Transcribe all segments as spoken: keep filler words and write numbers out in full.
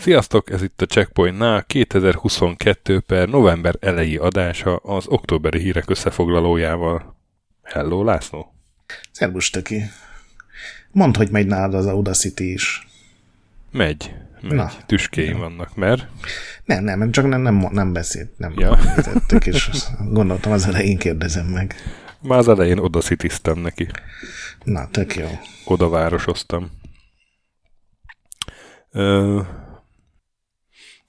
Sziasztok, ez itt a Checkpointnál kétezer-huszonkettő per november eleji adása az októberi hírek összefoglalójával. Hello, László! Szervus, Töki! Mondd, hogy megy nálad az Audacity is. Megy. Megy. Na, tüskéim vannak, mert... Nem, nem, csak nem, nem, nem beszélt, nem ja. Kérdezettük, és gondoltam az elején kérdezem meg. Már az elején odacitiztem neki. Na, tök jó. Odavárosoztam. Ö...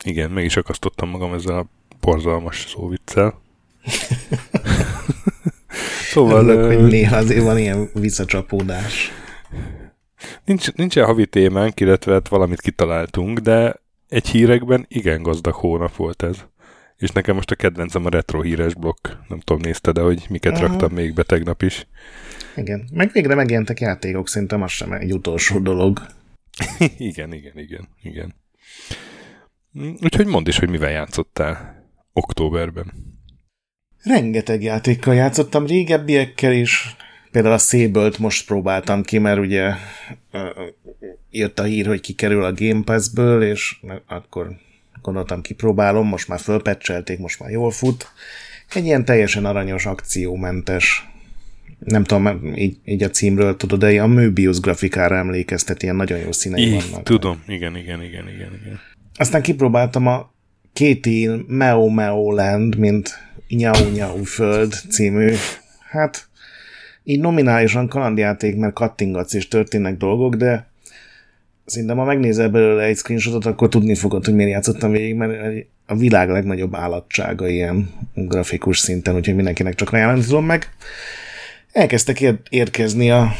Igen, meg is akasztottam magam ezzel a borzalmas szóviccel. Szóval... Örülök, hogy néha azért van ilyen visszacsapódás. Nincs, nincsen havi témánk, illetve hát valamit kitaláltunk, de egy hírekben igen gazdag hónap volt ez. És nekem most a kedvencem a retro híres blokk. Nem tudom, nézted, de hogy miket uh-huh. raktam még be tegnap is. Igen, meg végre megjelentek játékok, szerintem az sem egy utolsó dolog. igen, igen, igen, igen. Úgyhogy mondd is, hogy mivel játszottál októberben. Rengeteg játékkal játszottam, régebbiekkel is. Például a Szébölt most próbáltam ki, mert ugye jött a hír, hogy kikerül a Game Pass-ből, és akkor gondoltam, kipróbálom, most már fölpecselték, most már jól fut. Egy ilyen teljesen aranyos, akciómentes, nem tudom, így, így a címről tudod, de a Möbius grafikára emlékeztet, ilyen nagyon jó színei így, vannak. Tudom, de. igen, igen, igen, igen, igen. Aztán kipróbáltam a Kétin Meo Meo Land, mint Nyau Nyau Föld című, hát így nominálisan kalandjáték, mert kattingatsz és történnek dolgok, de szerintem ha megnézel belőle egy screenshotot, akkor tudni fogod, hogy miért játszottam végig, mert a világ legnagyobb állatsága ilyen grafikus szinten, úgyhogy mindenkinek csak ajánlom meg. Elkezdtek ér- érkezni a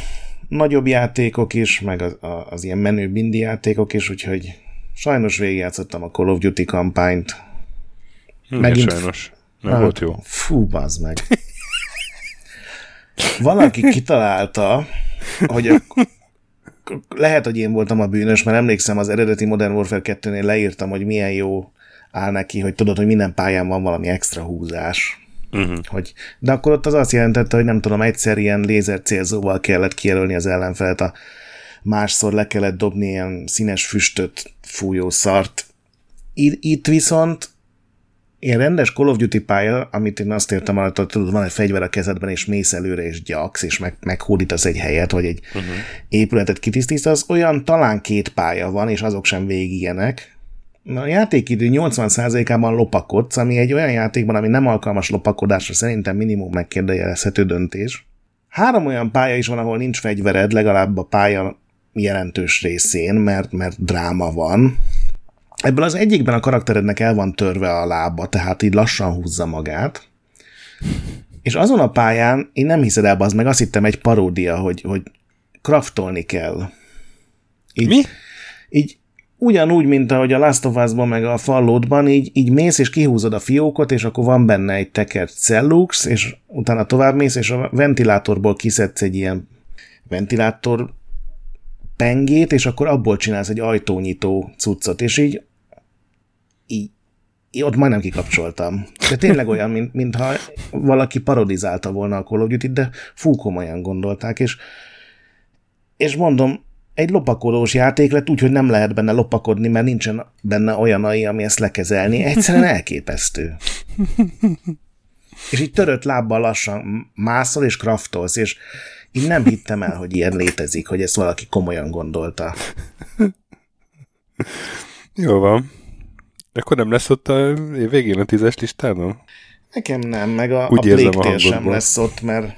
nagyobb játékok is, meg az, az ilyen menőbb indie játékok is, úgyhogy sajnos végigjátszottam a Call of Duty kampányt. Megint... Sajnos. Nem hát, volt jó. Fú, bazd meg. Valaki kitalálta, hogy a... lehet, hogy én voltam a bűnös, mert emlékszem, az eredeti Modern Warfare kettőnél leírtam, hogy milyen jó áll neki, hogy tudod, hogy minden pályán van valami extra húzás. Uh-huh. Hogy... De akkor ott az azt jelentette, hogy nem tudom, egyszer ilyen lézercélzóval kellett kijelölni az ellenfelet a másszor le kellett dobni ilyen színes füstöt fújó szart. Itt viszont ilyen rendes Call of Duty pálya, amit én azt értem alatt, hogy tudod, van egy fegyver a kezedben, és mész előre, és gyaksz, és meg, meghódítasz egy helyet, vagy egy uh-huh. épületet kitisztítasz, olyan talán két pálya van, és azok sem végig ilyenek. A játékidő nyolcvan százalékában lopakodsz, ami egy olyan játékban, ami nem alkalmas lopakodásra, szerintem minimum megkérdőjelezhető döntés. Három olyan pálya is van, ahol nincs fegyvered, legalább a pálya jelentős részén, mert, mert dráma van. Ebből az egyikben a karakterednek el van törve a lába, tehát így lassan húzza magát. És azon a pályán, én nem hiszed el, az meg azt hittem egy paródia, hogy, hogy craftolni kell. Így, Mi? Így ugyanúgy, mint ahogy a Last of Us-ban meg a Falloutban, így, így mész és kihúzod a fiókot, és akkor van benne egy tekert cellux, és utána tovább mész, és a ventilátorból kiszedsz egy ilyen ventilátor pengét, és akkor abból csinálsz egy ajtónyitó cuccot, és így, így, így ott majdnem kikapcsoltam. De tényleg olyan, mint, mintha valaki parodizálta volna a Call of Duty-t, de fú, komolyan gondolták, és, és mondom, egy lopakodós játék lett, úgyhogy nem lehet benne lopakodni, mert nincsen benne olyan ai, ami ezt lekezelni. Egyszerűen elképesztő. És így törött lábbal lassan mászol és craftolsz, és én nem hittem el, hogy ilyen létezik, hogy ezt valaki komolyan gondolta. Jó van. Akkor nem lesz ott a végén a tízes listádon? Nekem nem, meg a, a Plague-tél sem lesz ott, mert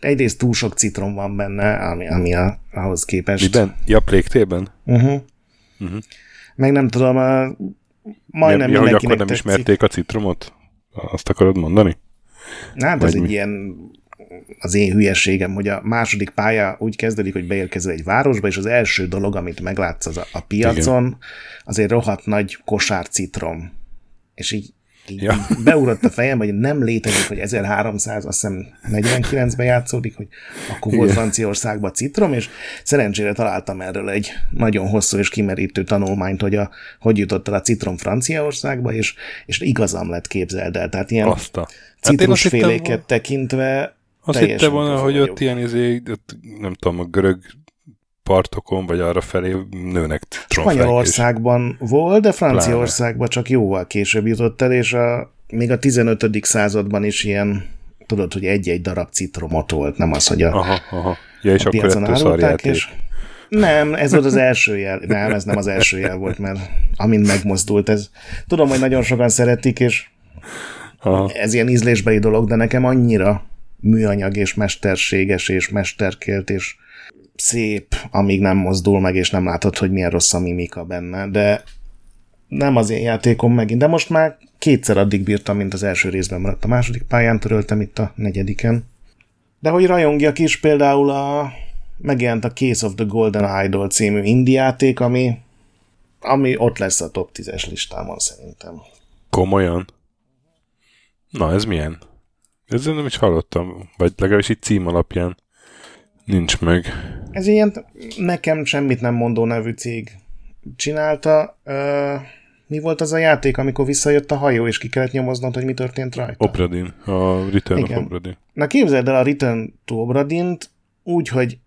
egyrészt túl sok citrom van benne, ami, ami a, ahhoz képest. Miben? Ja, Plague-télben? Uh-huh. Uh-huh. Meg nem tudom, a, majdnem ja, mindenkinek tetszik. Akkor nem ismerték a citromot? Azt akarod mondani? Hát ez egy ilyen... az én hülyeségem, hogy a második pálya úgy kezdődik, hogy beérkezel egy városba, és az első dolog, amit meglátsz az a, a piacon, igen. az egy rohadt nagy kosár citrom. És így Ja. Beúrott a fejem, hogy nem létezik, hogy ezerháromszáz, azt hiszem negyvenkilencben játszódik, hogy akkor volt Franciaországban citrom, és szerencsére találtam erről egy nagyon hosszú és kimerítő tanulmányt, hogy a, hogy jutott el a citrom Franciaországba, és, és igazam lett, képzeld el. Tehát ilyen Azta. citrusféléket hát tekintve azt hittem volna, hogy vagyok. Ott ilyen izé, ott, nem tudom, a görög partokon, vagy arra felé nőnek citromfák. Spanyolországban volt, de Franciaországban csak jóval később jutott el, és a, még a tizenötödik században is ilyen, tudod, hogy egy-egy darab citromot volt, nem az, hogy a, aha, aha. Ja, és a akkor piacon árulták, és nem, ez volt az első jel. Nem, ez nem az első jel volt, mert amint megmozdult, ez tudom, hogy nagyon sokan szeretik, és aha. ez ilyen ízlésbeli dolog, de nekem annyira műanyag, és mesterséges, és mesterkélt, és szép, amíg nem mozdul meg, és nem látod, hogy milyen rossz a mimika benne, de nem az én játékom megint, de most már kétszer addig bírtam, mint az első részben maradt a második pályán, töröltem itt a negyediken. De hogy rajongjak is, például a, megjelent a Case of the Golden Idol című indie játék, ami, ami ott lesz a top tízes listámon szerintem. Komolyan? Na, ez milyen? Ezzel nem is hallottam, vagy legalábbis így cím alapján. Nincs meg. Ez ilyen nekem semmit nem mondó nevű cég csinálta. Ö, mi volt az a játék, amikor visszajött a hajó, és ki kellett nyomoznod, hogy mi történt rajta? Obra Dinn. A Return Igen. of Obra Dinn. Na képzeld el a Return to Obra Dinn-t úgy, hogy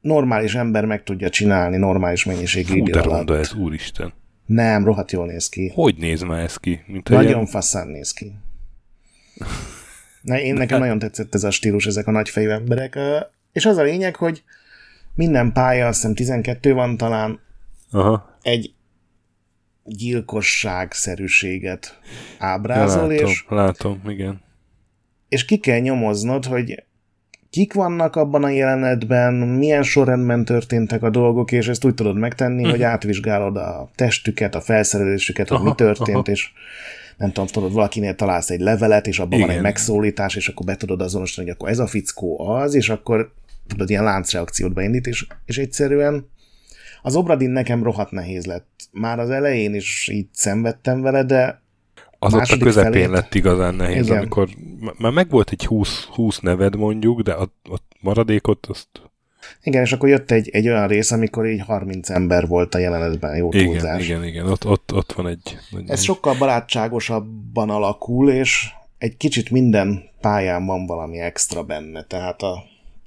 normális ember meg tudja csinálni normális mennyiségű idő alatt. Hú, de ronda ez, úristen. Nem, rohadt jól néz ki. Hogy néz már ez ki? Mint Nagyon ilyen... faszán néz ki. Na, én nekem de... nagyon tetszett ez a stílus, ezek a nagyfejű emberek. És az a lényeg, hogy minden pálya, azt hiszem tizenkettő van talán, aha. egy gyilkosságszerűséget ábrázol. Látom, és, látom, igen. És ki kell nyomoznod, hogy kik vannak abban a jelenetben, milyen sorrendben történtek a dolgok, és ezt úgy tudod megtenni, hm. hogy átvizsgálod a testüket, a felszerelésüket, aha, hogy mi történt, aha. és nem tudom, tudod, valakinél találsz egy levelet, és abban igen. van egy megszólítás, és akkor be tudod azonosítani, hogy akkor ez a fickó az, és akkor tudod, ilyen láncreakciót beindít, és, és egyszerűen az Obra Dinn nekem rohadt nehéz lett. Már az elején is így szenvedtem vele, de az ott a közepén felét... lett igazán nehéz, igen. amikor már megvolt egy húsz neved mondjuk, de a, a maradékot azt... Igen, és akkor jött egy, egy olyan rész, amikor így harminc ember volt a jelenetben, jó igen, túlzás. Igen, igen, ott, ott, ott van egy... Ez egy... sokkal barátságosabban alakul, és egy kicsit minden pályán van valami extra benne. Tehát a,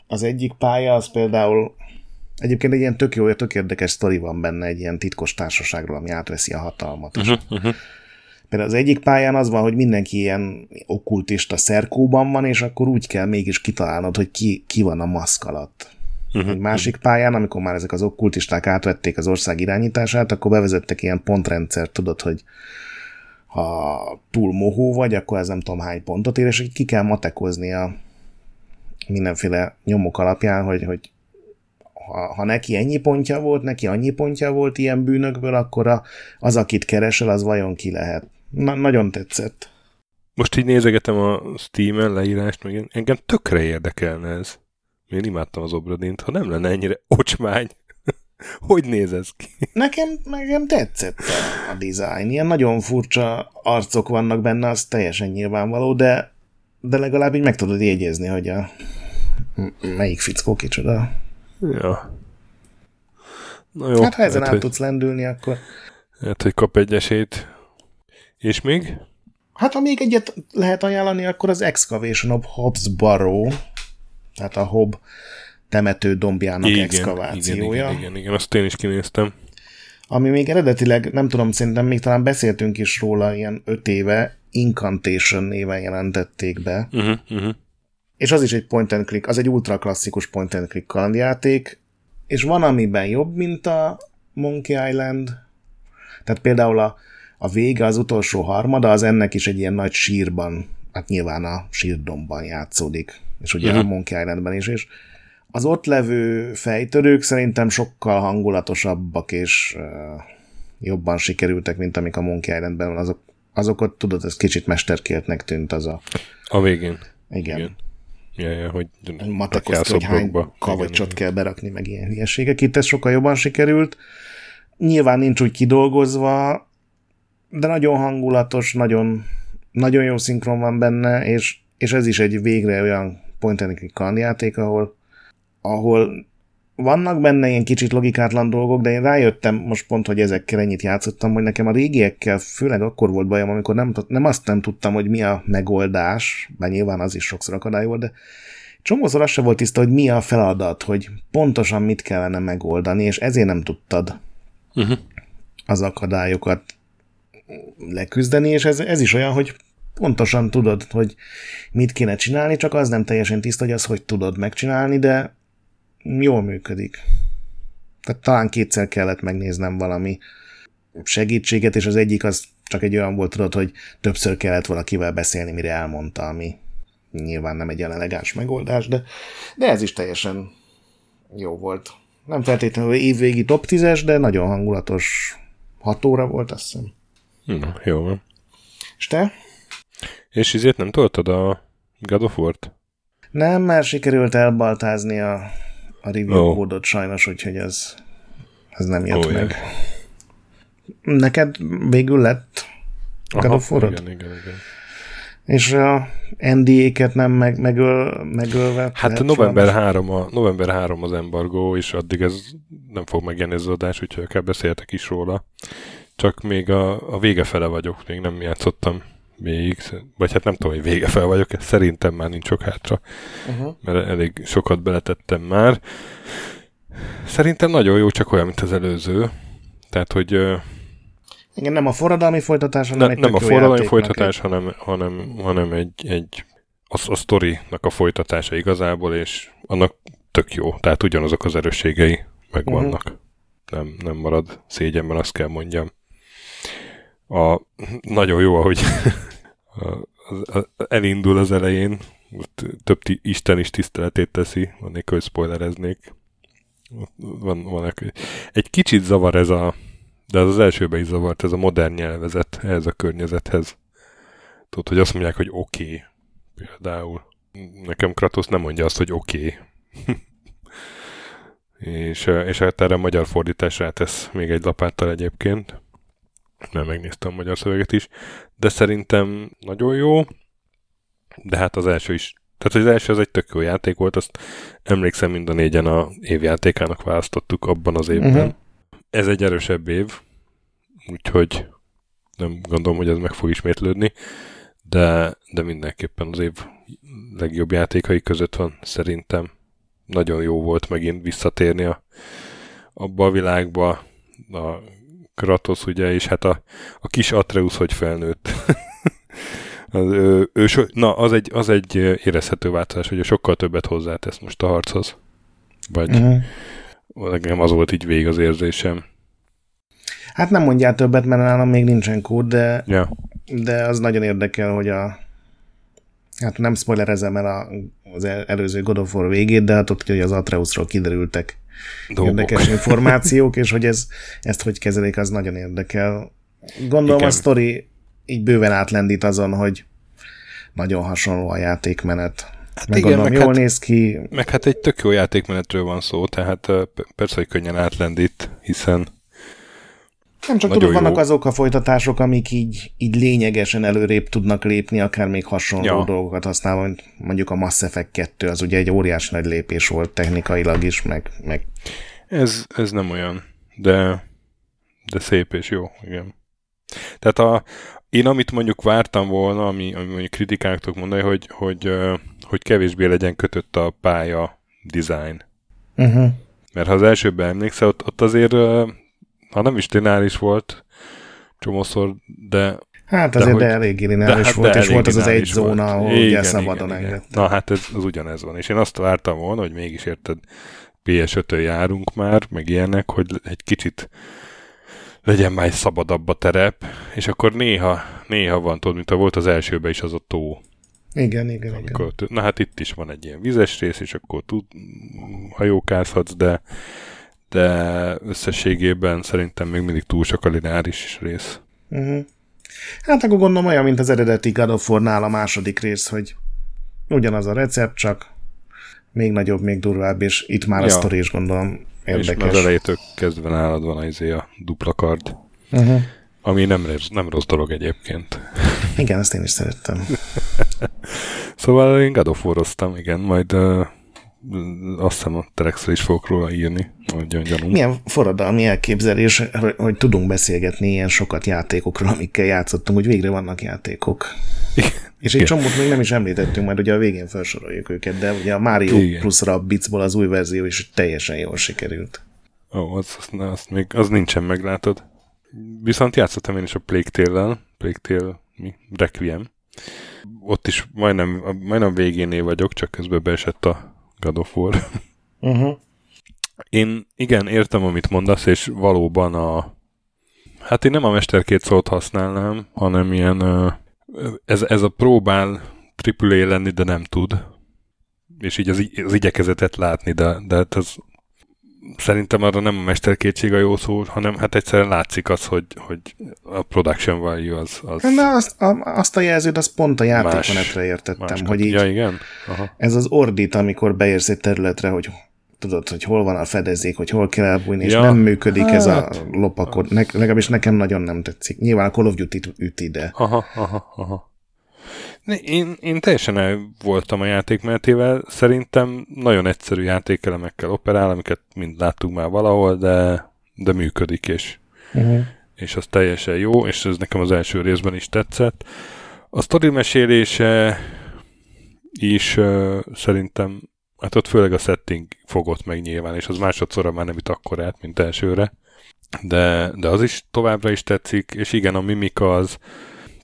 az egyik pálya az például... Egyébként egy ilyen tök jó, tök érdekes sztori van benne, egy ilyen titkos társaságról, ami átveszi a hatalmat. Uh-huh, uh-huh. Például az egyik pályán az van, hogy mindenki ilyen okkultista szerkóban van, és akkor úgy kell mégis kitalálnod, hogy ki, ki van a maszk alatt. Uh-huh. Egy másik pályán, amikor már ezek az okkultisták átvették az ország irányítását, akkor bevezettek ilyen pontrendszert, tudod, hogy ha túl mohó vagy, akkor ez nem tudom hány pontot ér, és így ki kell matekozni a mindenféle nyomok alapján, hogy, hogy ha, ha neki ennyi pontja volt, neki annyi pontja volt ilyen bűnökből, akkor a, az, akit keresel, az vajon ki lehet. Na, nagyon tetszett. Most így nézegetem a Steam-en leírást, meg engem tökre érdekelne ez. Én imádtam az Obra Dinn-t, ha nem lenne ennyire ocsmány. Hogy néz ez ki? Nekem, nekem tetszett a, a design. Ilyen nagyon furcsa arcok vannak benne, az teljesen nyilvánvaló, de, de legalább így meg tudod jegyezni, hogy a melyik fickó kicsoda. Ja. Na jó, hát ha ezen hát, át tudsz lendülni, akkor... Hát, hogy kap egy esélyt. És még? Hát, ha még egyet lehet ajánlani, akkor az Excavation of Hobbs Barrow. Tehát a Hobb temető dombjának igen, exkavációja. Igen, igen, igen, igen, azt én is kinéztem. Ami még eredetileg, nem tudom, szerintem még talán beszéltünk is róla ilyen öt éve, Incantation néven jelentették be. Uh-huh, uh-huh. És az is egy point and click, az egy ultra klasszikus point and click kalandjáték, és van amiben jobb, mint a Monkey Island. Tehát például a, a vége, az utolsó harmada, az ennek is egy ilyen nagy sírban, hát nyilván a sírdomban játszódik. És ugye uh-huh. a Monkey Islandben is, és az ott levő fejtörők szerintem sokkal hangulatosabbak, és uh, jobban sikerültek, mint amik a Monkey Islandben van. Azok, azokat, tudod, ez kicsit mesterkéltnek tűnt az a... A végén. Igen. Igen. Ja, ja, hogy matekozta, hogy hány kavacsot kell berakni, meg ilyen hülyeségek. Itt ez sokkal jobban sikerült. Nyilván nincs úgy kidolgozva, de nagyon hangulatos, nagyon nagyon jó szinkron van benne, és, és ez is egy végre olyan point and click kalandjáték, ahol, ahol vannak benne ilyen kicsit logikátlan dolgok, de én rájöttem most pont, hogy ezekkel ennyit játszottam, hogy nekem a régiekkel főleg akkor volt bajom, amikor nem, nem azt nem tudtam, hogy mi a megoldás, bár nyilván az is sokszor akadály volt, de csomószor az se volt tiszta, hogy mi a feladat, hogy pontosan mit kellene megoldani, és ezért nem tudtad uh-huh. az akadályokat leküzdeni, és ez, ez is olyan, hogy pontosan tudod, hogy mit kéne csinálni, csak az nem teljesen tiszta, hogy az hogy tudod megcsinálni, de jól működik. Tehát talán kétszer kellett megnéznem valami segítséget, és az egyik az csak egy olyan volt, tudod, hogy többször kellett valakivel beszélni, mire elmondta, ami nyilván nem egy olyan elegáns megoldás, de, de ez is teljesen jó volt. Nem feltétlenül évvégi top tízes, de nagyon hangulatos hat óra volt, azt hiszem. Na, jó van. És te? És ezért nem toltad a God of War-t? Nem, már sikerült elbaltázni a, a review kódot, oh. sajnos, úgyhogy ez, ez nem jött oh, meg. Jaj. Neked végül lett God of War-od? Igen, igen, igen. És a en dé á-ket nem meg, megöl, megölve? Hát november három az embargó, és addig ez nem fog megjelenni az adás, úgyhogy akár beszéltek is róla. Csak még a, a vége fele vagyok, még nem játszottam végig, vagy hát nem tudom, hogy vége fele vagyok, szerintem már nincs sok hátra, uh-huh. mert elég sokat beletettem már. Szerintem nagyon jó, csak olyan, mint az előző. Tehát, hogy... Igen, nem a forradalmi folytatás, hanem ne, egy Nem a forradalmi folytatás, hanem, hanem, hanem egy, egy a, a sztorinak a folytatása igazából, és annak tök jó. Tehát ugyanazok az erősségei megvannak. Uh-huh. Nem, nem marad szégyenben, azt kell mondjam. A, nagyon jó, ahogy a, a, a, elindul az elején, több t- Isten is tiszteletét teszi, annélkül spoilereznék. Van, van egy kicsit zavar ez a de az, az elsőben is zavart, ez a modern nyelvezet ehhez a környezethez. Tudod, hogy azt mondják, hogy oké. Okay. Például nekem Kratosz nem mondja azt, hogy oké. Okay. és, és hát erre a magyar fordítás rátesz még egy lapáttal egyébként. Nem megnéztem a magyar szöveget is. De szerintem nagyon jó. De hát az első is. Tehát az első az egy tök jó játék volt. Azt emlékszem, mind a négyen a évjátékának választottuk abban az évben. Uh-huh. Ez egy erősebb év, úgyhogy nem gondolom, hogy ez meg fog ismétlődni, de, de mindenképpen az év legjobb játékai között van, szerintem. Nagyon jó volt megint visszatérni a, abba a világba, a Kratos ugye, és hát a, a kis Atreus, hogy felnőtt. az, ő, ő so, na, az egy, az egy érezhető változás, hogy sokkal többet hozzátesz most a harchoz. Vagy... Mm-hmm. Nekem az volt így vég az érzésem. Hát nem mondjál többet, mert nálam még nincsen kód, de, yeah. de az nagyon érdekel, hogy a... Hát nem spoilerezem el a, az előző God of War végét, de hát ott, hogy az Atreusról kiderültek Dolgok. Érdekes információk, és hogy ez, ezt hogy kezelik, az nagyon érdekel. Gondolom Igen. a sztori így bőven átlendít azon, hogy nagyon hasonló a játékmenet. Hát meg igen, gondolom, meg jól hát, néz ki. Meg hát egy tök jó játékmenetről van szó, tehát persze, hogy könnyen átlendít, hiszen nem csak tudod, vannak azok a folytatások, amik így, így lényegesen előrébb tudnak lépni, akár még hasonló ja. dolgokat használva, mint mondjuk a Mass Effect kettő, az ugye egy óriási nagy lépés volt technikailag is, meg... meg... Ez, ez nem olyan, de, de szép és jó, igen. Tehát a... Én amit mondjuk vártam volna, ami, ami mondjuk kritikáktól mondani, hogy, hogy, hogy kevésbé legyen kötött a pálya design. Uh-huh. Mert ha az elsőben emlékszel, ott, ott azért, ha nem is lineáris volt csomószor, de... Hát azért de, hogy, de elég lineáris de, volt, de és volt az az egy volt. Zóna, ahol igen, ugye szabadon engedte. Na hát ez, az ugyanez van, és én azt vártam volna, hogy mégis érted, pé es ötön járunk már, meg ilyenek, hogy egy kicsit legyen már egy szabadabb a terep, és akkor néha, néha van, tudod, mint ha volt az elsőben is az a tó. Igen, igen, Amikor, igen. Na hát itt is van egy ilyen vizes rész, és akkor tud, hajókázhatsz, de, de összességében szerintem még mindig túl sok a lineáris rész. Uh-huh. Hát akkor gondolom olyan, mint az eredeti God of War-nál a második rész, hogy ugyanaz a recept, csak még nagyobb, még durvább, és itt már ja. a sztori is gondolom érdekes. És az elejétől kezdve nálad van az izé a dupla kard, uh-huh. ami nem, nem rossz dolog egyébként. Igen, ezt én is szerettem. Szóval én God of War-oztam, igen, majd uh, azt hiszem a Terexre is fogok róla írni. Milyen forradalmi elképzelés, hogy tudunk beszélgetni ilyen sokat játékokról, amikkel játszottunk, hogy végre vannak játékok. Igen. És egy csomót még nem is említettünk, majd ugye a végén felsoroljuk őket, de ugye a Mario igen. plusz Rabbidsból az új verzió is teljesen jól sikerült. Ó, az, az, az, még, az nincsen, meglátod. Viszont játszottam én is a Plague Tale-lel, Plague Tale, mi? Requiem. Ott is majdnem, majdnem végénél vagyok, csak közben beesett a God of War. Uh-huh. Én igen, értem, amit mondasz, és valóban a... Hát én nem a mesterkét szót használnám, hanem ilyen... Ez, ez a próbál á á á lenni, de nem tud. És így az, igy- az igyekezetet látni, de, de hát ez... Szerintem arra nem a mesterkétség a jó szó, hanem hát egyszerűen látszik az, hogy, hogy a production value az... az Na, azt a, azt a jelződ, az pont a játékmenetre értettem, más, hogy így... Ja, igen? Aha. Ez az ordít, amikor beérsz egy területre, hogy tudod, hogy hol van a fedezék, hogy hol kell elbújni, ja. és nem működik hát, ez a lopakod. Ne, legalábbis nekem nagyon nem tetszik. Nyilván a Call of Duty-t üt ide. Aha, aha, aha. Én, én teljesen el voltam a játékmenetével, szerintem nagyon egyszerű játékelemekkel operál, amiket mind láttuk már valahol, de, de működik, és, uh-huh. és az teljesen jó, és ez nekem az első részben is tetszett. A sztori mesélése is uh, szerintem, hát ott főleg a setting fogott meg nyilván, és az másodszorra már nem itt akkorát, mint elsőre, de, de az is továbbra is tetszik, és igen, a mimika az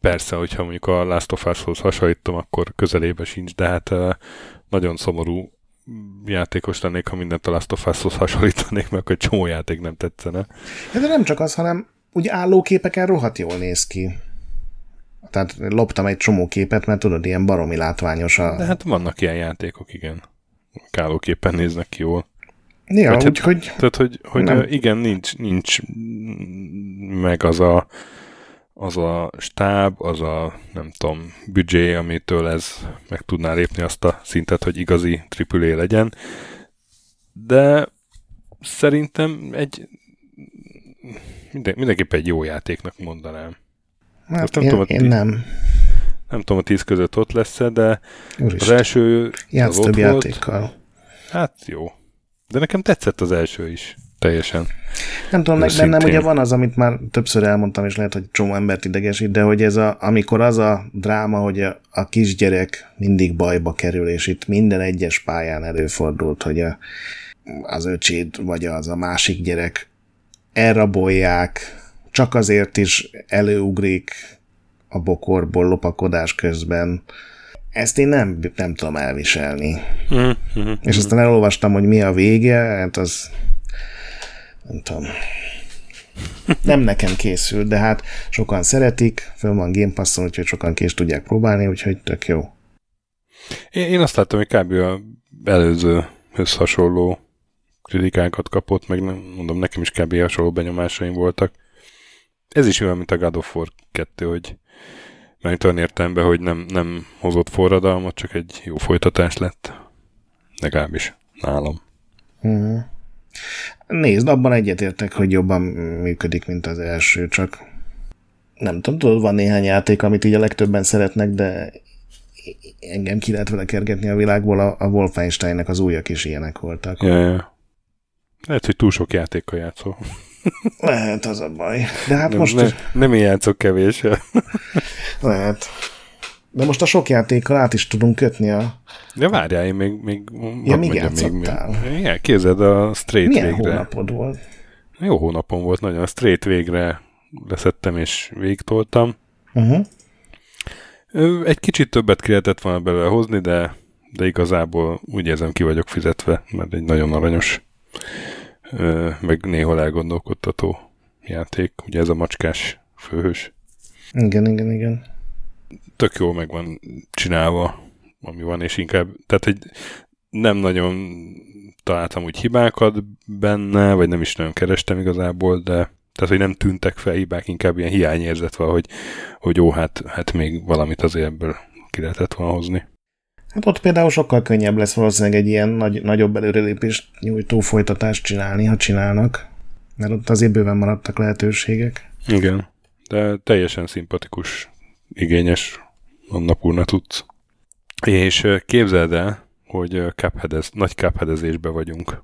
persze, hogyha mondjuk a Last of Us-hoz hasonlítom, akkor közelébe sincs, de hát nagyon szomorú játékos lennék, ha mindent a Last of Us-hoz hasonlítanék, mert egy csomó játék nem tetszene. De nem csak az, hanem úgy állóképeken rohadt jól néz ki. Tehát loptam egy csomó képet, mert tudod, ilyen baromi látványos a... De hát vannak ilyen játékok, igen. Állóképpen néznek ki jól. Ja, úgyhogy... Hát, tehát, hogy, hogy igen, nincs, nincs meg az a az a stáb, az a nem tudom, büdzsé, amitől ez meg tudná lépni azt a szintet, hogy igazi á á á legyen. De szerintem egy minden, mindenképpen egy jó játéknak mondanám. Hát én, tudom, én tí- nem. Nem tudom, a tíz között ott lesz-e, de Úristen, az első játsz az több játékkal. Volt. Hát jó. De nekem tetszett az első is. Teljesen. Nem tudom, meg bennem ugye van az, amit már többször elmondtam, és lehet, hogy csomó embert idegesít, de hogy ez a, amikor az a dráma, hogy a, a kisgyerek mindig bajba kerül, és itt minden egyes pályán előfordult, hogy a, az öcséd, vagy az a másik gyerek elrabolják, csak azért is előugrik a bokorból lopakodás közben. Ezt én nem, nem tudom elviselni. Mm-hmm. És aztán elolvastam, hogy mi a vége, hát az... Nem tudom. Nem nekem készül, de hát sokan szeretik, fönn van Game Passon, úgyhogy sokan ki is tudják próbálni, úgyhogy tök jó. Én, én azt láttam, hogy kb. Az előzőhöz hasonló kritikákat kapott, meg nem mondom, nekem is kb. Hasonló benyomásaim voltak. Ez is olyan, mint a God of War kettő, hogy mert olyan értelemben, hogy nem, nem hozott forradalmat, csak egy jó folytatás lett. Legalábbis nálam. Mhm. Nézd, abban egyetértek, hogy jobban működik, mint az első, csak nem tudom, tudod, van néhány játék, amit így a legtöbben szeretnek, de engem ki lehet vele kergetni a világból, a, a Wolfensteinnek az újak is ilyenek voltak. Ja, ja. Lehet, hogy túl sok játékkal játszol. Lehet, az a baj. De hát nem, most... Ne, nem én játszok kevés. Lehet. De most a sok játékkal át is tudunk kötni a... De várjál, én még... még ja, még játszottál? Igen, képzeld, a straight Milyen végre... Milyen hónapod volt? Jó hónapom volt nagyon. A straight végre leszettem és végtoltam. Uh-huh. Egy kicsit többet ki lehetett volna belőle hozni, de, de igazából úgy érzem, ki vagyok fizetve, mert egy nagyon aranyos, meg néhol elgondolkodtató játék. Ugye ez a macskás főhős. Igen, igen, igen. Tök jól meg van csinálva, ami van, és inkább, tehát hogy nem nagyon találtam úgy hibákat benne, vagy nem is nagyon kerestem igazából, de tehát, hogy nem tűntek fel hibák, inkább ilyen hiányérzet van, hogy, hogy ó, hát, hát még valamit azért ebből ki lehetett volna hozni. Hát ott például sokkal könnyebb lesz valószínűleg egy ilyen nagy, nagyobb előrelépést nyújtó folytatást csinálni, ha csinálnak, mert ott azért bőven maradtak lehetőségek. Igen, de teljesen szimpatikus igényes napulna tudsz. És képzeld el, hogy cupheadez, nagy cupheadezésbe vagyunk.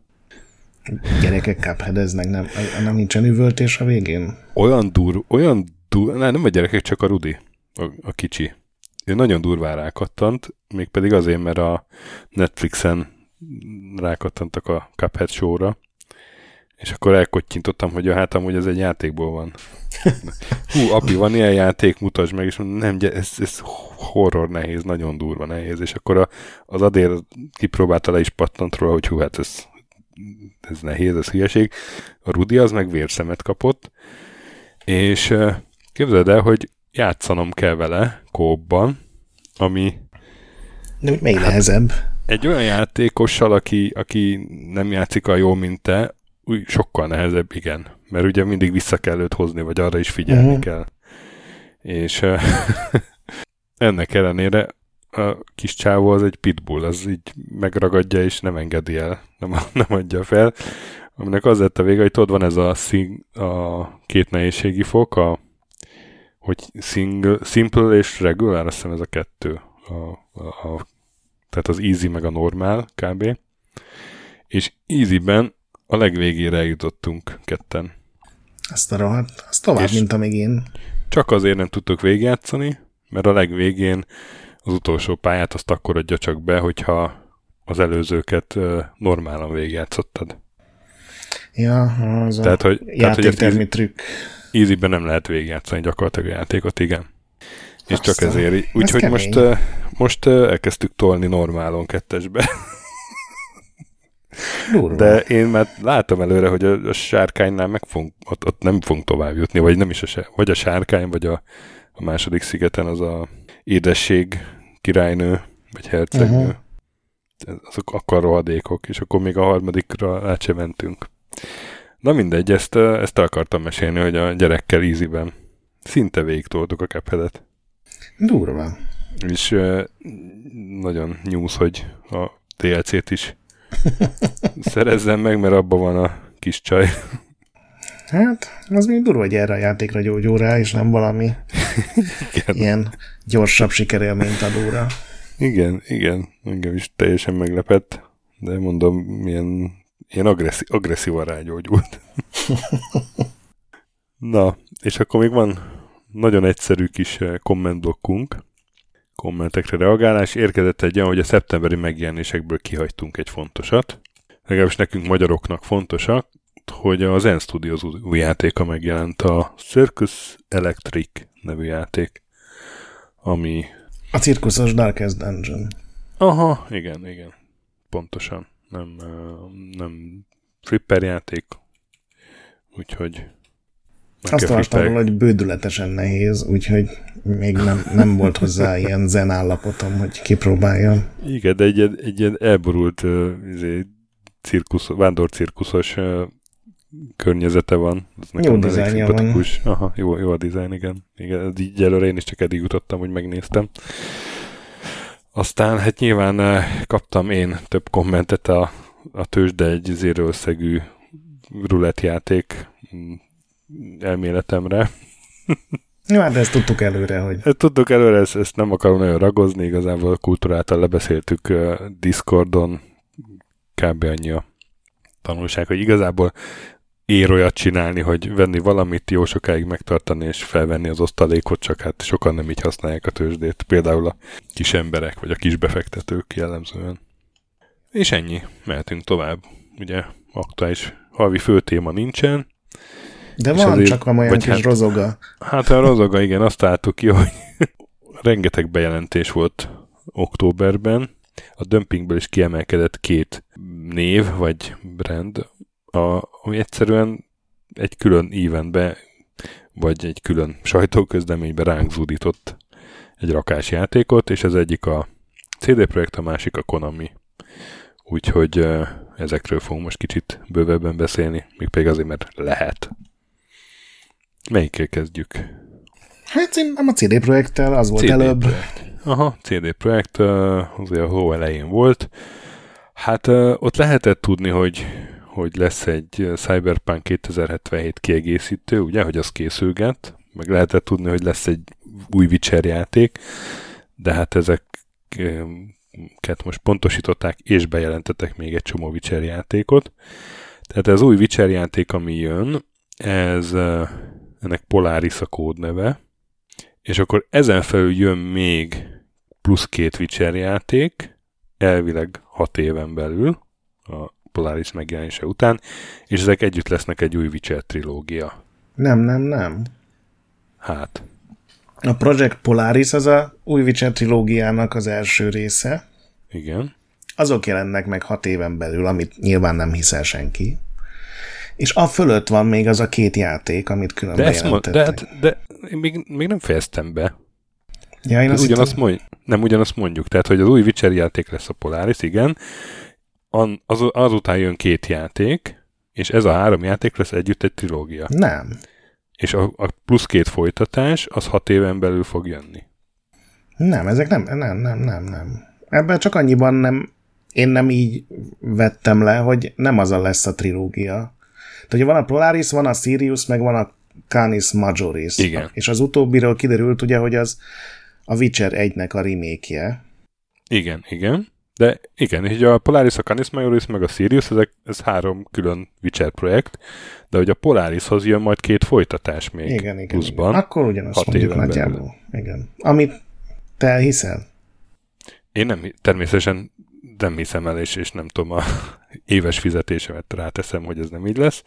Gyerekek cupheadeznek, nem, nem nincsen üvöltés a végén? Olyan durva, olyan durva, nem, nem a gyerekek, csak a Rudi, a, a kicsi. Én nagyon durván rákattant, mégpedig azért, mert a Netflixen rákattantak a Cuphead show-ra, és akkor elkottyintottam, hogy hát amúgy ez egy játékból van. Hú, api, van ilyen játék, mutasd meg, és mondom, nem, ez, ez horror nehéz, nagyon durva nehéz, és akkor a, az Adél kipróbálta, le is pattant róla, hogy hú, hát ez, ez nehéz, ez hülyeség. A Rudi az meg vérszemet kapott, és képzeld el, hogy játszanom kell vele kóban, ami... De még hát, nehezebb. Egy olyan játékossal, aki, aki nem játszik a jó, mint te, úgy sokkal nehezebb, igen. Mert ugye mindig vissza kell őt hozni, vagy arra is figyelni uh-huh. kell. És ennek ellenére a kis csávó az egy pitbull, az így megragadja és nem engedi el, nem, nem adja fel. Aminek az lett a vége, hogy ott van ez a, szín, a két nehézségi fok, a, hogy single, simple és regular, azt hiszem ez a kettő. A, a, a, tehát az easy meg a normál kb. És easyben a legvégére eljutottunk ketten. Azt a rohadt, az tovább, és mint amíg én. Csak azért nem tudtuk végigjátszani, mert a legvégén az utolsó pályát azt akkor adja csak be, hogyha az előzőket normálan végigjátszottad. Ja, az tehát, hogy, a játéktermi trükk. Easyben nem lehet végigjátszani gyakorlatilag a játékot, igen. És aztán, csak ezért. Úgyhogy ez most, most elkezdtük tolni normálon kettesbe. Durva. De én már látom előre, hogy a, a sárkánynál meg fogunk, ott, ott nem fogunk tovább jutni, vagy nem is a, vagy a sárkány, vagy a, a második szigeten az a édesség királynő, vagy hercegnő. Uh-huh. Azok akkor rohadékok, és akkor még a harmadikra át se mentünk. Na mindegy, ezt, ezt akartam mesélni, hogy a gyerekkel easyben szinte végig toltuk a Cupheadet. Durva. És nagyon nyúsz, hogy a dé el cét is szerezzen meg, mert abban van a kis csaj. Hát, az még durva, hogy erre a játékra gyógyul rá, és nem valami igen. ilyen gyorsabb sikerélményt adóra. Igen, igen. Engem is teljesen meglepett, de mondom, milyen ilyen agresszív, agresszívan rágyógyult. Na, és akkor még van nagyon egyszerű kis kommentblokkunk, kommentekre reagálás. Érkezett egy olyan, hogy a szeptemberi megjelenésekből kihagytunk egy fontosat. Legalábbis nekünk magyaroknak fontosak, hogy a Zen Studios új játéka megjelent, a Circus Electric nevű játék, ami... A cirkuszos Darkest Dungeon. Aha, igen, igen. Pontosan. Nem, nem flipper játék, úgyhogy... Azt olvastam, hogy bődületesen nehéz, úgyhogy még nem, nem volt hozzá ilyen zen állapotom, hogy kipróbáljam. Igen, de egy, egy ilyen elborult uh, cirkusz, vándorcirkuszos uh, környezete van. Ez jó dizájnja van. Aha, jó, jó a dizájn, igen. igen. Így előre én is csak eddig jutottam, hogy megnéztem. Aztán hát nyilván uh, kaptam én több kommentet a, a tőzsde egy zéro összegű rulettjáték elméletemre. Jó, hát ezt tudtuk előre, hogy... Ezt tudtuk előre, ezt, ezt nem akarom nagyon ragozni, igazából kulturáltan lebeszéltük uh, Discordon, kb. Annyi a tanulság, hogy igazából ér olyat csinálni, hogy venni valamit, jó sokáig megtartani és felvenni az osztalékot, csak hát sokan nem így használják a tőzsdét, például a kis emberek, vagy a kis befektetők jellemzően. És ennyi, mehetünk tovább. Ugye aktuális havi főtéma nincsen, de van, azért, csak van olyan kis hát, rozoga. Hát a rozoga, igen, azt álltuk ki, hogy rengeteg bejelentés volt októberben. A dömpingből is kiemelkedett két név, vagy brand, a, ami egyszerűen egy külön eventbe, vagy egy külön sajtóközleménybe ránk zúdított egy rakás játékot, és az egyik a cé dé Projekt, a másik a Konami. Úgyhogy ezekről fogunk most kicsit bővebben beszélni, mégpedig azért, mert lehet. Melyikkel kezdjük? Hát nem a cé dé Projekttel, az volt cé dé előbb. Projekt. Aha, cé dé Projekt, az a hó elején volt. Hát ott lehetett tudni, hogy, hogy lesz egy Cyberpunk kétezer-hetvenhét kiegészítő, ugye, hogy az készülget, meg lehetett tudni, hogy lesz egy új Witcher játék, de hát ezeket most pontosították, és bejelentettek még egy csomó Witcher játékot. Tehát ez új Witcher játék, ami jön, ez, ennek Polaris a kódneve, és akkor ezen felül jön még plusz két Witcher játék, elvileg hat éven belül, a Polaris megjelenése után, és ezek együtt lesznek egy új Witcher trilógia. Nem, nem, nem. Hát. A Project Polaris az a új Witcher trilógiának az első része. Igen. Azok jelennek meg hat éven belül, amit nyilván nem hiszel senki. És a fölött van még az a két játék, amit külön de bejelentettek. Ma, de, de, de még, még nem fejeztem be. Ja, én azt ugyanazt hittem... mondj, nem ugyanazt mondjuk. Tehát, hogy az új Witcher játék lesz a Polaris, igen. Az, azután jön két játék, és ez a három játék lesz együtt egy trilógia. Nem. És a, a plusz két folytatás, az hat éven belül fog jönni. Nem, ezek nem, nem, nem, nem, nem. Ebben csak annyiban nem, én nem így vettem le, hogy nem az a lesz a trilógia. Tehát van a Polaris, van a Sirius, meg van a Canis Majoris. Igen. És az utóbbiről kiderült ugye, hogy az a Witcher egynek a remake-je. Igen, igen. De igen, így a Polaris, a Canis Majoris, meg a Sirius, ezek, ez három külön Witcher projekt, de hogy a Polarishoz jön majd két folytatás még. Igen, igen. Pluszban, igen. Akkor ugyanazt mondjuk nagyjából. Igen. Amit te hiszel? Én nem, természetesen nem hiszem el, és, és nem tudom, a éves fizetésemet ráteszem, hogy ez nem így lesz,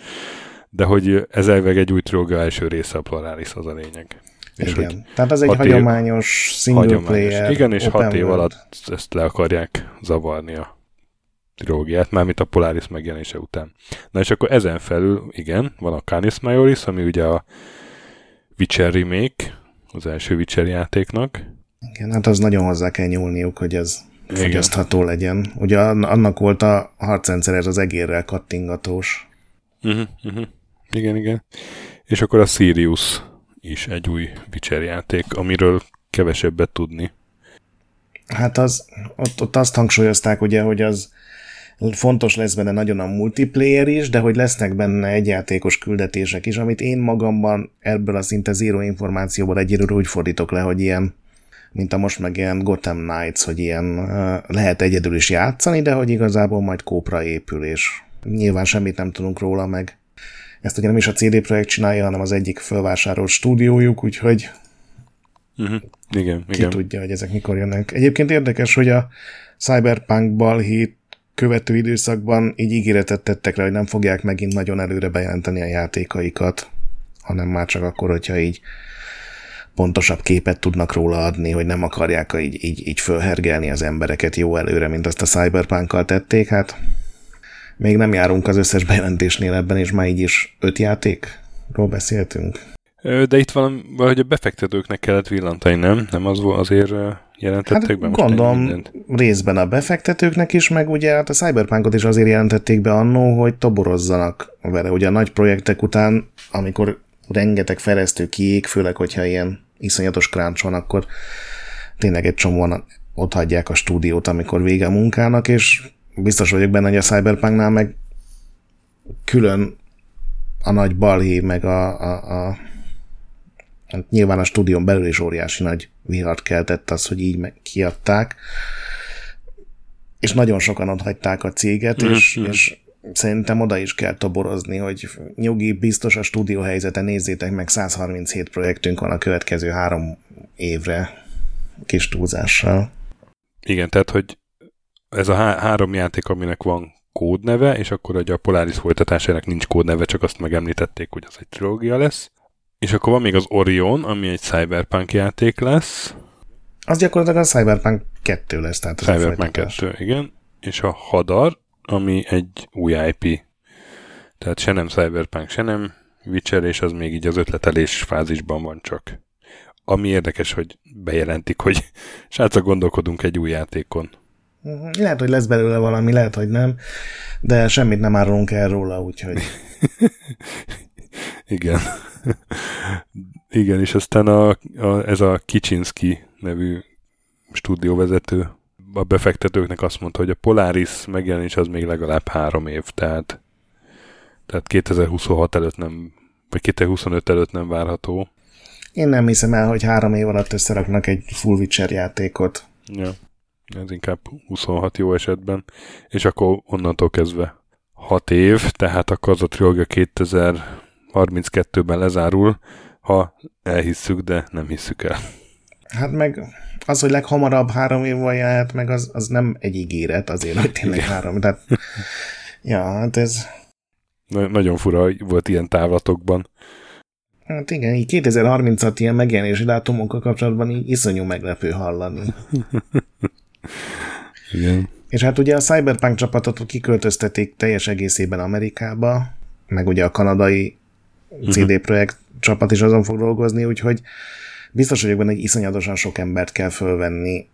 de hogy ez elveg egy új trilógia első része a Polaris, az a lényeg. És igen, tehát ez egy hagyományos év, single hagyományos, player. Igen, és hat év alatt ezt le akarják zavarni a trilógiát, mármint a Polaris megjelenése után. Na és akkor ezen felül, igen, van a Canis Majoris, ami ugye a Witcher remake, az első Witcher játéknak. Igen, hát az nagyon hozzá kell nyúlniuk, hogy ez igen. fogyasztható legyen. Ugye annak volt a harcrendszer, ez az egérrel kattingatós. Uh-huh, uh-huh. Igen, igen. És akkor a Sirius is egy új Witcher játék, amiről kevesebbet tudni. Hát az, ott, ott azt hangsúlyozták ugye, hogy az fontos lesz benne nagyon a multiplayer is, de hogy lesznek benne egyjátékos küldetések is, amit én magamban ebből a szinte zero információból egyről úgy fordítok le, hogy ilyen, mint a most meg ilyen Gotham Knights, hogy ilyen lehet egyedül is játszani, de hogy igazából majd kópra épül, és nyilván semmit nem tudunk róla meg. Ezt ugye nem is a cé dé Projekt csinálja, hanem az egyik fölvásárolt stúdiójuk, úgyhogy uh-huh. igen, ki igen. tudja, hogy ezek mikor jönnek. Egyébként érdekes, hogy a Cyberpunk balhét követő időszakban így ígéretet tettek rá, hogy nem fogják megint nagyon előre bejelenteni a játékaikat, hanem már csak akkor, hogyha így pontosabb képet tudnak róla adni, hogy nem akarják így, így, így fölhergelni az embereket jó előre, mint azt a Cyberpunkkal tették, hát még nem járunk az összes bejelentésnél ebben, és már így is öt játékról beszéltünk. De itt valami, valahogy a befektetőknek kellett villantani, nem? Nem az azért jelentették hát be most? Gondolom részben a befektetőknek is, meg ugye hát a Cyberpunkot is azért jelentették be annó, hogy toborozzanak vele. Ugye a nagy projektek után, amikor rengeteg fejlesztő kiég, főleg, hogyha ilyen iszonyatos crunch van, akkor tényleg egy csomóan ott hagyják a stúdiót, amikor vége a munkának, és biztos vagyok benne, hogy a Cyberpunknál meg külön a nagy balhé, meg a, a, a nyilván a stúdión belül is óriási nagy vihart keltett az, hogy így meg kiadták, és nagyon sokan ott hagyták a céget, mm-hmm. és, és szerintem oda is kell toborozni, hogy nyugi, biztos a stúdió helyzete, nézzétek meg, száz harminchét projektünk van a következő három évre kis túlzással. Igen, tehát, hogy ez a há- három játék, aminek van kódneve, és akkor ugye a Polaris folytatásának nincs kódneve, csak azt megemlítették, hogy az egy trilógia lesz. És akkor van még az Orion, ami egy Cyberpunk játék lesz. Az gyakorlatilag a Cyberpunk kettő lesz. Tehát az Cyberpunk kettő, igen. És a Hadar, ami egy új i pé. Tehát se nem Cyberpunk, se nem Witcher, és az még így az ötletelés fázisban van csak. Ami érdekes, hogy bejelentik, hogy srácok, gondolkodunk egy új játékon. Lehet, hogy lesz belőle valami, lehet, hogy nem, de semmit nem árulunk el róla, úgyhogy... Igen. Igen, és aztán a, a, ez a Kicsinszki nevű stúdióvezető a befektetőknek azt mondta, hogy a Polaris megjelenés az még legalább három év, tehát, tehát kétezer-huszonhat előtt nem, vagy kétezer-huszonöt előtt nem várható. Én nem hiszem el, hogy három év alatt összeraknak egy full Witcher játékot. Ja, ez inkább huszonhat jó esetben. És akkor onnantól kezdve hat év, tehát akkor az a trilógia kétezer-harminckettőben lezárul, ha elhisszük, de nem hisszük el. Hát meg az, hogy leghamarabb három év van járhat, meg az, az nem egy ígéret azért, hogy tényleg három. Tehát, ja, hát ez... Na, nagyon fura volt ilyen távlatokban. Hát igen, így kétezer-harminchat ilyen megjelenési dátumokkal kapcsolatban így iszonyú meglepő hallani. Igen. És hát ugye a Cyberpunk csapatot kiköltöztetik teljes egészében Amerikába, meg ugye a kanadai cé dé Projekt csapat is azon fog dolgozni, úgyhogy biztos vagyok benne, hogy iszonyatosan sok embert kell fölvenni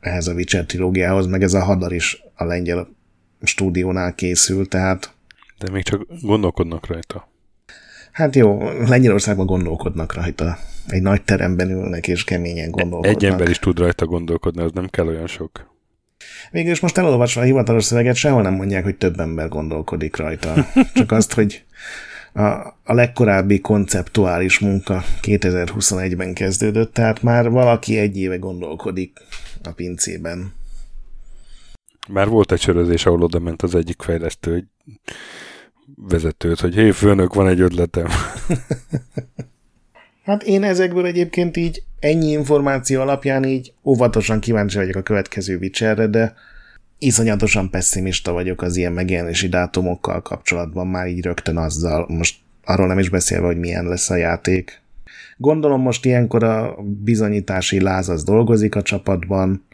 ehhez a Witcher trilógiához, meg ez a Hadar is a lengyel stúdiónál készül, tehát... De még csak gondolkodnak rajta. Hát jó, Lengyelországban gondolkodnak rajta. Egy nagy teremben ülnek és keményen gondolkodnak. Egy ember is tud rajta gondolkodni, az nem kell olyan sok. Végülis most elolvasva a hivatalos szöveget, sehol nem mondják, hogy több ember gondolkodik rajta. Csak azt, hogy a, a legkorábbi konceptuális munka kétezer-huszonegyben kezdődött, tehát már valaki egy éve gondolkodik a pincében. Már volt egy sörözés, ahol oda ment az egyik fejlesztő, hogy vezetőt, hogy hé, főnök, van egy ötletem. Hát én ezekből egyébként így ennyi információ alapján így óvatosan kíváncsi vagyok a következő Witcherre, de iszonyatosan pessimista vagyok az ilyen megjelenési dátumokkal kapcsolatban, már így rögtön azzal, most arról nem is beszélve, hogy milyen lesz a játék. Gondolom most ilyenkor a bizonyítási láz az dolgozik a csapatban,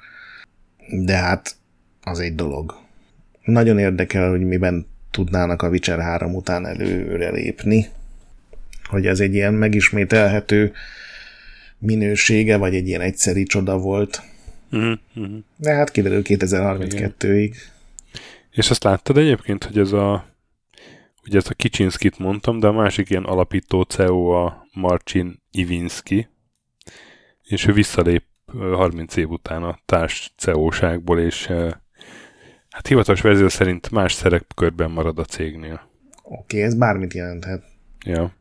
de hát az egy dolog. Nagyon érdekel, hogy miben tudnának a Witcher három után előre lépni, hogy ez egy ilyen megismételhető minősége, vagy egy ilyen egyszeri csoda volt. Mm-hmm. De hát kiderül kétezer-harminckettőig. És azt láttad egyébként, hogy ez a ugye ezt a Kicsinszkit mondtam, de a másik ilyen alapító cé e o a Marcin Iwinski, és ő visszalép harminc év után a társ cé e o-ságból, és hát hivatalos verzió szerint más szerepkörben marad a cégnél. Oké, okay, ez bármit jelenthet. Ja.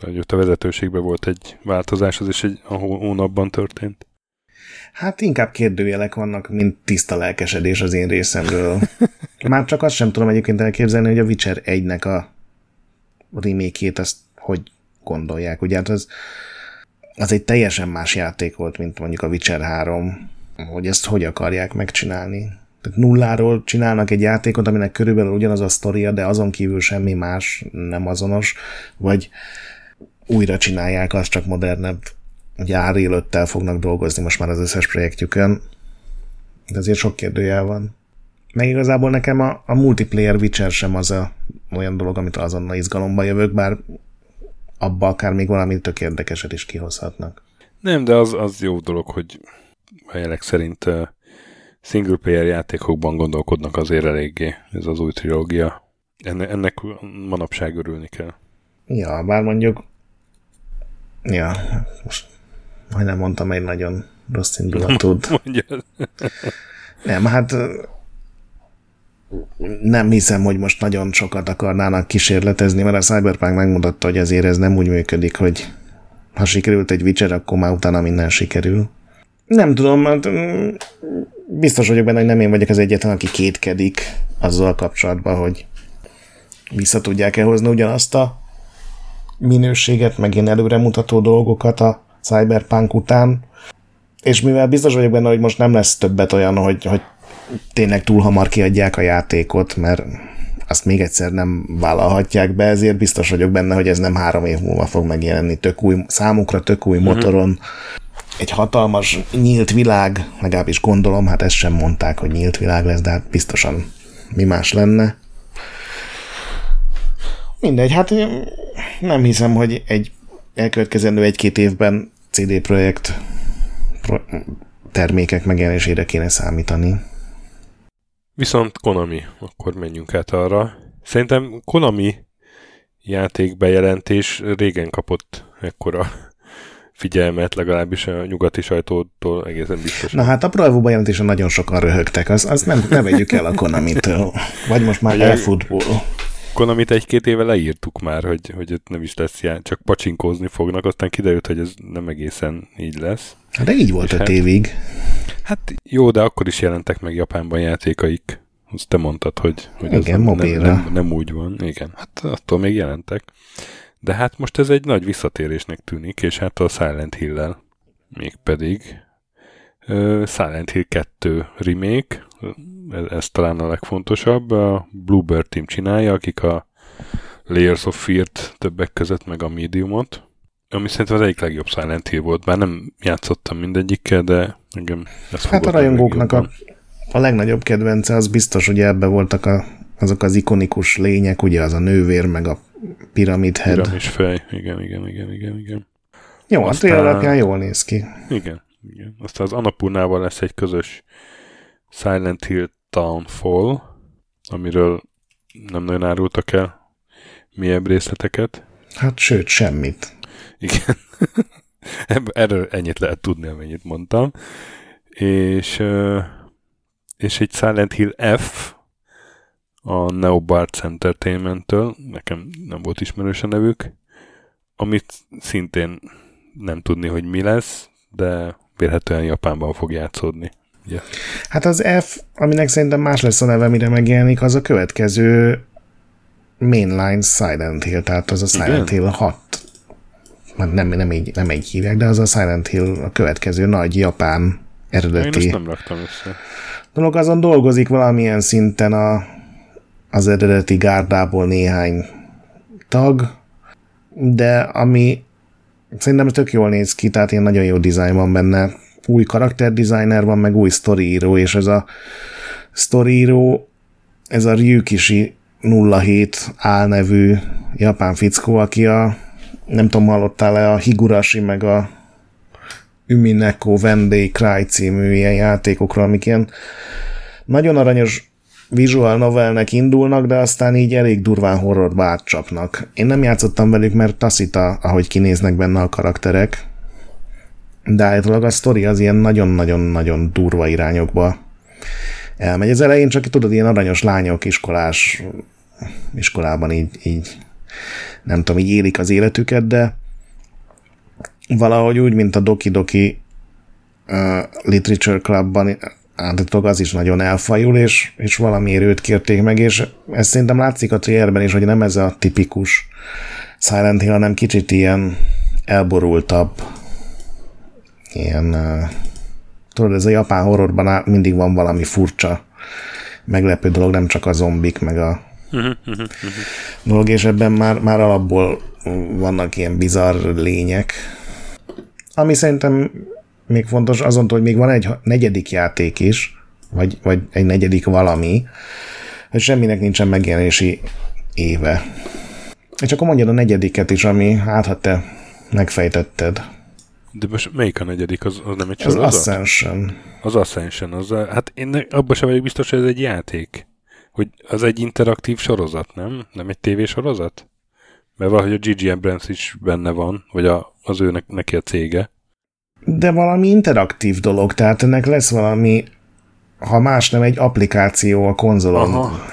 De ott a vezetőségben volt egy változás, az is egy a hónapban történt. Hát inkább kérdőjelek vannak, mint tiszta lelkesedés az én részemről. Már csak azt sem tudom egyébként elképzelni, hogy a Witcher egynek a remake-jét azt hogy gondolják. Ugye hát az, az egy teljesen más játék volt, mint mondjuk a Witcher három. Hogy ezt hogy akarják megcsinálni. Tehát nulláról csinálnak egy játékot, aminek körülbelül ugyanaz a sztoria, de azon kívül semmi más nem azonos, vagy újra csinálják, azt csak modernebb, gyári előttel fognak dolgozni most már az összes projektjükön. De azért sok kérdőjel van. Meg igazából nekem a, a multiplayer Witcher sem az a olyan dolog, amit azonnal izgalomba jövök, bár abba akár még valami tök érdekeset is kihozhatnak. Nem, de az, az jó dolog, hogy a jelek szerint uh, single player játékokban gondolkodnak azért eléggé. Ez az új trilógia. Enne, ennek manapság örülni kell. Ja, bár mondjuk ja, most majdnem mondtam egy nagyon rossz indulatút. Nem, hát nem hiszem, hogy most nagyon sokat akarnának kísérletezni, mert a Cyberpunk megmutatta, hogy azért ez nem úgy működik, hogy ha sikerült egy Witcher, akkor már utána minden sikerül. Nem tudom, mert biztos vagyok benne, hogy nem én vagyok az egyetlen, aki kétkedik azzal kapcsolatban, hogy vissza tudják-e hozni ugyanazt a minőséget, meg ilyen előremutató dolgokat a Cyberpunk után. És mivel biztos vagyok benne, hogy most nem lesz többet olyan, hogy, hogy tényleg túl hamar kiadják a játékot, mert azt még egyszer nem vállalhatják be, ezért biztos vagyok benne, hogy ez nem három év múlva fog megjelenni tök új, számukra tök új motoron. Egy hatalmas nyílt világ, legalábbis gondolom, hát ezt sem mondták, hogy nyílt világ lesz, de hát biztosan mi más lenne. Mindegy, hát nem hiszem, hogy egy elkövetkezendő egy-két évben cé dé Projekt termékek megjelenésére kéne számítani. Viszont Konami, akkor menjünk át arra. Szerintem Konami játékbejelentés régen kapott ekkora figyelmet, legalábbis a nyugati sajtótól egészen biztos. Na hát a Proevo bejelentésen nagyon sokan röhögtek, azt az nem, ne vegyük el a Konamitől. Vagy most már elfutból. Konamit egy-két éve leírtuk már, hogy, hogy nem is lesz ilyen, csak pacsinkózni fognak, aztán kiderült, hogy ez nem egészen így lesz. De így volt öt évig. Hát jó, de akkor is jelentek meg Japánban játékaik. Azt te mondtad, hogy, hogy igen, mobilra. Nem, nem, nem úgy van. Igen, hát attól még jelentek. De hát most ez egy nagy visszatérésnek tűnik, és hát a Silent Hill-lel mégpedig uh, Silent Hill kettő remake, ez talán a legfontosabb, a Bluebird Team csinálja, akik a Layers of Fear-t többek között, meg a Mediumot, ami szerintem az egyik legjobb Silent Hill volt, bár nem játszottam mindegyikkel, de engem ez hát a rajongóknak a, a legnagyobb kedvence az biztos, hogy ebben voltak a, azok az ikonikus lények, ugye az a nővér, meg a Pyramid Head. Piramis fej, igen, igen, igen, igen, igen. Jó, a trailer alapján jól néz ki. Igen, igen. Aztán az Annapurnával lesz egy közös Silent Hill Townfall, amiről nem nagyon árultak el mélyebb részleteket. Hát sőt, semmit. Igen. Erről ennyit lehet tudni, amennyit mondtam. És, és egy Silent Hill F a Neobards Entertainment-től, nekem nem volt ismerős a nevük, amit szintén nem tudni, hogy mi lesz, de vélhetően Japánban fog játszódni. Yeah. Hát az F, aminek szerintem más lesz a neve, mire megjelenik, az a következő mainline Silent Hill, tehát az a Silent igen? Hill hat. Már nem, nem, így, nem így hívják, de az a Silent Hill a következő nagy japán eredeti. Én ezt nem raktam össze. Dolog azon dolgozik valamilyen szinten a, az eredeti gárdából néhány tag, de ami szerintem tök jól néz ki, tehát ilyen nagyon jó dizájn van benne. Új karakterdesigner van, meg új sztoriíró, és ez a sztoriíró, ez a Ryukishi nulla hét Al nevű japán fickó, aki a, nem tudom, hallottál-e a Higurashi, meg a Umineko When They Cry című ilyen játékokra, amik ilyen nagyon aranyos visual novelnek indulnak, de aztán így elég durván horrorba átcsapnak. Én nem játszottam velük, mert taszita, ahogy kinéznek benne a karakterek, de állítólag a sztori az ilyen nagyon-nagyon-nagyon durva irányokba elmegy. Az elején csak, tudod, ilyen aranyos lányok iskolás, iskolában így, így nem tudom, így élik az életüket, de valahogy úgy, mint a Doki Doki uh, Literature Clubban állítólag az is nagyon elfajul, és, és valamiért őt kérték meg, és ez szerintem látszik a trailerben is, hogy nem ez a tipikus Silent Hill, hanem kicsit ilyen elborultabb ilyen, uh, tudod, ez a japán horrorban á, mindig van valami furcsa, meglepő dolog, nem csak a zombik, meg a dolog, és ebben már, már alapból vannak ilyen bizarr lények. Ami szerintem még fontos, azon, hogy még van egy negyedik játék is, vagy, vagy egy negyedik valami, hogy semminek nincsen megjelenési éve. És akkor mondjad a negyediket is, ami hát, ha te megfejtetted. De most melyik a negyedik? Az, az nem egy sorozat? Az Ascension. Az Ascension. Az a, hát én abban sem vagyok biztos, hogy ez egy játék. Hogy az egy interaktív sorozat, nem? Nem egy tévésorozat? Mert valahogy a gé gé Abrams is benne van, vagy a, az ő neki a cége. De valami interaktív dolog, tehát ennek lesz valami, ha más nem, egy applikáció a konzolon. Aha.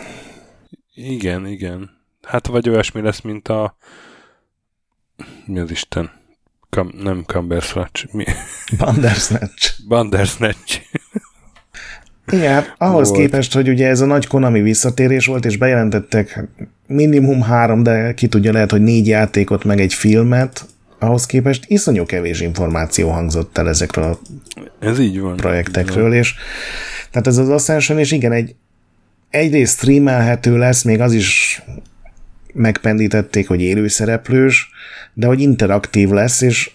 Igen, igen. Hát vagy olyasmi lesz, mint a... Mi az Isten? Kam- nem Cumbersnatch. Mi? Bandersnatch. Bandersnatch. Igen, hát ahhoz volt. Képest, hogy ugye ez a nagy Konami visszatérés volt, és bejelentettek minimum három, de ki tudja, lehet, hogy négy játékot, meg egy filmet, ahhoz képest iszonyú kevés információ hangzott el ezekről a ez így van, projektekről, így és tehát ez az Ascension, és igen, egy, egyrészt streamelhető lesz, még az is megpendítették, hogy élőszereplős, de hogy interaktív lesz, és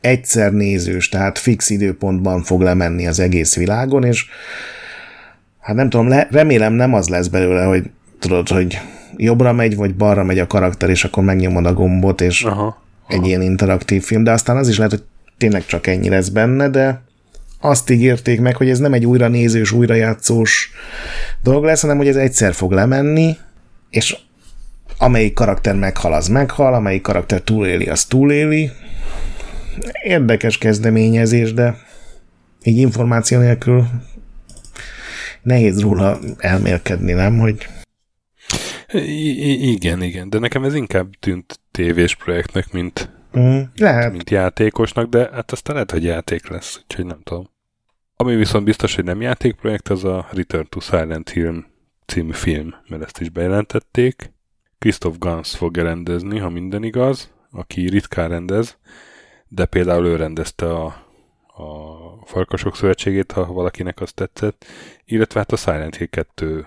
egyszer nézős, tehát fix időpontban fog lemenni az egész világon, és hát nem tudom, le, remélem nem az lesz belőle, hogy tudod, hogy jobbra megy, vagy balra megy a karakter, és akkor megnyomod a gombot, és aha, aha. egy ilyen interaktív film, de aztán az is lehet, hogy tényleg csak ennyi lesz benne, de azt ígérték meg, hogy ez nem egy újra nézős, újra játszós dolog lesz, hanem hogy ez egyszer fog lemenni, és amelyik karakter meghal, az meghal, amelyik karakter túléli, az túléli. Érdekes kezdeményezés, de így információ nélkül nehéz róla elmélkedni, nem? Hogy... I- igen, igen, de nekem ez inkább tűnt tévés projektnek, mint, mm, lehet. mint játékosnak, de hát aztán lehet, hogy játék lesz, úgyhogy nem tudom. Ami viszont biztos, hogy nem játékprojekt, az a Return to Silent Hill című film, mert ezt is bejelentették. Christoph Gans fogja rendezni, ha minden igaz, aki ritkán rendez, de például ő rendezte a, a Farkasok Szövetségét, ha valakinek azt tetszett, illetve hát a Silent Hill kettő,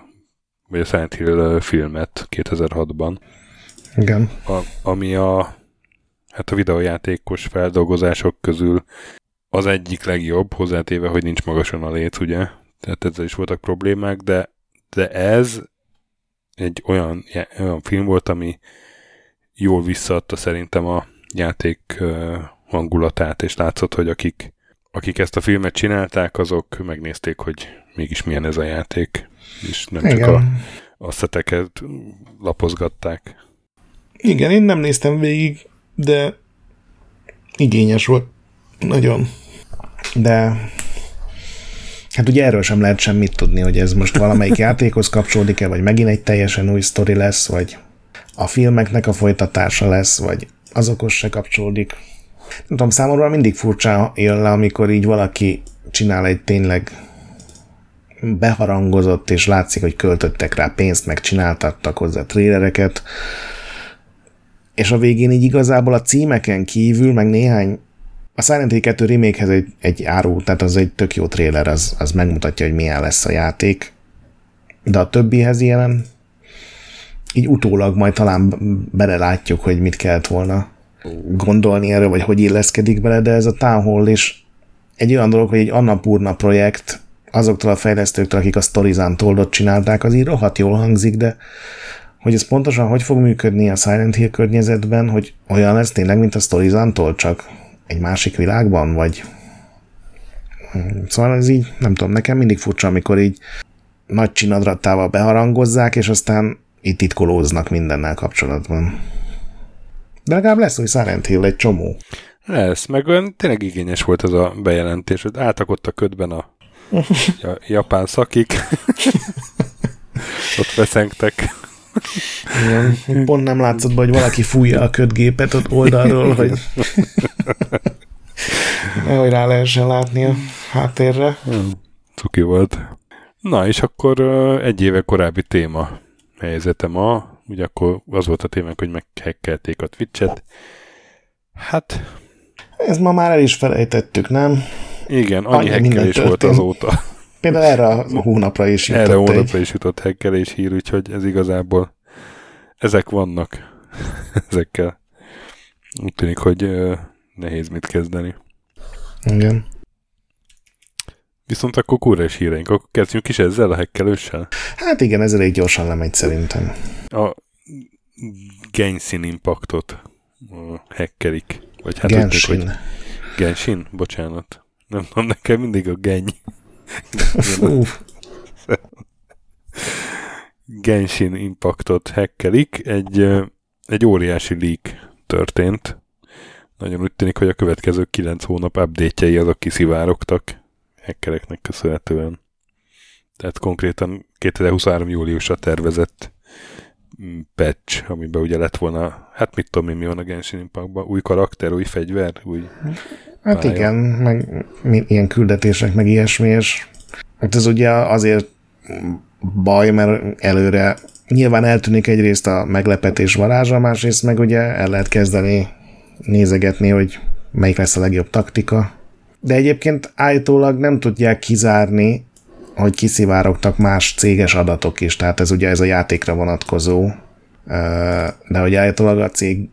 vagy a Silent Hill filmet kétezer-hatban. Igen. A, ami a, hát a videójátékos feldolgozások közül az egyik legjobb, hozzátéve, hogy nincs magasan a léc, ugye? Tehát ezzel is voltak problémák, de, de ez egy olyan, olyan film volt, ami jól visszaadta szerintem a játék hangulatát, és látszott, hogy akik, akik ezt a filmet csinálták, azok megnézték, hogy mégis milyen ez a játék, és nem csak igen. a, a szeteket lapozgatták. Igen, én nem néztem végig, de igényes volt. Nagyon. De hát ugye erről sem lehet semmit tudni, hogy ez most valamelyik játékhoz kapcsolódik-e, vagy megint egy teljesen új sztori lesz, vagy a filmeknek a folytatása lesz, vagy azokhoz se kapcsolódik. Nem tudom, számomra mindig furcsa jön le, amikor így valaki csinál egy tényleg beharangozott, és látszik, hogy költöttek rá pénzt, meg csináltattak hozzá trélereket, és a végén így igazából a címeken kívül, meg néhány a Silent Hill kettő remake-hez egy, egy áru, tehát az egy tök jó trailer, az, az megmutatja, hogy milyen lesz a játék. De a többihez ilyen így utólag majd talán belelátjuk, hogy mit kellett volna gondolni erről, vagy hogy illeszkedik bele, de ez a Town Hall is egy olyan dolog, hogy egy Annapurna projekt azoktól a fejlesztőktől, akik a Storyzán toldot csinálták, az így rohadt jól hangzik, de hogy ez pontosan hogy fog működni a Silent Hill környezetben, hogy olyan lesz tényleg, mint a Storyzán told, csak egy másik világban, vagy szóval ez így, nem tudom, nekem mindig furcsa, amikor így nagy csinadrattával beharangozzák, és aztán itt titkolóznak mindennel kapcsolatban. De legalább lesz új Silent Hill, egy csomó. Lesz, meg olyan tényleg igényes volt ez a bejelentés, hogy álltak ott a ködben a, a japán szakik, ott veszengtek. Igen, pont nem látszott be, hogy valaki fújja a ködgépet ott oldalról, hogy nehogy rá lehessen látni a háttérre. Cuki volt. Na, és akkor egy éve korábbi téma helyzete ma. Ugye akkor az volt a témánk, hogy meghekkelték a Twitch-et. Hát... ez ma már el is felejtettük, nem? Igen, annyi hekkelés volt azóta. Például erre a hónapra is jutott. Erre a hónapra is jutott hekkelés hír, úgyhogy ez igazából ezek vannak ezekkel. Úgy tűnik, hogy euh, nehéz mit kezdeni. Igen. Viszont akkor kúrás híreink. Akkor kezdjünk is ezzel a hekkelőssel? Hát igen, ez elég gyorsan lemegy szerintem. A Genshin Impactot hekkelik. Vagy hát Genshin. Úgy tűnik, hogy... Genshin? Bocsánat. Nem tudom, nekem mindig a geny. Genshin Impactot hekkelik, egy, egy óriási leak történt. Nagyon úgy tűnik, hogy a következő kilenc hónap update-jei azok kiszivárogtak hackereknek köszönhetően. Tehát konkrétan kétezer-huszonhárom júliusra tervezett patch, amiben ugye lett volna, hát mit tudom én, mi van a Genshin Impactban, új karakter, új fegyver, új... Hát pálya. Igen, meg ilyen küldetések, meg ilyesmi, és hát ez ugye azért baj, mert előre nyilván eltűnik egyrészt a meglepetés varázsa, másrészt meg ugye el lehet kezdeni nézegetni, hogy melyik lesz a legjobb taktika. De egyébként állítólag nem tudják kizárni, hogy kiszivárogtak más céges adatok is, tehát ez ugye ez a játékra vonatkozó, de hogy állítólag a cég,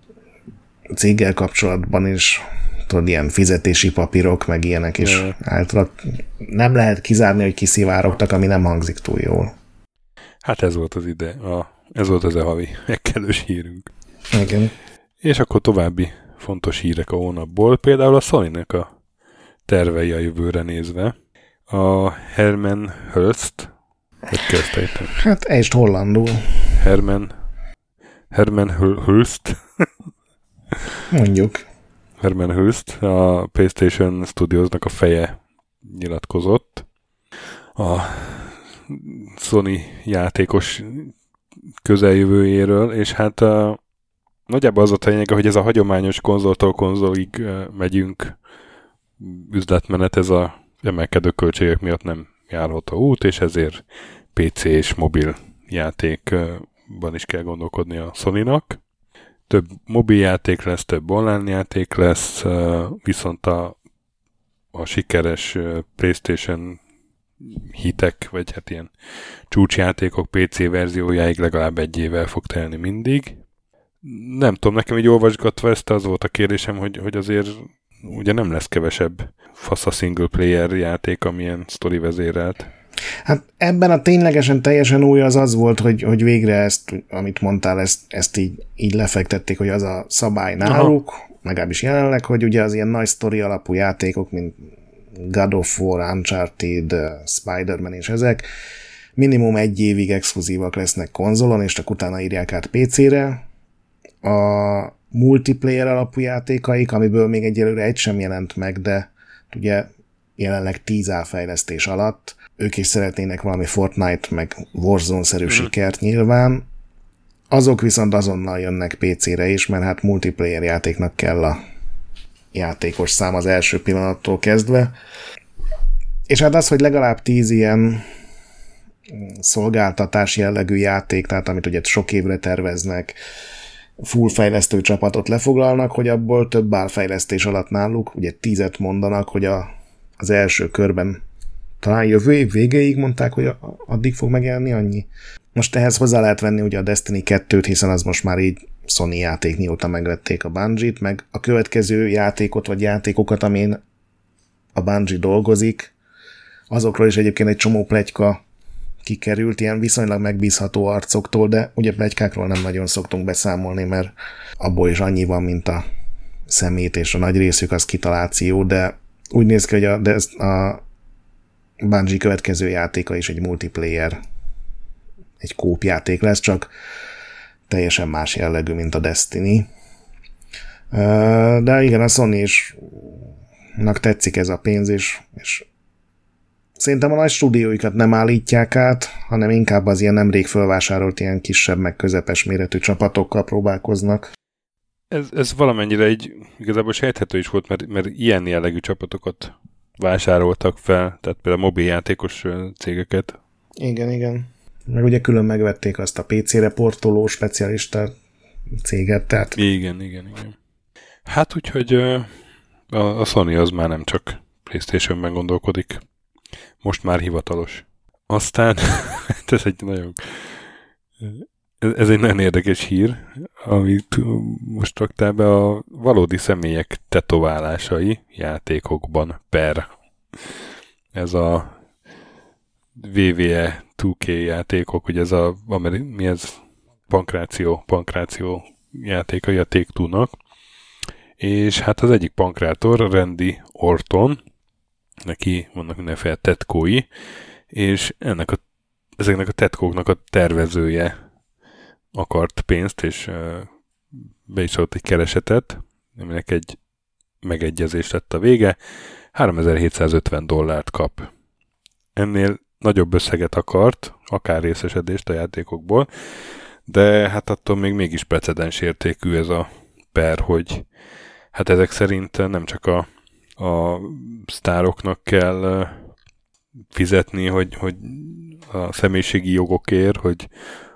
céggel kapcsolatban is tudod, ilyen fizetési papírok, meg ilyenek is. Yeah. Általában nem lehet kizárni, hogy kiszivárogtak, ami nem hangzik túl jól. Hát ez volt az ide, a, ez volt az a havi megkelős hírünk. Igen. És akkor további fontos hírek a hónapból, például a Sony-nek a tervei a jövőre nézve. A Herman Hulst, hogy kezdtétek? Hát ezt hollandul. Herman, Herman Hulst. Mondjuk. Herman Hulst, a PlayStation Studiosnak a feje nyilatkozott. A Sony játékos közeljövőjéről, és hát a, nagyjából az a lényege, hogy ez a hagyományos konzoltól konzolig megyünk üzletmenet, ez a emelkedő költségek miatt nem járható út, és ezért pé cé és mobil játékban is kell gondolkodni a Sony-nak. Több mobil játék lesz, több online játék lesz, viszont a, a sikeres PlayStation hitek, vagy hát ilyen csúcsjátékok pé cé verziójáig legalább egy évvel fog telni mindig. Nem tudom, nekem így olvasgatva ezt az volt a kérdésem, hogy, hogy azért ugye nem lesz kevesebb fasz a single player játék, amilyen sztori vezérelt. Hát ebben a ténylegesen teljesen új az az volt, hogy, hogy végre ezt, amit mondtál, ezt, ezt így, így lefektették, hogy az a szabály náluk, aha, legalábbis jelenleg, hogy ugye az ilyen nagy sztori alapú játékok, mint God of War, Uncharted, Spider-Man és ezek, minimum egy évig exkluzívak lesznek konzolon, és csak utána írják át pé cére. A multiplayer alapú játékaik, amiből még egyelőre egy sem jelent meg, de ugye jelenleg tíz A fejlesztés alatt, ők is szeretnének valami Fortnite meg Warzone-szerű sikert nyilván, azok viszont azonnal jönnek pé cére is, mert hát multiplayer játéknak kell a játékos szám az első pillanattól kezdve. És hát az, hogy legalább tíz ilyen szolgáltatás jellegű játék, tehát amit ugye sok évre terveznek, full fejlesztő csapatot lefoglalnak, hogy abból több áll fejlesztés alatt náluk, ugye tízet mondanak, hogy a, az első körben talán jövő év végéig mondták, hogy a, addig fog megjelenni annyi. Most ehhez hozzá lehet venni ugye a Destiny kettőt, hiszen az most már így Sony játék, mióta megvették a Bungie-t, meg a következő játékot vagy játékokat, amin a Bungie dolgozik, azokról is egyébként egy csomó pletyka kikerült, ilyen viszonylag megbízható arcoktól, de ugye pletykákról nem nagyon szoktunk beszámolni, mert abból is annyi van, mint a szemét, és a nagy részük az kitaláció, de úgy néz ki, hogy a, de a Bungie következő játéka is egy multiplayer, egy kópjáték lesz, csak teljesen más jellegű, mint a Destiny. De igen, a Sony-nak tetszik ez a pénz, és, és szerintem a nagy stúdióikat nem állítják át, hanem inkább az ilyen nemrég fölvásárolt ilyen kisebb, meg közepes méretű csapatokkal próbálkoznak. Ez, ez valamennyire így igazából sejthető is volt, mert, mert ilyen jellegű csapatokat vásároltak fel, tehát például mobiljátékos cégeket. Igen, igen. Meg ugye külön megvették azt a pé cére portoló specialista céget, tehát... Igen, igen, igen. Hát úgyhogy a, a Sony az már nem csak PlayStation-ben gondolkodik. Most már hivatalos. Aztán, ez egy nagyon... Ez egy nagyon érdekes hír, amit most raktál be, a valódi személyek tetoválásai játékokban per. Ez a dupla vé vé e kettő ká játékok, ugye ez a ameri- mi ez? Pankráció, pankráció játékai a Take-Two-nak. És hát az egyik pankrátor, Randy Orton, neki vannak mindenféle tetkói, és ennek a, ezeknek a tetkóknak a tervezője akart pénzt, és uh, be is adott egy keresetet, aminek egy megegyezés lett a vége, háromezer-hétszázötven dollárt kap. Ennél nagyobb összeget akart, akár részesedést a játékokból, de hát attól még mégis precedens értékű ez a per, hogy hát ezek szerint nem csak a, a sztároknak kell fizetni, hogy, hogy a személyiségi jogokért, hogy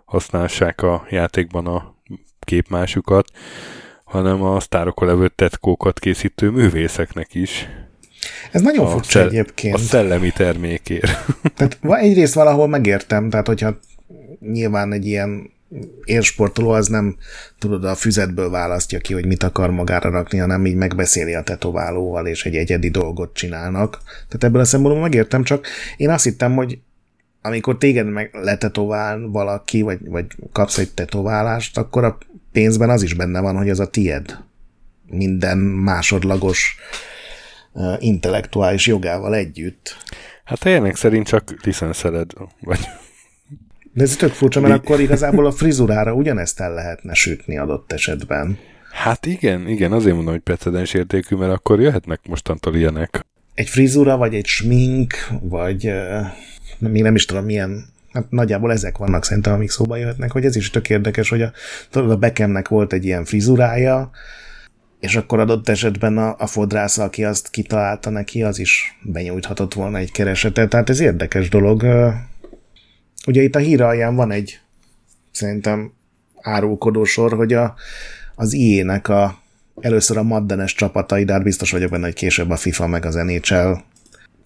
használják a játékban a képmásukat, hanem a sztárokon levő tetkókat készítő művészeknek is. Ez nagyon a furcsa szell- egyébként. A szellemi termékért. Tehát egyrészt valahol megértem, tehát hogyha nyilván egy ilyen érsportoló, az nem tudod, a füzetből választja ki, hogy mit akar magára rakni, hanem így megbeszéli a tetoválóval, és egy egyedi dolgot csinálnak. Tehát ebből a szempontból megértem, csak én azt hittem, hogy amikor téged meg letetovál valaki, vagy, vagy kapsz egy tetoválást, akkor a pénzben az is benne van, hogy az a tied. Minden másodlagos intellektuális jogával együtt. Hát a jelenek szerint csak licenszeled vagy. De ez tök furcsa, mert akkor igazából a frizurára ugyanezt el lehetne sütni adott esetben. Hát igen, igen, azért mondom, hogy precedens értékű, mert akkor jöhetnek mostantól ilyenek. Egy frizura, vagy egy smink, vagy uh, még nem is tudom milyen hát nagyjából ezek vannak szerintem, amik szóba jöhetnek, hogy ez is tök érdekes, hogy a, a Beckhamnek volt egy ilyen frizurája, és akkor adott esetben a, a fodrász, aki azt kitalálta neki, az is benyújthatott volna egy keresetet. Tehát ez érdekes dolog. Ugye itt a hír alján van egy szerintem árulkodó sor, hogy a, az i é-nek a, először a maddenes csapatai, de hát biztos vagyok benne, hogy később a FIFA meg az en há el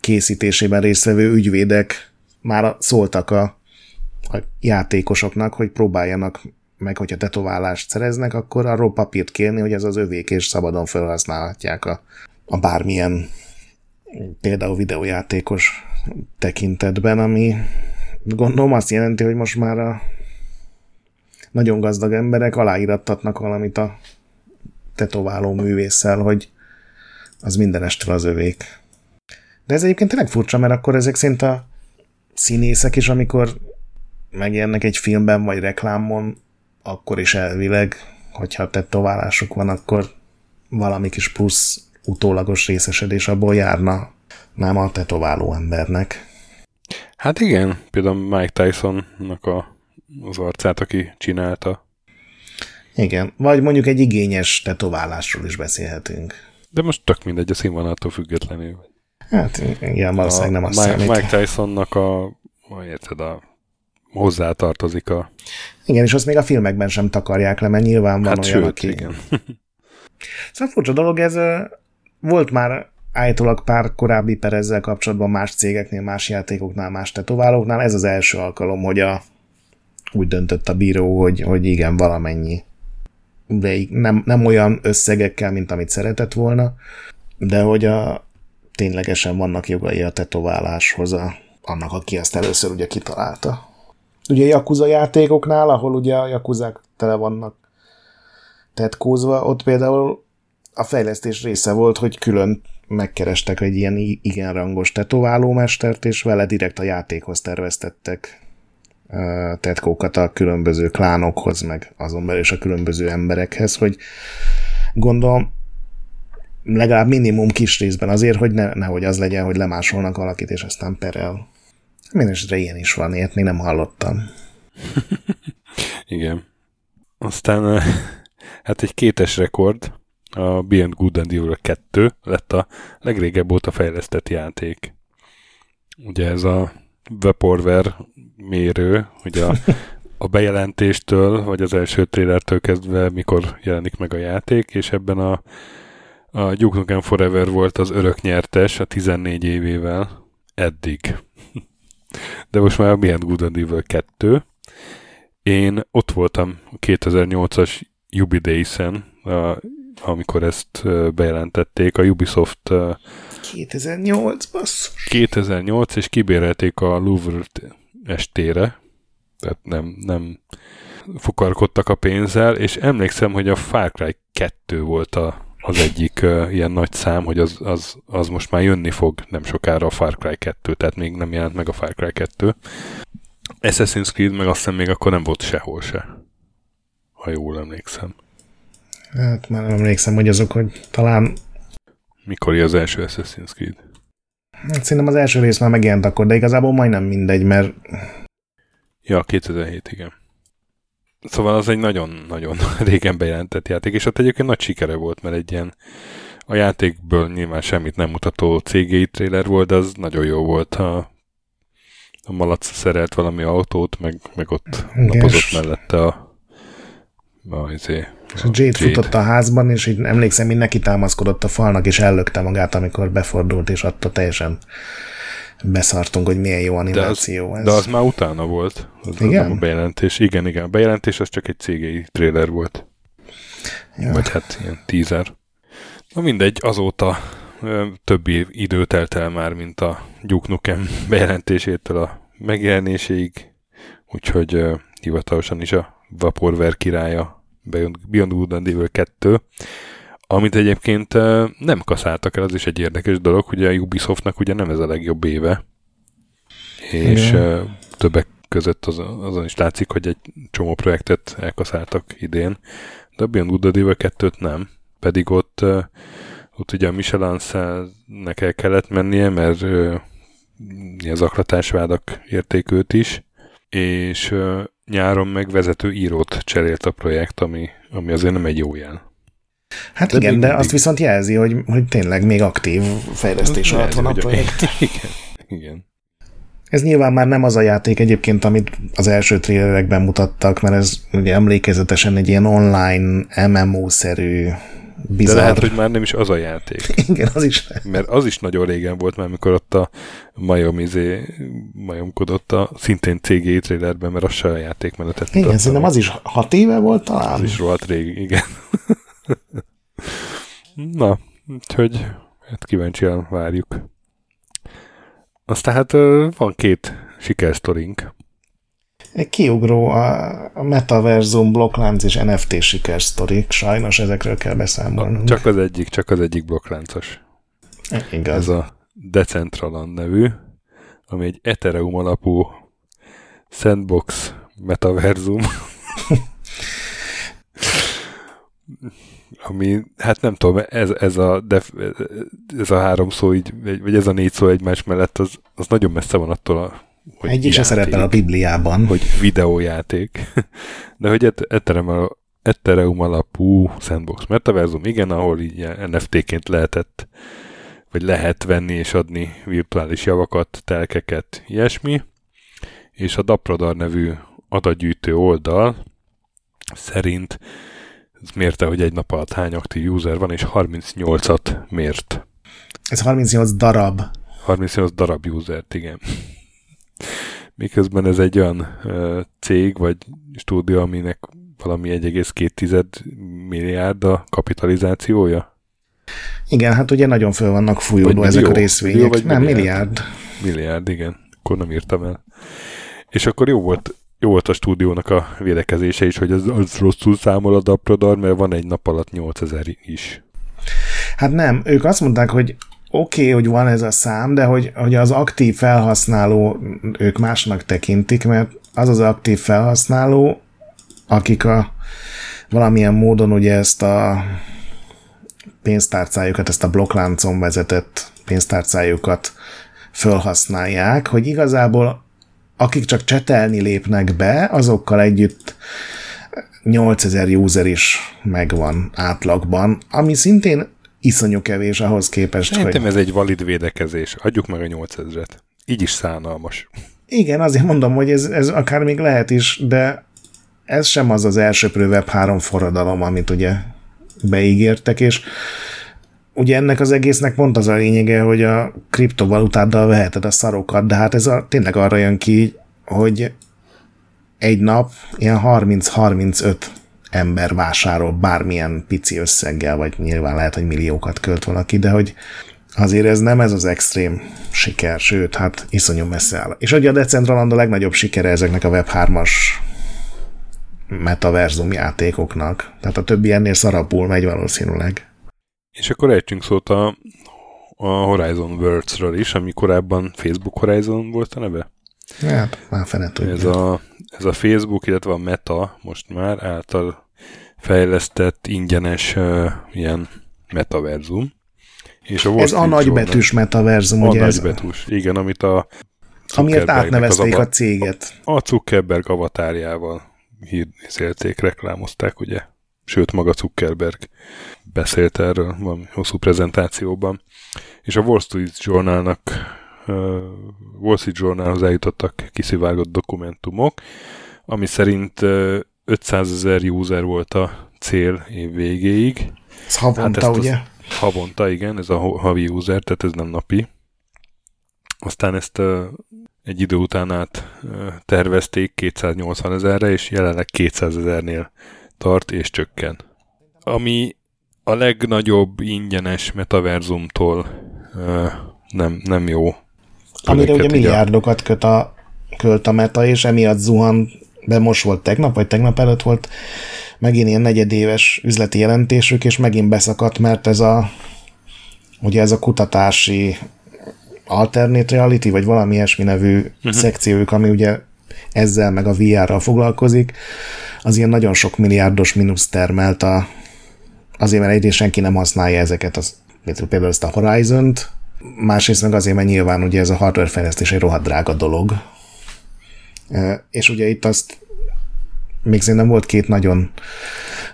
készítésében résztvevő ügyvédek már szóltak a, a játékosoknak, hogy próbáljanak meg, hogyha tetoválást szereznek, akkor arról papírt kérni, hogy ez az övék, és szabadon felhasználhatják a, a bármilyen például videójátékos tekintetben, ami gondolom azt jelenti, hogy most már a nagyon gazdag emberek aláírattatnak valamit a tetováló művésszel, hogy az mindenestől az övék. De ez egyébként tényleg furcsa, mert akkor ezek szinte a színészek is, amikor megjelennek egy filmben vagy reklámon, akkor is elvileg, hogyha tetoválásuk van, akkor valami kis plusz utólagos részesedés abból járna, nem a tetováló embernek. Hát igen, például Mike Tysonnak a, az arcát, aki csinálta. Igen, vagy mondjuk egy igényes tetoválásról is beszélhetünk. De most tök mindegy, a színvonaltól függetlenül. Hát igen, valószínűleg nem azt számít. Mike Tysonnak a, hogy érted, a hozzátartozik a... Igen, és azt még a filmekben sem takarják le, mert nyilván van hát olyan, sőt, aki... igen. Szóval furcsa dolog, ez volt már állítólag pár korábbi per ezzel kapcsolatban más cégeknél, más játékoknál, más tetoválóknál. Ez az első alkalom, hogy a, úgy döntött a bíró, hogy, hogy igen, valamennyi. De nem, nem olyan összegekkel, mint amit szeretett volna, de hogy a, ténylegesen vannak jogai a tetováláshoz a, annak, aki azt először ugye kitalálta. Ugye Yakuza játékoknál, ahol ugye a Yakuzák tele vannak tetkózva, ott például a fejlesztés része volt, hogy külön megkerestek egy ilyen igen rangos tetoválómestert, és vele direkt a játékhoz terveztettek tetkókat a különböző klánokhoz, meg azon belül is a különböző emberekhez, hogy gondolom legalább minimum kis részben azért, hogy ne, nehogy az legyen, hogy lemásolnak valakit, és aztán perel. Mindenesetre ilyen is van, ilyet még nem hallottam. Igen. Aztán hát egy kétes rekord, a Beyond Good and Evil kettő lett a legrégebb óta fejlesztett játék. Ugye ez a vaporware mérő, hogy a, a bejelentéstől, vagy az első trélertől kezdve mikor jelenik meg a játék, és ebben a, a Duke Nukem Forever volt az örök nyertes a tizennégy évével eddig. De most már a Beyond Good and Evil kettő. Én ott voltam a kétezer-nyolcas Ubisoft-en, amikor ezt bejelentették. A Ubisoft... kétezer-nyolc, basszus! kétezer-nyolc, és kibérelték a Louvre estére. Tehát nem, nem fukarkodtak a pénzzel, és emlékszem, hogy a Far Cry kettő volt a, az egyik uh, ilyen nagy szám, hogy az, az, az most már jönni fog nem sokára a Far Cry kettő, tehát még nem jelent meg a Far Cry kettő. Assassin's Creed meg aztán még akkor nem volt sehol se. Ha jól emlékszem. Hát már nem emlékszem, hogy azok, hogy talán... Mikor jön az első Assassin's Creed? Hát szerintem az első rész már megjelent akkor, de igazából majdnem mindegy, mert... Ja, kétezer-hét, igen. Szóval az egy nagyon-nagyon régen bejelentett játék, és ott egyébként nagy sikere volt, mert egy ilyen a játékből nyilván semmit nem mutató cé gé i trailer volt, de az nagyon jó volt, ha a malac szerelt valami autót, meg, meg ott napozott mellette a... a, izé, a Jade futott a házban, és így emlékszem, hogy neki támaszkodott a falnak, és ellökte magát, amikor befordult, és attól teljesen beszartunk, hogy milyen jó animáció de az, ez. De az már utána volt. Az igen? Az a bejelentés. Igen, igen. A bejelentés az csak egy cé gé i trailer volt. Ja. Vagy hát ilyen teaser. Na mindegy, azóta ö, többi idő telt el már, mint a Duke Nukem bejelentésétől a megjelenéséig. Úgyhogy ö, hivatalosan is a vaporware királya Beyond Good and Evil kettő. Amit egyébként nem kaszáltak el, az is egy érdekes dolog, hogy a Ubisoftnak ugye nem ez a legjobb éve. És igen. Többek között azon, azon is látszik, hogy egy csomó projektet elkaszáltak idén, de a Beyond Good and Evil kettőt nem. Pedig ott, ott ugye a Michel Ancelnek el kellett mennie, mert ilyen zaklatásvádak érték őt is, és uh, nyáron meg vezető írót cserélt a projekt, ami, ami azért nem egy jó jel. Hát de igen, de mindig... azt viszont jelzi, hogy, hogy tényleg még aktív fejlesztés alatt van a projekt. Igen, igen. Ez nyilván már nem az a játék egyébként, amit az első trailerekben mutattak, mert ez ugye emlékezetesen egy ilyen online em em o-szerű bizarr... De lehet, hogy már nem is az a játék. Igen, az is. Mert az is nagyon régen volt már, amikor ott a majom izé, majomkodott a szintén cé gé i trailerben, mert az se a játékmenetet mutattam. Igen, szerintem az is hat éve volt talán. Az is rohadt rég, igen. Na, úgyhogy hát kíváncsian várjuk. Aztán hát van két sikersztorink. Egy kiugró a metaverzum, blokklánc és en ef té sikersztorik. Sajnos ezekről kell beszámolnunk. Csak az egyik, csak az egyik blokkláncos. Igaz. Ez a Decentraland nevű, ami egy Ethereum alapú sandbox metaverzum. Ami, hát nem tudom, ez, ez, a def, ez a három szó, így, vagy ez a négy szó egymás mellett, az, az nagyon messze van attól, a, hogy egyik se szerepel a Bibliában. Hogy videójáték. De hogy et, ethereum, ethereum alapú sandbox metaverzum, igen, ahol így en ef té-ként lehetett, vagy lehet venni és adni virtuális javakat, telkeket, ilyesmi. És a Dapradar nevű adatgyűjtő oldal szerint mérte, hogy egy nap alatt hány aktív user van, és harmincnyolcat mért. Ez harmincnyolc darab. harmincnyolc darab usert, igen. Miközben ez egy olyan uh, cég, vagy stúdió, aminek valami egy egész két milliárd a kapitalizációja? Igen, hát ugye nagyon föl vannak fújódva ezek a részvények. Nem, milliárd. Milliárd, igen. Akkor nem írtam el. És akkor jó volt Jó volt a stúdiónak a védekezése is, hogy az, az rosszul számol a Dapradar, mert van egy nap alatt nyolcezer is. Hát nem, ők azt mondták, hogy oké, okay, hogy van ez a szám, de hogy, hogy az aktív felhasználó ők másnak tekintik, mert az az aktív felhasználó, akik a valamilyen módon ugye ezt a pénztárcájukat, ezt a blokkláncon vezetett pénztárcájukat felhasználják, hogy igazából akik csak csetelni lépnek be, azokkal együtt nyolcezer user is megvan átlagban, ami szintén iszonyú kevés ahhoz képest, szerintem hogy... ez egy valid védekezés. Adjuk meg a nyolcezret. Így is szánalmas. Igen, azért mondom, hogy ez, ez akár még lehet is, de ez sem az az elsöprő web három forradalom, amit ugye beígértek, és ugye ennek az egésznek pont az a lényege, hogy a kriptovalutáddal veheted a szarokat, de hát ez a, tényleg arra jön ki, hogy egy nap ilyen harminc-harmincöt ember vásárol bármilyen pici összeggel, vagy nyilván lehet, hogy milliókat költ valaki, de hogy azért ez nem ez az extrém siker, sőt, hát iszonyú messze áll. És ugye a Decentraland a legnagyobb sikere ezeknek a web hármas metaverzum játékoknak, tehát a többi ennél szarabul megy valószínűleg. És akkor ejtsünk szót a, a Horizon Worlds-ről is, ami korábban Facebook Horizon volt a neve? Hát, már fene tudjuk. Ez a, ez a Facebook, illetve a Meta most már által fejlesztett ingyenes uh, ilyen metaverzum. És a ez a nagybetűs metaverzum, a ugye? A nagybetűs, a... igen, amit a amiért átnevezték a céget. A Zuckerberg avatárjával hírnézélték, reklámozták, ugye? Sőt, maga Zuckerberg beszélt erről valami hosszú prezentációban. És a Wall Street Journalnak, uh, Wall Street Journalhoz eljutottak kiszivárgott dokumentumok, ami szerint uh, ötszázezer user volt a cél év végéig. Ez havonta, hát ugye? Az, havonta, igen, ez a havi user, tehát ez nem napi. Aztán ezt uh, egy idő után át uh, tervezték kétszáznyolcvanezerre, és jelenleg kétszázezernél tart és csökken. Ami a legnagyobb ingyenes metaverzumtól ö, nem, nem jó. Amire ugye milliárdokat köt a, költ a meta, és emiatt zuhan, de most volt tegnap, vagy tegnap előtt volt megint ilyen negyedéves üzleti jelentésük, és megint beszakadt, mert ez a ugye ez a kutatási alternate reality, vagy valami ilyesmi nevű uh-huh. szekciójuk, ami ugye ezzel meg a vé er-rel foglalkozik, az ilyen nagyon sok milliárdos mínusz termelt a, azért, mert egyrészt senki nem használja ezeket, az, például ezt a Horizont, másrészt meg azért, mert nyilván ugye ez a hardware fejlesztés egy rohadt drága dolog, És ugye itt azt még szerintem volt két nagyon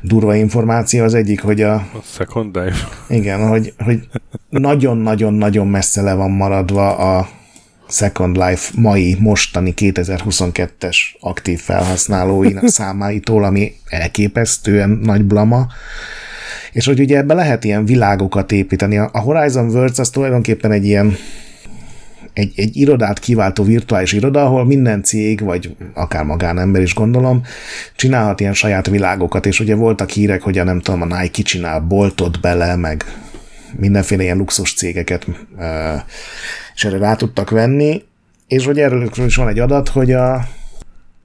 durva információ. Az egyik, hogy a... a second dive. Igen, hogy, hogy nagyon-nagyon-nagyon messze le van maradva a Second Life mai, mostani kétezer-huszonkettes aktív felhasználóinak számáitól, ami elképesztően nagy blama. És hogy ugye ebbe lehet ilyen világokat építeni. A Horizon Worlds az tulajdonképpen egy ilyen egy, egy irodát kiváltó virtuális iroda, ahol minden cég, vagy akár magánember is gondolom, csinálhat ilyen saját világokat, és ugye voltak hírek, hogy a nem tudom, a Nike csinál boltot bele, meg mindenféle ilyen luxus cégeket, és erre rá tudtak venni, és hogy erről is van egy adat, hogy a,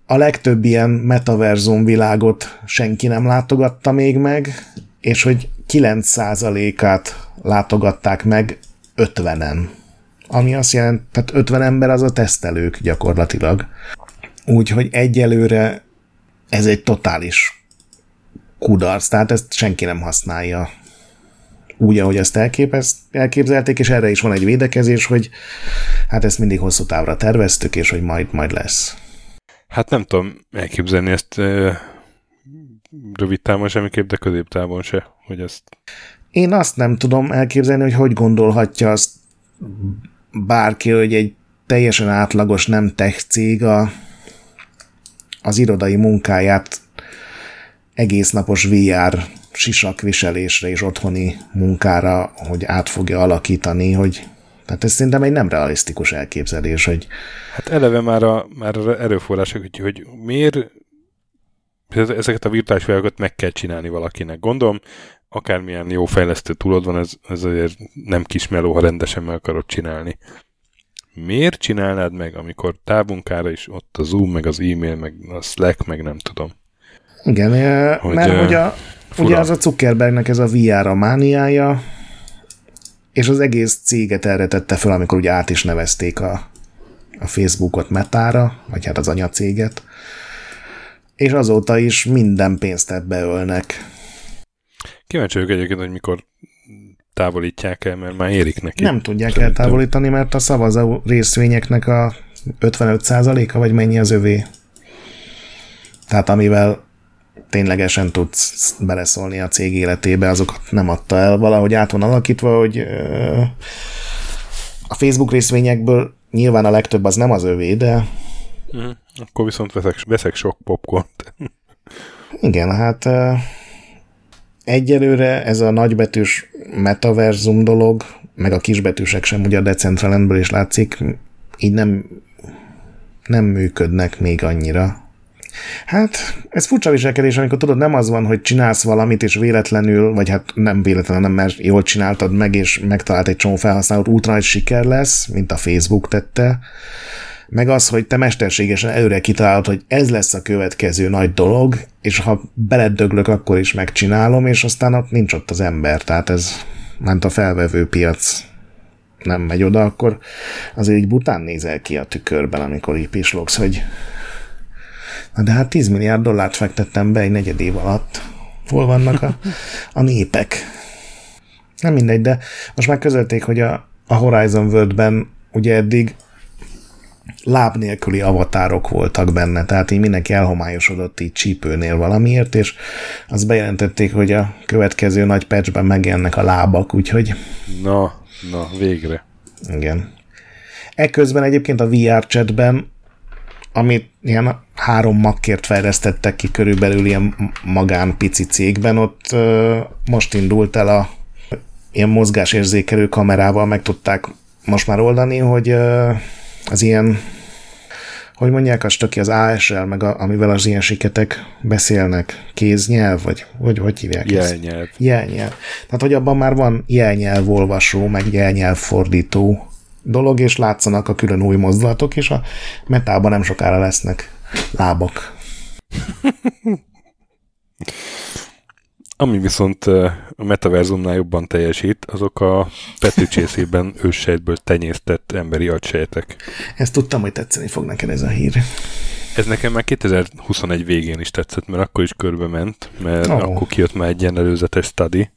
a legtöbb ilyen metaverzum világot senki nem látogatta még meg, és hogy kilenc százalékát látogatták meg ötvenen. Ami azt jelent, tehát ötven ember az a tesztelők gyakorlatilag. Úgyhogy egyelőre ez egy totális kudarc, tehát ezt senki nem használja úgy, ahogy ezt elképez, elképzelték, és erre is van egy védekezés, hogy hát ezt mindig hosszú távra terveztük, és hogy majd, majd lesz. Hát nem tudom elképzelni ezt euh, rövid távon semmiképp, de középtávon se, hogy ezt... Én azt nem tudom elképzelni, hogy hogy gondolhatja azt bárki, hogy egy teljesen átlagos, nem tech cég a, az irodai munkáját egésznapos vé er sisakviselésre és otthoni munkára, hogy át fogja alakítani, hogy tehát ez szerintem egy nem realisztikus elképzelés, hogy... Hát eleve már a, már a erőforrások, hogy, hogy miért ezeket a virtuális világokat meg kell csinálni valakinek. Gondolom, akármilyen jó fejlesztő túlod van, ez, ez azért nem kis meló, ha rendesen meg akarod csinálni. Miért csinálnád meg, amikor távmunkára is ott a Zoom, meg az e-mail, meg a Slack, meg nem tudom. Igen, hogy, mert hogy a Fura. Ugye az a Zuckerbergnek ez a vé er a mániája, és az egész céget erre tette fel, amikor ugye át is nevezték a, a Facebookot Metára, vagy hát az anyacéget, és azóta is minden pénzt ebbe ölnek. Kíváncsi vagyok egyébként, hogy mikor távolítják el, mert már érik neki. Nem tudják szerintem eltávolítani, mert a szavazó részvényeknek a ötvenöt százaléka, vagy mennyi az övé. Tehát amivel ténylegesen tudsz beleszólni a cég életébe, azokat nem adta el. Valahogy át van alakítva, hogy a Facebook részvényekből nyilván a legtöbb az nem az övé, de... Mm, akkor viszont veszek, veszek sok popcornt. Igen, hát egyelőre ez a nagybetűs metaverzum dolog, meg a kisbetűsek sem, ugye a Decentralandből is látszik, így nem, nem működnek még annyira. Hát, ez furcsa viselkedés, amikor tudod, nem az van, hogy csinálsz valamit, és véletlenül, vagy hát nem véletlenül, mert jól csináltad meg, és megtalált egy csomó felhasználót, ultra nagy siker lesz, mint a Facebook tette, meg az, hogy te mesterségesen előre kitalálod, hogy ez lesz a következő nagy dolog, és ha beledöglök, akkor is megcsinálom, és aztán ott nincs ott az ember, tehát ez ment a felvevő piac. Nem megy oda, akkor azért így bután nézel ki a tükörben, amikor így pislogsz, hogy na de hát tíz milliárd dollárt fektettem be egy negyed év alatt. Hol vannak a, a népek? Nem mindegy, de most már közölték, hogy a, a Horizon Worldben ugye eddig láb nélküli avatárok voltak benne, tehát így mindenki elhomályosodott így csípőnél valamiért, és azt bejelentették, hogy a következő nagy patchben megjelennek a lábak, úgyhogy... Na, na, végre. Igen. Ekközben egyébként a vé er chatben, amit ilyen három makkért fejlesztettek ki körülbelül ilyen magán pici cégben, ott ö, most indult el a ilyen mozgásérzékelő kamerával, meg tudták most már oldani, hogy ö, az ilyen, hogy mondják azt aki, az á es el, meg a, amivel az ilyen siketek beszélnek, kéznyelv, vagy hogy, hogy hívják? Jelnyelv. Jelnyelv. Tehát, hogy abban már van jelnyelvolvasó, meg jelnyelvfordító dolog, és látszanak a külön új mozdulatok, és a metában nem sokára lesznek lábak. Ami viszont a metaverzumnál jobban teljesít, azok a petőcsészében őssejtből tenyésztett emberi agysejtek. Ezt tudtam, hogy tetszeni fog neked ez a hír. Ez nekem már kétezer-huszonegy végén is tetszett, mert akkor is körbe ment, mert oh. akkor kijött már egy ilyen előzetes study,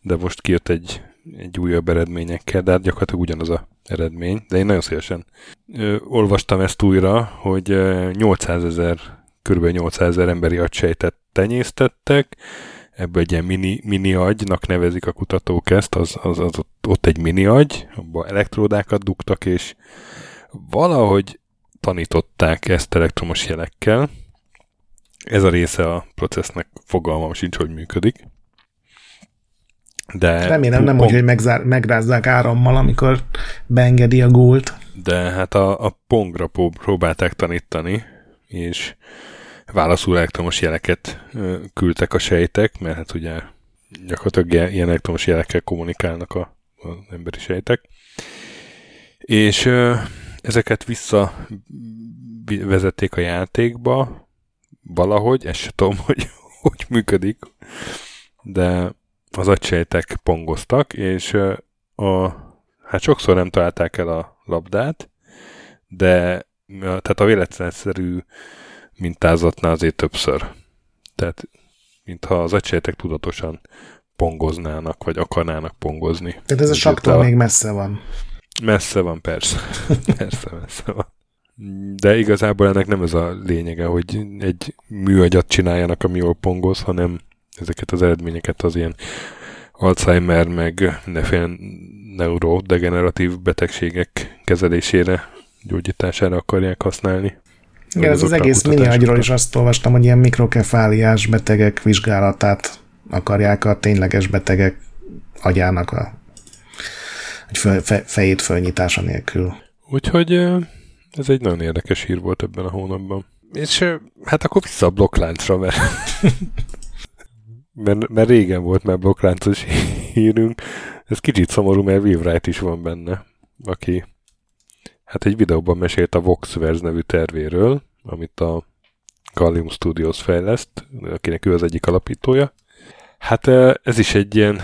de most kijött egy, egy újabb eredményekkel, de hát gyakorlatilag ugyanaz a eredmény, de én nagyon szívesen ö, olvastam ezt újra, hogy nyolcszázezer, kb. nyolcszázezer emberi agysejtet tenyésztettek, ebből egy ilyen mini, mini agynak nevezik a kutatók ezt, az, az, az ott, ott egy mini agy, abba elektródákat dugtak, és valahogy tanították ezt elektromos jelekkel. Ez a része a processznek, fogalmam sincs, hogy működik. De remélem pont, nem úgy, hogy megzár, megrázzák árammal, amikor beengedi a gólt. De hát a, a pongra próbálták tanítani, és válaszul elektromos jeleket küldtek a sejtek, mert hát ugye gyakorlatilag ilyen elektromos jelekkel kommunikálnak a, az emberi sejtek. És ezeket visszavezették a játékba, valahogy, ezt sem tudom, hogy hogy működik, de az agysejtek pongoztak, és a, hát sokszor nem találták el a labdát, de tehát a véletlenszerű mintázatnál azért többször. Tehát, mintha az agysejtek tudatosan pongoznának, vagy akarnának pongozni. Tehát ez a saktól a... még messze van. Messze van, persze. Persze, messze van. De igazából ennek nem ez a lényege, hogy egy műagyat csináljanak, ami jól pongoz, hanem ezeket az eredményeket az ilyen Alzheimer, meg mindenféle neurodegeneratív betegségek kezelésére, gyógyítására akarják használni. Igen, ez az, az egész mini agyról is azt olvastam, hogy ilyen mikrokefáliás betegek vizsgálatát akarják a tényleges betegek agyának a egy fejét fölnyitása nélkül. Úgyhogy ez egy nagyon érdekes hír volt ebben a hónapban. És hát akkor vissza a blokkláncra, mert, mert, mert régen volt már blokkláncos hírünk. Ez kicsit szomorú, mert Will Wright is van benne, aki hát egy videóban mesélt a Voxverse nevű tervéről, amit a Gallium Studios fejleszt, akinek ő az egyik alapítója. Hát ez is egy ilyen,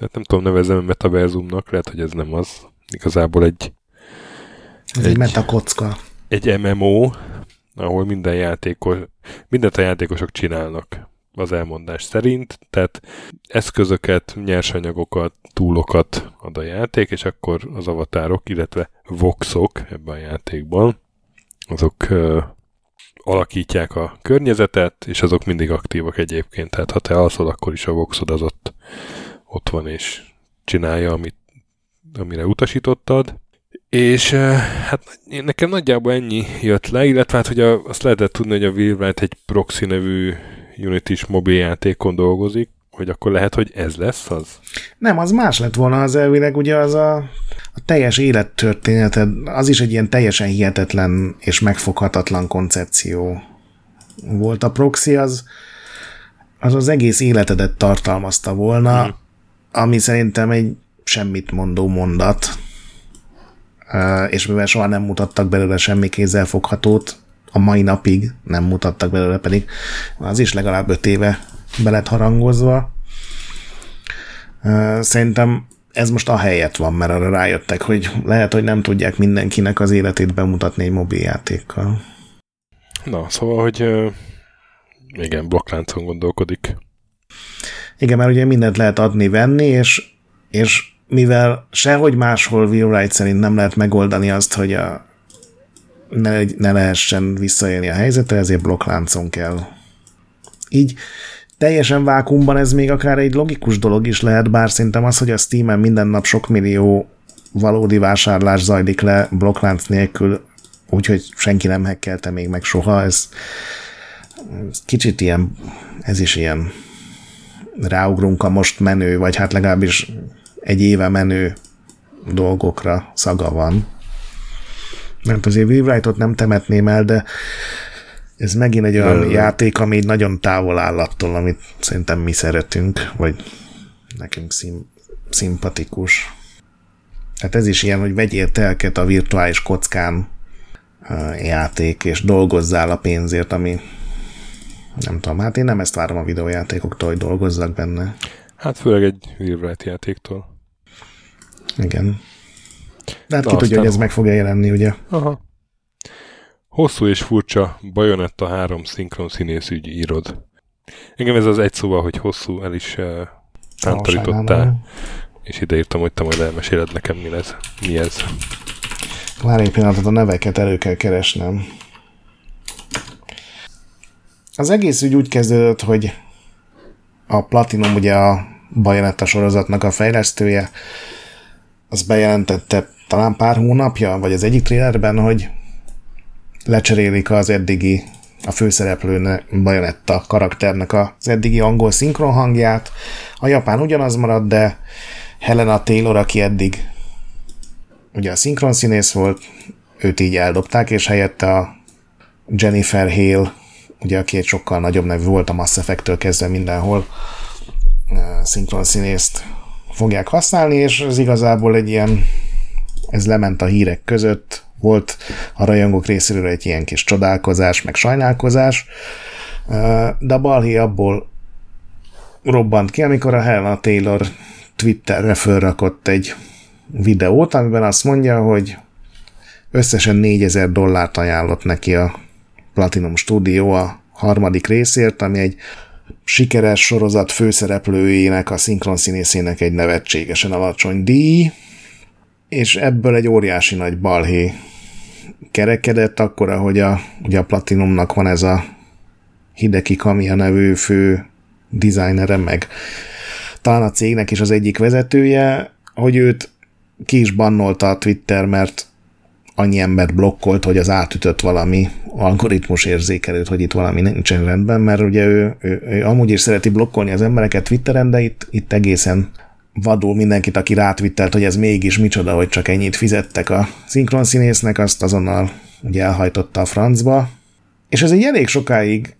hát nem tudom, nevezzem metaverzumnak, lehet, hogy ez nem az. Igazából egy... Ez egy, egy metakocka. Egy em em o, ahol minden játékos, mindent a játékosok csinálnak az elmondás szerint, tehát eszközöket, nyersanyagokat, túlokat ad a játék, és akkor az avatárok, illetve voxok ebben a játékban, azok ö, alakítják a környezetet, és azok mindig aktívak egyébként, tehát ha te alszol, akkor is a voxod az ott, ott van, és csinálja, amit, amire utasítottad. És hát nekem nagyjából ennyi jött le, illetve hát, hogy a, azt lehetett tudni, hogy a Will Wright egy Proxy nevű Unity-s mobiljátékon dolgozik, hogy akkor lehet, hogy ez lesz az? Nem, az más lett volna az elvileg, ugye az a, a teljes élettörténeted, az is egy ilyen teljesen hihetetlen és megfoghatatlan koncepció volt. A Proxy az az, az egész életedet tartalmazta volna, hmm. ami szerintem egy semmit mondó mondat, és mivel soha nem mutattak belőle semmi kézzelfoghatót, a mai napig nem mutattak belőle, pedig az is legalább öt éve be lett harangozva. Szerintem ez most a helyet van, mert arra rájöttek, hogy lehet, hogy nem tudják mindenkinek az életét bemutatni egy mobiljátékkal. Na, szóval, hogy igen, blokkláncon gondolkodik. Igen, mert ugye mindent lehet adni-venni, és, és mivel sehogy máshol Will Wright szerint nem lehet megoldani azt, hogy a ne, ne lehessen visszaélni a helyzetre, ezért blokkláncon kell. Így teljesen vákuumban ez még akár egy logikus dolog is lehet, bár szerintem az, hogy a Steamen minden nap sok millió valódi vásárlás zajlik le blokklánc nélkül, úgyhogy senki nem hackelte még meg soha, ez, ez kicsit ilyen, ez is ilyen ráugrunk a most menő, vagy hát legalábbis egy éve menő dolgokra szaga van. Mert azért Will Wright-ot nem temetném el, de ez megint egy olyan Öl. játék, ami nagyon távol áll attól, amit szerintem mi szeretünk, vagy nekünk szim- szimpatikus. Hát ez is ilyen, hogy vegyél telket a virtuális kockán játék, és dolgozzál a pénzért, ami nem tudom, hát én nem ezt várom a videójátékoktól, hogy dolgozzak benne. Hát főleg egy Will Wright játéktól. Igen. De hát na, ki tudja, hogy ez meg fogja jelenni, ugye? Aha. Hosszú és furcsa Bajonetta három szinkron színészügyi írod. Engem ez az egy szóval, hogy hosszú, el is uh, tántorítottál. és ideírtam, hogy te majd elmeséled nekem, mi ez. Mi ez. Várj egy pillanatot, a neveket elő kell keresnem. Az egész ügy úgy kezdődött, hogy a Platinum, ugye a Bayonetta sorozatnak a fejlesztője, az bejelentette talán pár hónapja, vagy az egyik trailerben, hogy lecserélik az eddigi, a főszereplő Bayonetta karakternek az eddigi angol szinkron hangját. A japán ugyanaz marad, de Helena Taylor, aki eddig ugye a szinkron színész volt, őt így eldobták, és helyette a Jennifer Hale, ugye aki egy sokkal nagyobb nevű volt, a Mass Effect-től kezdve mindenhol szinkron színészt fogják használni, és ez igazából egy ilyen, ez lement a hírek között, volt a rajongók részéről egy ilyen kis csodálkozás, meg sajnálkozás, de a balhé abból robbant ki, amikor a Helena Taylor Twitterre fölrakott egy videót, amiben azt mondja, hogy összesen négyezer dollárt ajánlott neki a Platinum Studio a harmadik részért, ami egy sikeres sorozat főszereplőjének, a szinkronszínészének egy nevetségesen alacsony díj, és ebből egy óriási nagy balhé kerekedett akkor, ahogy a, ugye a Platinumnak van ez a Hideki Kamiya nevű fő dizájnere, meg talán a cégnek is az egyik vezetője, hogy őt ki is bannolta a Twitter, mert annyi embert blokkolt, hogy az átütött valami algoritmus érzékelőt, hogy itt valami nincsen rendben, mert ugye ő, ő, ő amúgy is szereti blokkolni az embereket Twitteren, de itt, itt egészen vadul mindenkit, aki rátwittelt, hogy ez mégis micsoda, hogy csak ennyit fizettek a szinkronszínésznek, azt azonnal ugye elhajtotta a francba. És ez egy elég sokáig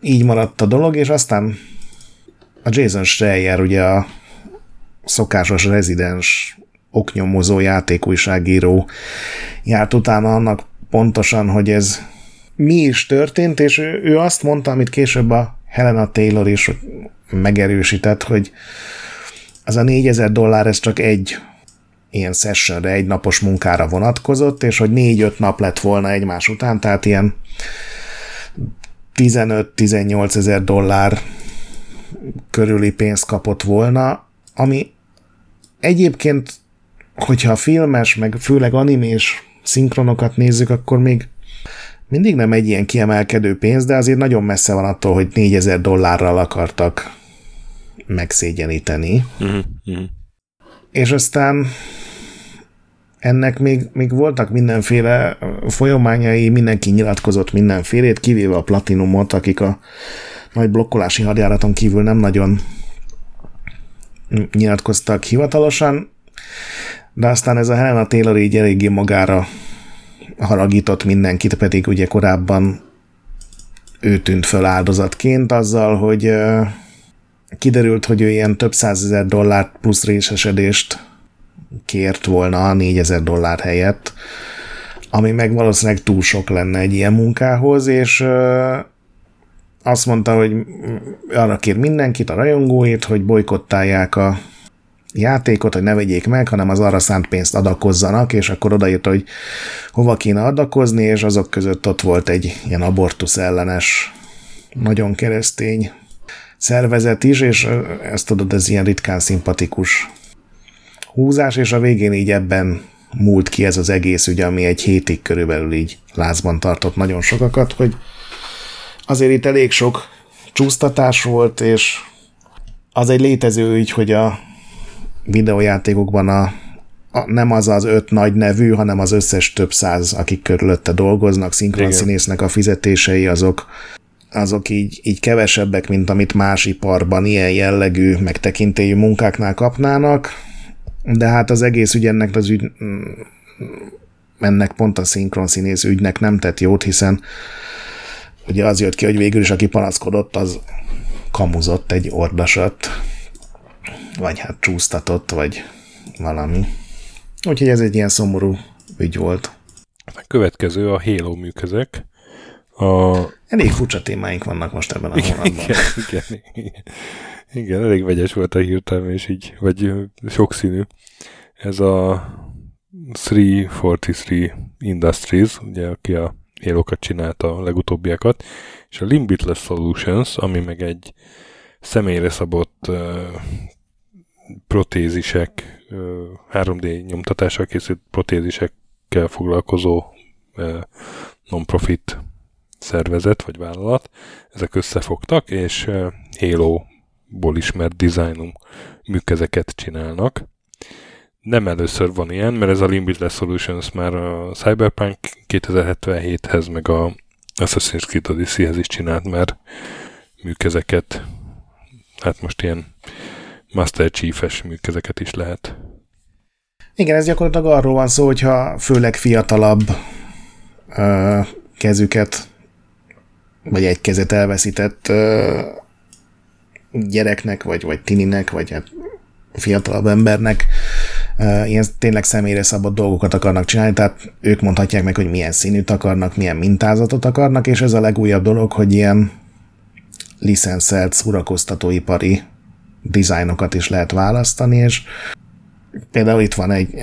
így maradt a dolog, és aztán a Jason Schreier, ugye a szokásos rezidens oknyomozó játékújságíró járt utána annak pontosan, hogy ez mi is történt, és ő, ő azt mondta, amit később a Helena Taylor is megerősített, hogy az a négyezer dollár, ez csak egy ilyen sessionre, egy napos munkára vonatkozott, és hogy négy-öt nap lett volna egymás után, tehát ilyen tizenöt-tizennyolc ezer dollár körüli pénzt kapott volna, ami egyébként, hogyha filmes, meg főleg animés szinkronokat nézzük, akkor még mindig nem egy ilyen kiemelkedő pénz, de azért nagyon messze van attól, hogy négyezer dollárral akartak megszégyeníteni. Mm-hmm. És aztán ennek még, még voltak mindenféle folyamányai, mindenki nyilatkozott mindenfélét, kivéve a Platinumot, akik a nagy blokkolási hadjáraton kívül nem nagyon nyilatkoztak hivatalosan, de aztán ez a Helena Taylor így eléggé magára haragított mindenkit, pedig ugye korábban ő tűnt föl áldozatként azzal, hogy kiderült, hogy ő ilyen több százezer dollárt plusz részesedést kért volna a négyezer dollár helyett, ami meg valószínűleg túl sok lenne egy ilyen munkához, és azt mondta, hogy arra kér mindenkit, a rajongóit, hogy bojkottálják a játékot, hogy ne vegyék meg, hanem az arra szánt pénzt adakozzanak, és akkor odaírta, hogy hova kéne adakozni, és azok között ott volt egy ilyen abortusz ellenes, nagyon keresztény szervezet is, és ezt tudod, ez ilyen ritkán szimpatikus húzás, és a végén így ebben múlt ki ez az egész ügy, ami egy hétig körülbelül így lázban tartott nagyon sokakat, hogy azért itt elég sok csúsztatás volt, és az egy létező ügy, hogy a videójátékokban a, a, nem az az öt nagy nevű, hanem az összes több száz, akik körülötte dolgoznak, szinkronszínésznek a fizetései, azok, azok így, így kevesebbek, mint amit más iparban ilyen jellegű, megtekintélyű munkáknál kapnának, de hát az egész ügy ennek az ügy, ennek pont a szinkronszínész ügynek nem tett jót, hiszen ugye az jött ki, hogy végül is aki panaszkodott, az kamuzott egy ordasat, vagy hát csúsztatott, vagy valami. Úgyhogy ez egy ilyen szomorú ügy volt. A következő a Halo műközök. A... Elég furcsa témáink vannak most ebben a hónapban. Igen, igen, igen. Igen, elég vegyes volt a hirtelme, és így, vagy sokszínű. Ez a háromszázhatvanhárom Industries, ugye, aki a Halo-kat csinálta, a legutóbbiakat, és a Limitless Solutions, ami meg egy személyre szabott uh, protézisek, három dé nyomtatással készült protézisekkel foglalkozó non-profit szervezet vagy vállalat. Ezek összefogtak, és Halo-ból ismert dizájnú műkezeket csinálnak. Nem először van ilyen, mert ez a Limitless Solutions már a Cyberpunk kétezer-hetvenhéthez, meg a Assassin's Creed Odyssey-hez is csinált már műkezeket. Hát most ilyen Master Chief-es műkezeket is lehet. Igen, ez gyakorlatilag arról van szó, hogyha főleg fiatalabb ö, kezüket, vagy egy kezet elveszített ö, gyereknek, vagy, vagy tininek, vagy hát fiatalabb embernek ö, ilyen tényleg személyre szabott dolgokat akarnak csinálni, tehát ők mondhatják meg, hogy milyen színűt akarnak, milyen mintázatot akarnak, és ez a legújabb dolog, hogy ilyen licenszelt, szórakoztatóipari dizájnokat is lehet választani, és például itt van egy,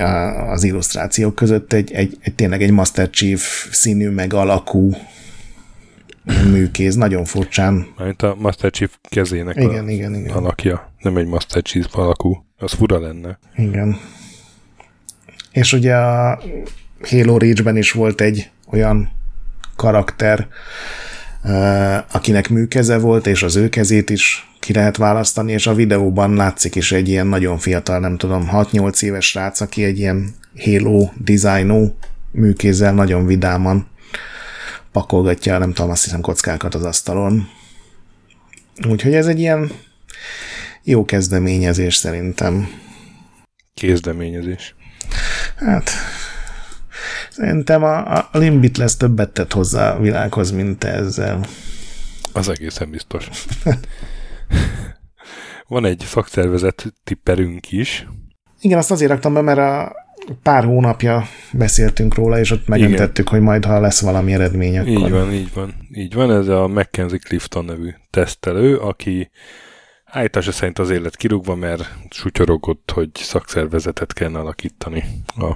az illusztrációk között egy, egy, egy tényleg egy Master Chief színű, meg alakú műkéz, nagyon furcsán. Mint a Master Chief kezének igen, a, igen, igen. alakja, nem egy Master Chief alakú, az fura lenne. Igen. És ugye a Halo Reach-ben is volt egy olyan karakter, akinek műkeze volt, és az ő kezét is ki lehet választani, és a videóban látszik is egy ilyen nagyon fiatal, nem tudom, hat-nyolc éves srác, aki egy ilyen Halo designó műkézzel nagyon vidáman pakolgatja, nem tudom, azt hiszem kockákat az asztalon. Úgyhogy ez egy ilyen jó kezdeményezés szerintem. Kézdeményezés. Hát... Szerintem a, a Limitless többet tett hozzá a világhoz, mint te ezzel. Az egészen biztos. Van egy szakszervezet tipperünk is. Igen, azt azért raktam be, mert a pár hónapja beszéltünk róla, és ott megemlítettük, hogy majd, ha lesz valami eredmény, akkor... Így van, így van. Így van, ez a Mackenzie Clifton nevű tesztelő, aki állítása szerint az élet kirúgva, mert sutyorogott, hogy szakszervezetet kellene alakítani a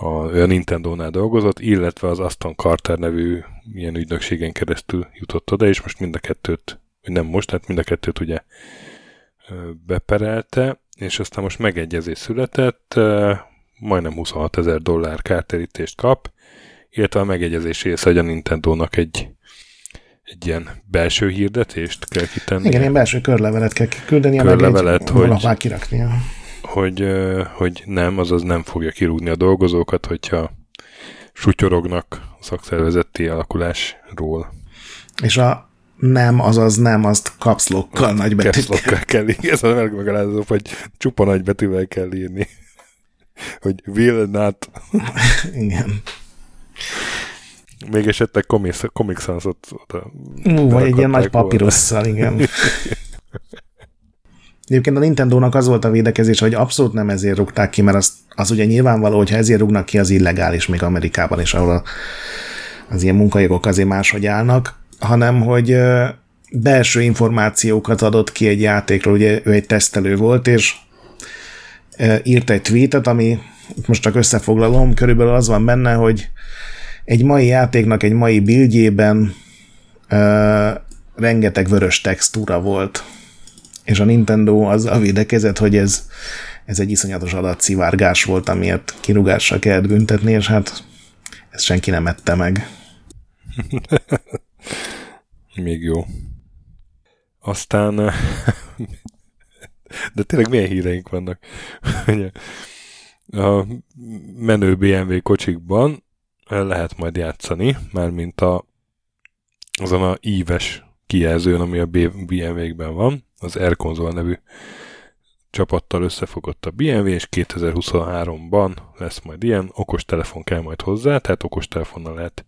a Nintendónál dolgozott, illetve az Aston Carter nevű ilyen ügynökségen keresztül jutott oda, és most mind a kettőt, vagy nem most, hát mind a kettőt ugye beperelte, és aztán most megegyezés született, majdnem huszonhat ezer dollár kártérítést kap, illetve a megegyezés része, hogy a Nintendónak egy, egy ilyen belső hirdetést kell kitenni. Igen, ilyen belső körlevelet kell kiküldeni, meg egy valahol kiraknia. Hogy, hogy nem, azaz nem fogja kirúgni a dolgozókat, hogyha sutyorognak a szakszervezeti alakulásról. És a nem, azaz nem, azt caps lockkal nagybetűkkel. Caps lockkal kell írni. Ez a megmegalázó, hogy csupa nagybetűvel kell írni. Hogy will not. Igen. Még esetleg Comic Sans-ot oda. Ú, vagy egy ilyen nagy papírosszal, igen. Egyébként a Nintendónak az volt a védekezés, hogy abszolút nem ezért rúgták ki, mert az, az ugye nyilvánvaló, hogyha ezért rúgnak ki, az illegális még Amerikában, és ahol a, az ilyen munkajogok azért máshogy állnak, hanem hogy belső információkat adott ki egy játékról, ugye ő egy tesztelő volt, és írt egy tweetet, ami most csak összefoglalom, körülbelül az van benne, hogy egy mai játéknak egy mai buildjében uh, rengeteg vörös textúra volt. És a Nintendo azzal védekezett, hogy ez, ez egy iszonyatos adatszivárgás volt, amiért kirúgással kellett büntetni, és hát ezt senki nem ette meg. Még jó. Aztán de tényleg milyen híreink vannak? A menő bé em vé kocsikban lehet majd játszani, mármint a, azon a íves kijelzőn, ami a bé em vé-kben van. Az R-Konzol nevű csapattal összefogott a bé em vé, és kétezer-huszonháromban lesz majd ilyen, okostelefon kell majd hozzá, tehát okostelefonnal lehet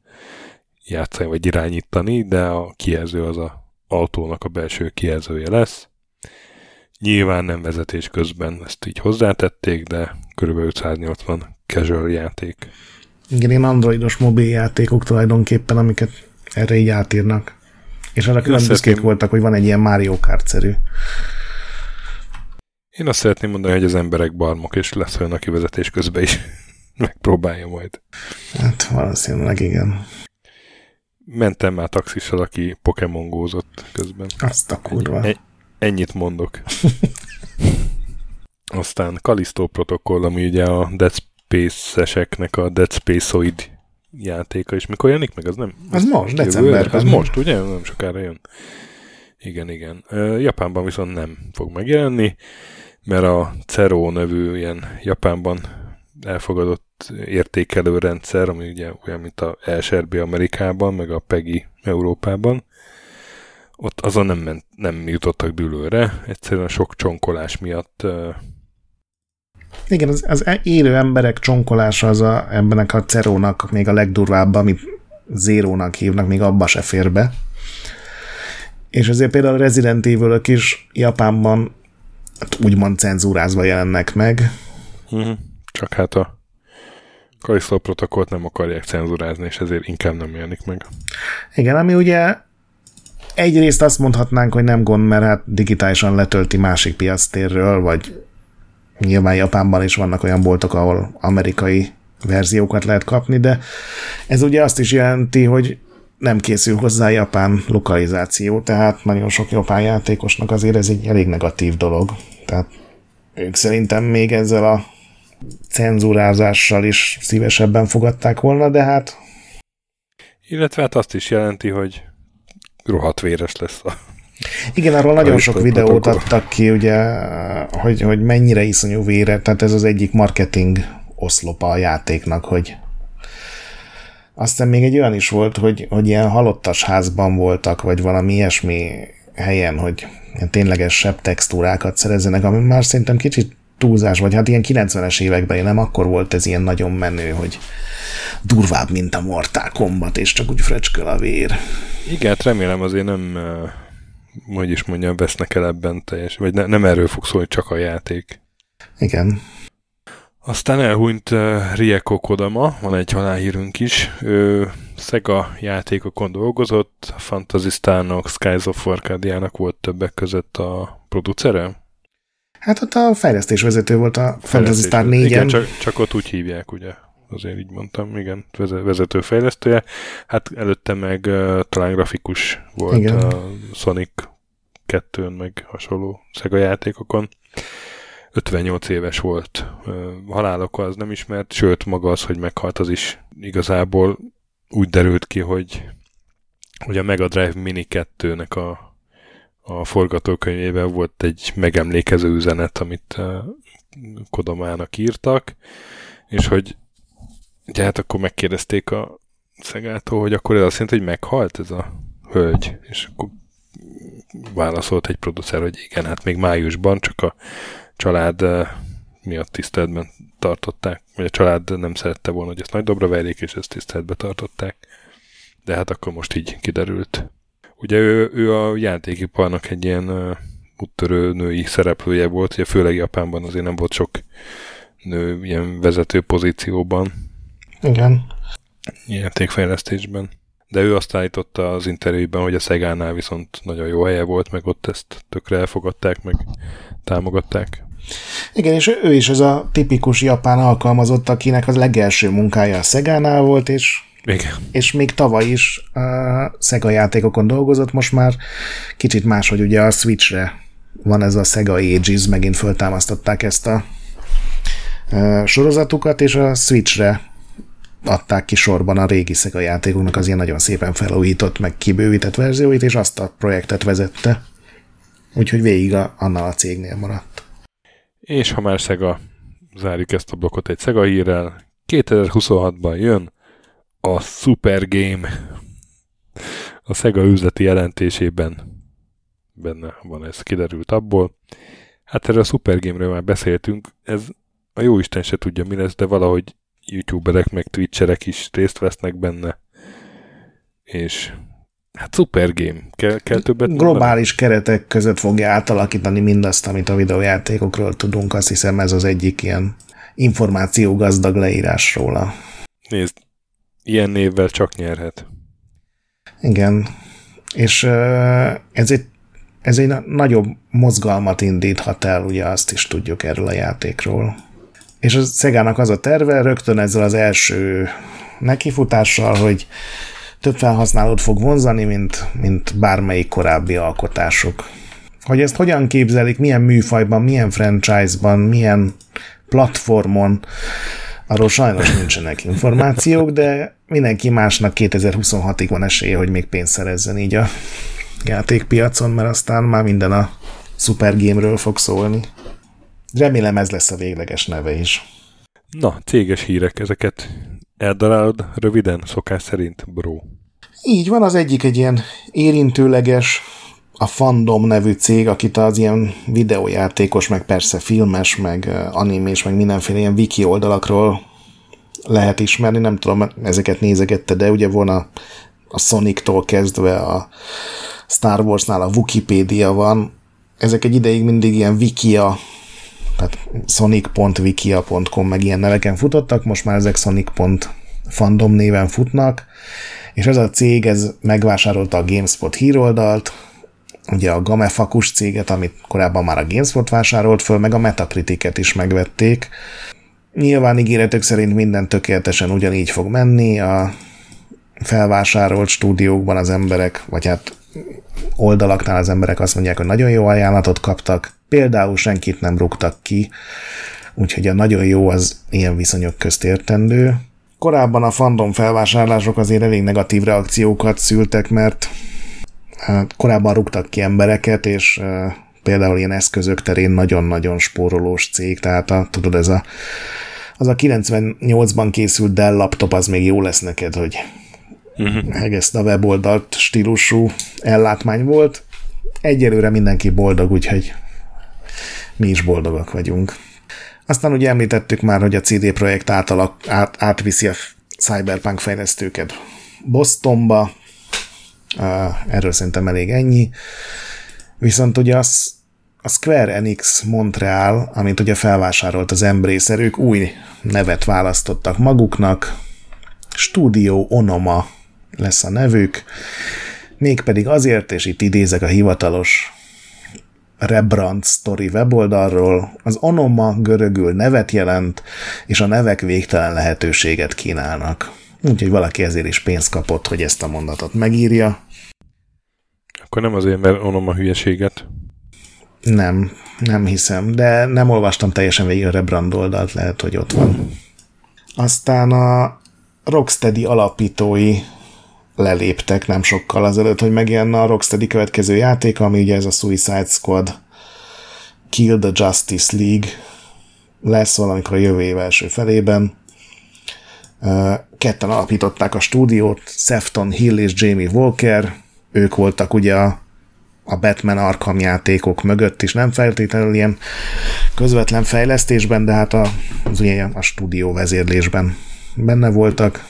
játszani vagy irányítani, de a kijelző az a autónak a belső kijelzője lesz. Nyilván nem vezetés közben ezt így hozzátették, de kb. ötszáznyolcvan casual játék. Igen, én androidos mobil játékok tulajdonképpen, amiket erre így átírnak. És arra külön büszkék voltak, hogy van egy ilyen Mario Kart-szerű. Én azt szeretném mondani, hogy az emberek barmok, és lesz olyan, aki vezetés közben is megpróbálja majd. Hát valószínűleg igen. Mentem már taxissal, aki Pokémon gózott közben. Azt a kurva. Ennyi, ennyit mondok. Aztán Callisto protokoll, ami ugye a Dead Space-eseknek a Dead Space-oid játéka, és mikor jönnik meg, az nem... Az most, decemberben. Ez most, ugye? Nem sokára jön. Igen, igen. Japánban viszont nem fog megjelenni, mert a Cero nevű ilyen Japánban elfogadott értékelőrendszer, ami ugye olyan, mint a e es er bé Amerikában, meg a pegi Európában, ott azon nem, ment, nem jutottak dűlőre, egyszerűen sok csonkolás miatt. Uh... Igen, az, az élő emberek csonkolása az a, ebbenek a cerónak még a legdurvább, amit zérónak hívnak, még abba se fér be. És azért például a Resident Evil-ök is Japánban hát úgymond cenzúrázva jelennek meg. Mm-hmm. Csak hát a Callisto protokollt nem akarják cenzurázni, és ezért inkább nem jelenik meg. Igen, ami ugye egyrészt azt mondhatnánk, hogy nem gond, mert hát digitálisan letölti másik piactérről, vagy nyilván Japánban is vannak olyan boltok, ahol amerikai verziókat lehet kapni, de ez ugye azt is jelenti, hogy nem készül hozzá japán lokalizáció, tehát nagyon sok japán játékosnak azért ez egy elég negatív dolog. Tehát ők szerintem még ezzel a cenzúrázással is szívesebben fogadták volna, de hát... Illetve hát azt is jelenti, hogy rohadt véres lesz a... Igen, arról nagyon sok videót adtak ki, ugye, hogy, hogy mennyire iszonyú vére, tehát ez az egyik marketing oszlopa a játéknak, hogy aztán még egy olyan is volt, hogy, hogy ilyen halottas házban voltak, vagy valami ilyesmi helyen, hogy ténylegesebb textúrákat szerezzenek, ami már szerintem kicsit túlzás, vagy hát ilyen kilencvenes években, nem akkor volt ez ilyen nagyon menő, hogy durvább, mint a Mortal Kombat, és csak úgy frecsköl a vér. Igen, hát remélem azért nem, hogy is mondjam, vesznek el ebben teljes, vagy ne, nem erről fog szólni, csak a játék. Igen. Aztán elhunyt Rieko Kodama, van egy halálhírünk is, ő Sega játékokon dolgozott, Fantasy-Star-nak, Skies of Arcadia-nak volt többek között a producere. Hát ott a fejlesztésvezető volt a Fantasy Star négyen. Igen, csak, csak ott úgy hívják, ugye. Azért így mondtam, igen, vezető fejlesztője. Hát előtte meg uh, talán grafikus volt, igen. A Sonic kettőn, meg hasonló Sega játékokon. ötvennyolc éves volt. Uh, halálakor az nem ismert, sőt maga az, hogy meghalt, az is igazából úgy derült ki, hogy, hogy a Mega Drive Mini kettőnek a a forgatókönyvében volt egy megemlékező üzenet, amit Kodamának írtak, és hogy ugye hát akkor megkérdezték a Szegától, hogy akkor ez azt jelenti, hogy meghalt ez a hölgy, és akkor válaszolt egy producer, hogy igen, hát még májusban csak a család miatt tiszteletben tartották, vagy a család nem szerette volna, hogy ezt nagy dobra verjék, és ezt tiszteletbe tartották, de hát akkor most így kiderült. Ugye ő, ő a játékiparnak egy ilyen uh, úttörő női szereplője volt, ugye főleg Japánban azért nem volt sok nő ilyen vezető pozícióban. Igen. Játékfejlesztésben. De ő azt állította az interjúban, hogy a Szegánál viszont nagyon jó helye volt, meg ott ezt tökre elfogadták, meg támogatták. Igen, és ő is ez a tipikus japán alkalmazott, akinek az legelső munkája a Szegánál volt, és... Igen. És még tavaly is a Sega játékokon dolgozott, most már kicsit más, hogy ugye a Switchre van ez a Sega Ages, megint föltámasztották ezt a, a sorozatukat, és a Switchre adták ki sorban a régi Sega játékoknak az ilyen nagyon szépen felújított, meg kibővített verzióit, és azt a projektet vezette. Úgyhogy végig a, annál a cégnél maradt. És ha már Sega, zárjuk ezt a blokkot egy Sega hírrel, kétezer-huszonhatban jön a Super Game. A Sega üzleti jelentésében benne van, ez kiderült abból. Hát erre a Super Game-ről már beszéltünk, ez a jóisten se tudja mi lesz, de valahogy youtuberek meg twitcherek is részt vesznek benne. És hát Super Game. Kell, kell többet globális mondani? Keretek között fogja átalakítani mindazt, amit a videójátékokról tudunk, azt hiszem ez az egyik ilyen információgazdag leírás róla. Nézd, ilyen névvel csak nyerhet. Igen. És ez egy, ez egy nagyobb mozgalmat indíthat el, ugye azt is tudjuk erről a játékról. És a Szegának az a terve, rögtön ezzel az első nekifutással, hogy több felhasználót fog vonzani, mint, mint bármelyik korábbi alkotásuk. hogy ezt hogyan képzelik, milyen műfajban, milyen franchise-ban, milyen platformon, arról sajnos nincsenek információk, de mindenki másnak kétezer-huszonhatig van esélye, hogy még pénzt szerezzen így a játékpiacon, mert aztán már minden a Supergame-ről fog szólni. Remélem ez lesz a végleges neve is. Na, céges hírek, ezeket eldarálod röviden, szokás szerint, bro. Így van, az egyik egy ilyen érintőleges, a Fandom nevű cég, akit az ilyen videójátékos, meg persze filmes, meg animés, meg mindenféle ilyen wiki oldalakról lehet ismerni, nem tudom, ezeket nézegette, de ugye volna a Sonic-tól kezdve a Star Wars-nál a Wikipédia van. Ezek egy ideig mindig ilyen wikia, tehát sonic pont wikia pont com meg ilyen neveken futottak, most már ezek sonic pont fandom néven futnak, és ez a cég ez megvásárolta a GameSpot híroldalt, ugye a Gamefakus céget, amit korábban már a GameSpot vásárolt föl, meg a Metacritic-et is megvették. Nyilván ígéretük szerint minden tökéletesen ugyanígy fog menni, a felvásárolt stúdiókban az emberek, vagy hát oldalaknál az emberek azt mondják, hogy nagyon jó ajánlatot kaptak, például senkit nem rúgtak ki, úgyhogy a nagyon jó az ilyen viszonyok közt értendő. Korábban a fandom felvásárlások azért elég negatív reakciókat szültek, mert korábban rúgtak ki embereket, és például ilyen eszközök terén nagyon-nagyon spórolós cég, tehát a, tudod, ez a, az a kilencvennyolcban készült Dell laptop, az még jó lesz neked, hogy egész a weboldalt stílusú ellátmány volt. Egyelőre mindenki boldog, úgyhogy mi is boldogak vagyunk. Aztán ugye említettük már, hogy a cé dé Projekt átalak, át, átviszi a Cyberpunk fejlesztőket Bostonba. Erről szerintem elég ennyi. Viszont ugye az, a Square Enix Montreal, amit ugye felvásárolt az Embracer, ők új nevet választottak maguknak. Studio Onoma lesz a nevük. Mégpedig azért, és itt idézek a hivatalos Rebrand Story weboldalról, az Onoma görögül nevet jelent, és a nevek végtelen lehetőséget kínálnak. Úgyhogy valaki ezért is pénzt kapott, hogy ezt a mondatot megírja. Akkor nem azért, mert Onoma hülyeséget? Nem, nem hiszem, de nem olvastam teljesen végig a Rebrand oldalt, lehet, hogy ott van. Aztán a Rocksteady alapítói leléptek nem sokkal azelőtt, hogy megjelenne a Rocksteady következő játék, ami ugye ez a Suicide Squad Kill the Justice League lesz valamikor a jövő év első felében. Ketten alapították a stúdiót, Sefton Hill és Jamie Walker, ők voltak ugye a, a Batman Arkham játékok mögött is, nem feltétlenül ilyen közvetlen fejlesztésben, de hát a, az ugye a stúdió vezérlésben benne voltak.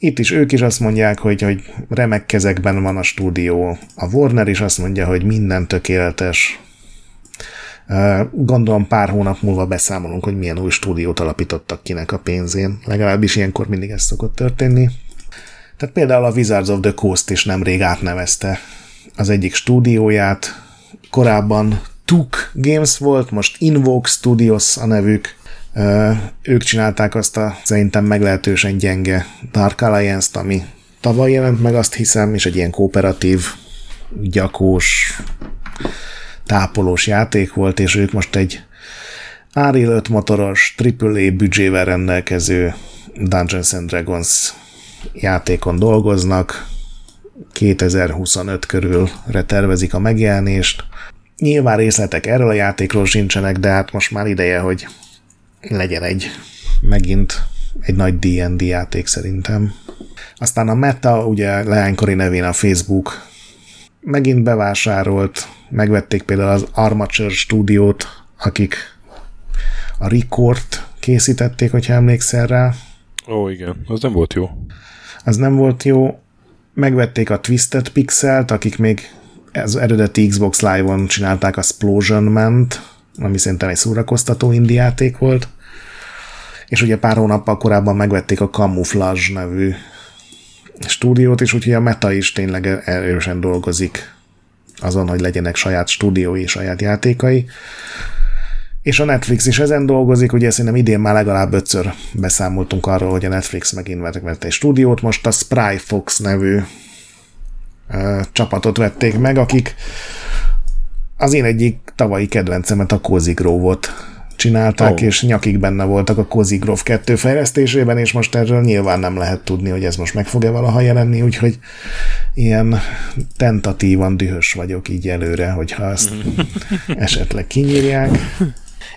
Itt is ők is azt mondják, hogy, hogy remek kezekben van a stúdió. A Warner is azt mondja, hogy minden tökéletes. Gondolom pár hónap múlva beszámolunk, hogy milyen új stúdiót alapítottak kinek a pénzén. Legalábbis ilyenkor mindig ez szokott történni. Tehát például a Wizards of the Coast is nemrég átnevezte az egyik stúdióját. Korábban Took Games volt, most Invoke Studios a nevük. Ők csinálták azt a szerintem meglehetősen gyenge Dark Alliance-t, ami tavaly jelent meg, azt hiszem, és egy ilyen kooperatív, gyakós, tápolós játék volt, és ők most egy Unreal öt motoros, á á á büdzsével rendelkező Dungeons and Dragons játékon dolgoznak, kétezer-huszonöt körülre tervezik a megjelenést. Nyilván részletek erről a játékról sincsenek, de hát most már ideje, hogy legyen egy, megint egy nagy dé és dé játék szerintem. Aztán a Meta, ugye leánykori nevén a Facebook, megint bevásárolt, megvették például az Armature stúdiót, akik a Record-t készítették, hogyha emlékszel rá. Ó, igen, az nem volt jó. Az nem volt jó. Megvették a Twisted Pixelt, akik még az eredeti Xbox Live-on csinálták a Splosion Man-t, ami szerintem egy szórakoztató indie játék volt. És ugye pár hónappal korábban megvették a Camouflage nevű stúdiót, és úgyhogy a Meta is tényleg erősen dolgozik azon, hogy legyenek saját stúdiói, saját játékai. És a Netflix is ezen dolgozik, ugye szerintem idén már legalább ötször beszámoltunk arról, hogy a Netflix megint vett egy stúdiót, most a Spry Fox nevű ö, csapatot vették meg, akik az én egyik tavalyi kedvencemet, a Kozigrove-ot csinálták, oh. és nyakig benne voltak a Kozigrove kettő fejlesztésében, és most erről nyilván nem lehet tudni, hogy ez most meg fog-e valaha jelenni, úgyhogy ilyen tentatívan dühös vagyok így előre, hogyha ezt esetleg kinyírják.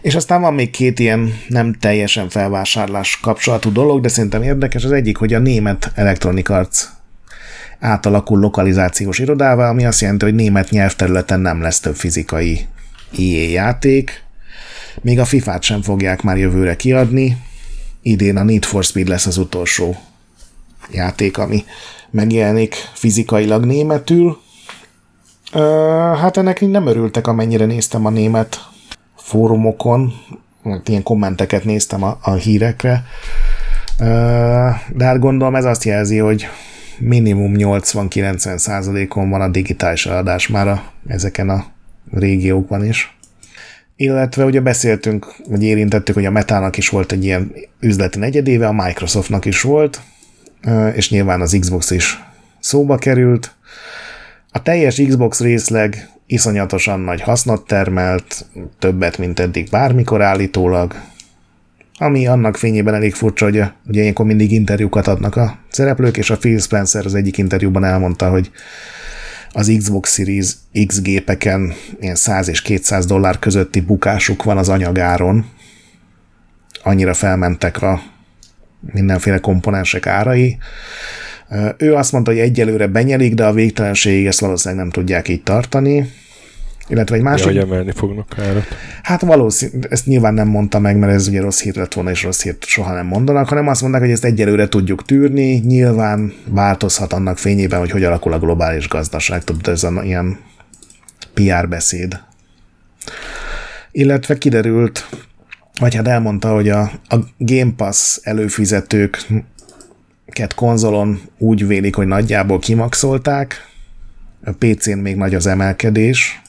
És aztán van még két ilyen nem teljesen felvásárlás kapcsolatú dolog, de szerintem érdekes. Az egyik, hogy a német Electronic Arts átalakul lokalizációs irodává, ami azt jelenti, hogy német nyelvterületen nem lesz több fizikai i á játék. Még a fifát sem fogják már jövőre kiadni. Idén a Need for Speed lesz az utolsó játék, ami megjelenik fizikailag németül. Hát ennek nem örültek, amennyire néztem a német fórumokon, ilyen kommenteket néztem a, a hírekre, de hát gondolom ez azt jelzi, hogy minimum nyolcvan-kilencven százalékon van a digitális eladás már a, ezeken a régiókban is. Illetve ugye beszéltünk, vagy érintettük, hogy a Metának is volt egy ilyen üzleti negyedéve, a Microsoftnak is volt, és nyilván az Xbox is szóba került. A teljes Xbox részleg iszonyatosan nagy hasznot termelt, többet, mint eddig bármikor állítólag, ami annak fényében elég furcsa, hogy a, ugye ilyenkor mindig interjúkat adnak a szereplők, és a Phil Spencer az egyik interjúban elmondta, hogy az Xbox Series X gépeken ilyen száz és kétszáz dollár közötti bukásuk van az anyagáron. Annyira felmentek a mindenféle komponensek árai. Ő azt mondta, hogy egyelőre benyelik, de a végtelenségig ezt valószínűleg nem tudják így tartani. Illetve egy másik... Ja, emelni fognak árat. Hát valószínű, ezt nyilván nem mondta meg, mert ez ugye rossz hír lett volna, és rossz hírt soha nem mondanak, hanem azt mondták, hogy ezt egyelőre tudjuk tűrni, nyilván változhat annak fényében, hogy hogy alakul a globális gazdaság, tudod, ez a ilyen pé er beszéd. Illetve kiderült, vagy hát elmondta, hogy a, a Game Pass előfizetők két konzolon úgy vélik, hogy nagyjából kimaxolták, a pé cén még nagy az emelkedés.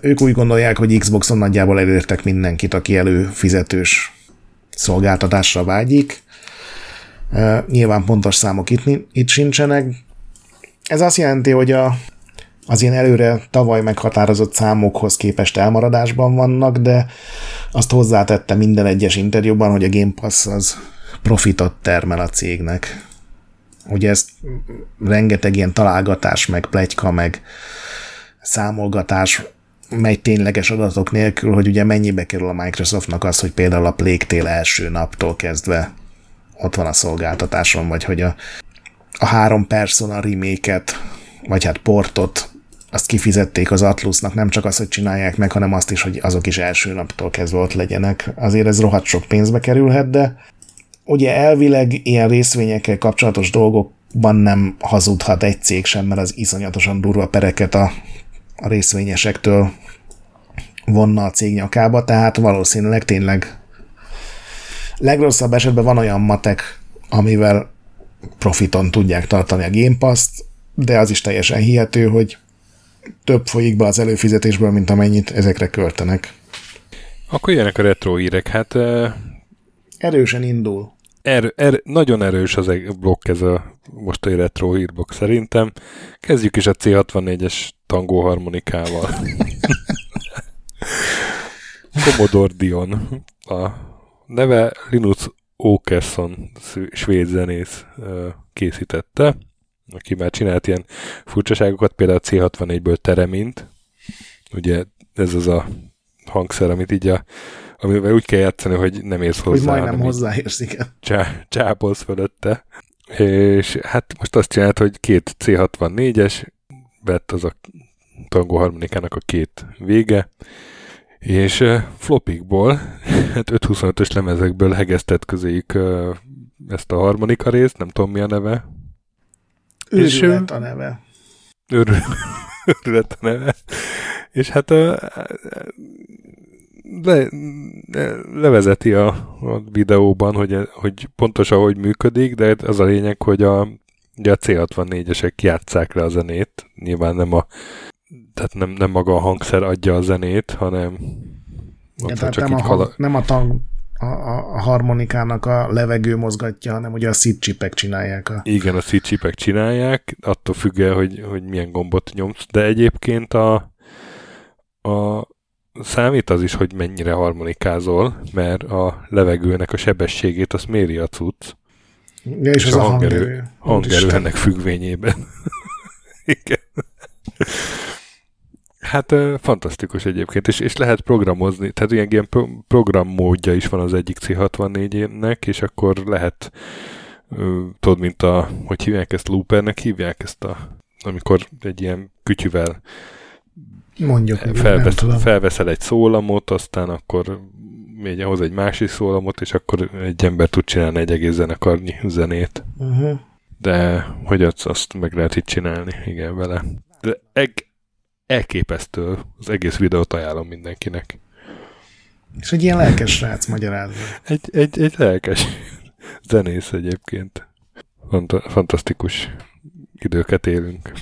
Ők úgy gondolják, hogy Xboxon nagyjából elértek mindenkit, aki előfizetős szolgáltatásra vágyik. Nyilván pontos számok itt, itt sincsenek. Ez azt jelenti, hogy a, az ilyen előre tavaly meghatározott számokhoz képest elmaradásban vannak, de azt hozzátette minden egyes interjúban, hogy a Game Pass az profitot termel a cégnek. Ugye ezt rengeteg ilyen találgatás, meg pletyka, meg számolgatás megy tényleges adatok nélkül, hogy ugye mennyibe kerül a Microsoftnak az, hogy például a Plague-tél első naptól kezdve ott van a szolgáltatáson, vagy hogy a, a három Persona remake-et, vagy hát portot, azt kifizették az Atlusnak, nem csak azt, hogy csinálják meg, hanem azt is, hogy azok is első naptól kezdve ott legyenek. Azért ez rohadt sok pénzbe kerülhet, de ugye elvileg ilyen részvényekkel kapcsolatos dolgokban nem hazudhat egy cég sem, mert az iszonyatosan durva pereket a, a részvényesektől vonna a cég nyakába, tehát valószínűleg tényleg legrosszabb esetben van olyan matek, amivel profiton tudják tartani a Game Pass-t, de az is teljesen hihető, hogy több folyik be az előfizetésből, mint amennyit ezekre költenek. Akkor jönnek a retro hírek, hát... Uh... Erősen indul. Er, er, nagyon erős az egy blokk ez a mostani retro hírblokk szerintem. Kezdjük is a cé hatvannégyes tangó harmonikával. Commodore Dion. A neve Linus Åkesson, svéd zenész készítette, aki már csinált ilyen furcsaságokat, például a cé hatvannégyből Teremint. Ugye ez az a hangszer, amit így a amivel úgy kell játszani, hogy nem érsz hozzá. Hogy majdnem hozzáérsz, igen. Csá, csápolsz fölötte. És hát most azt csinált, hogy két cé hatvannégyes lett az a tangó harmonikának a két vége, és uh, flopikból, hát ötszázhuszonötös lemezekből hegesztett közéjük uh, ezt a harmonika részt, nem tudom mi a neve. Őrület a neve. Őrület a neve. És hát uh, Le, levezeti a, a videóban, hogy, hogy pontosan hogy működik, de az a lényeg, hogy a, a cé hatvannégyesek játsszák le a zenét. Nyilván nem a tehát nem, nem maga a hangszer adja a zenét, hanem ja, tehát csak nem, a, hala... nem a tang a, a harmonikának a levegő mozgatja, hanem ugye a szidcsipek csinálják. A... Igen, a szidcsipek csinálják, attól függően, hogy, hogy milyen gombot nyomsz, de egyébként a a számít az is, hogy mennyire harmonikázol, mert a levegőnek a sebességét azt méri a cucc. Ja, és, és az a hangerő. A hangerő ennek függvényében. Igen. Hát euh, fantasztikus egyébként, és, és lehet programozni, tehát ilyen, ilyen pro, programmódja is van az egyik C hatvannégynek, és akkor lehet, euh, tudod, mint a, hogy hívják ezt, loopernek hívják ezt a, amikor egy ilyen kütyüvel mondjuk, felvesz, felveszel egy szólamot, aztán akkor még ahhoz egy másik szólamot, és akkor egy ember tud csinálni egy egész zenekarnyi zenét. Uh-huh. De hogy azt, azt meg lehet itt csinálni, igen, vele. De eg- elképesztő, az egész videót ajánlom mindenkinek. És egy ilyen lelkes srác magyarázza. Egy, egy, egy lelkes zenész egyébként. Fant- fantasztikus időket élünk.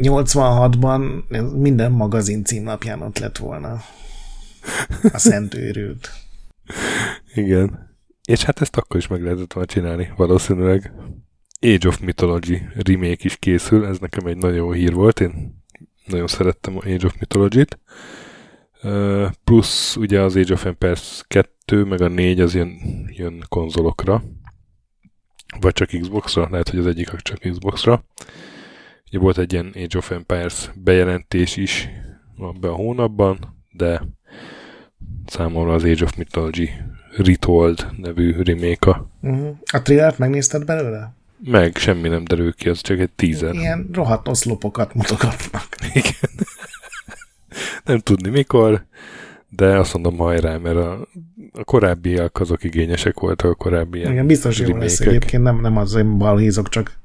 nyolcvanhatban minden magazin címlapján ott lett volna a Szent Őrült. Igen. És hát ezt akkor is meg lehetett volna csinálni, valószínűleg. Age of Mythology remake is készül, ez nekem egy nagyon jó hír volt, én nagyon szerettem Age of Mythology-t. Uh, plusz ugye az Age of Empires kettő, meg a négy az jön, jön konzolokra, vagy csak Xboxra, lehet, hogy az egyik csak Xboxra. Ugye volt egy ilyen Age of Empires bejelentés is abban a hónapban, de számomra az Age of Mythology Retold nevű remake-a. Uh-huh. A trillert megnézted belőle? Meg, semmi nem derül ki, az csak egy teaser. Ilyen rohadt oszlopokat mutogatnak. Igen. Nem tudni mikor, de azt mondom hajrá, mert a, a korábbiak azok igényesek voltak, a korábbiak. Igen, biztos jó lesz egyébként, nem, nem az én balhízok, csak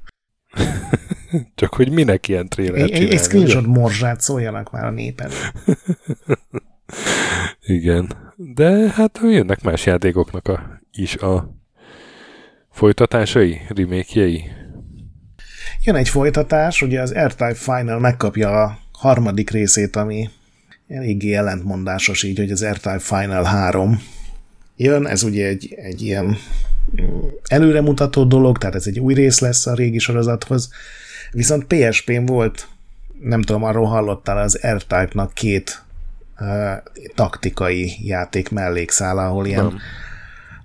csak hogy minek ilyen trailer csinálni. Egy screenshot morzsát szóljanak már a népen. Igen. De hát jönnek más játékoknak a, is a folytatásai, remake-jei. Jön egy folytatás, ugye az R-Type Final megkapja a harmadik részét, ami eléggé ellentmondásos így, hogy az R-Type Final három jön, ez ugye egy, egy ilyen előremutató dolog, tehát ez egy új rész lesz a régi sorozathoz, viszont pé es pén volt, nem tudom, arról hallottál, az R-Type-nak két uh, taktikai játék mellékszála, ahol ilyen nem.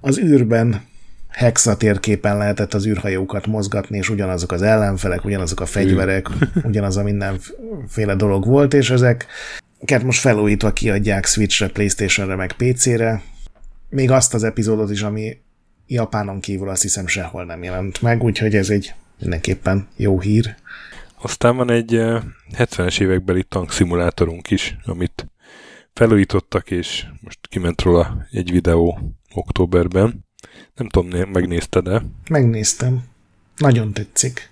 Az űrben hexatérképen lehetett az űrhajókat mozgatni, és ugyanazok az ellenfelek, ugyanazok a fegyverek, ugyanaz a mindenféle dolog volt, és ezeket most felújítva kiadják Switchre, PlayStationre, meg pé cére. Még azt az epizódot is, ami Japánon kívül azt hiszem sehol nem jelent meg, úgyhogy ez egy mindenképpen jó hír. Aztán van egy hetvenes évekbeli tankszimulátorunk is, amit felújítottak, és most kiment róla egy videó októberben. Nem tudom, megnézted-e? Megnéztem. Nagyon tetszik.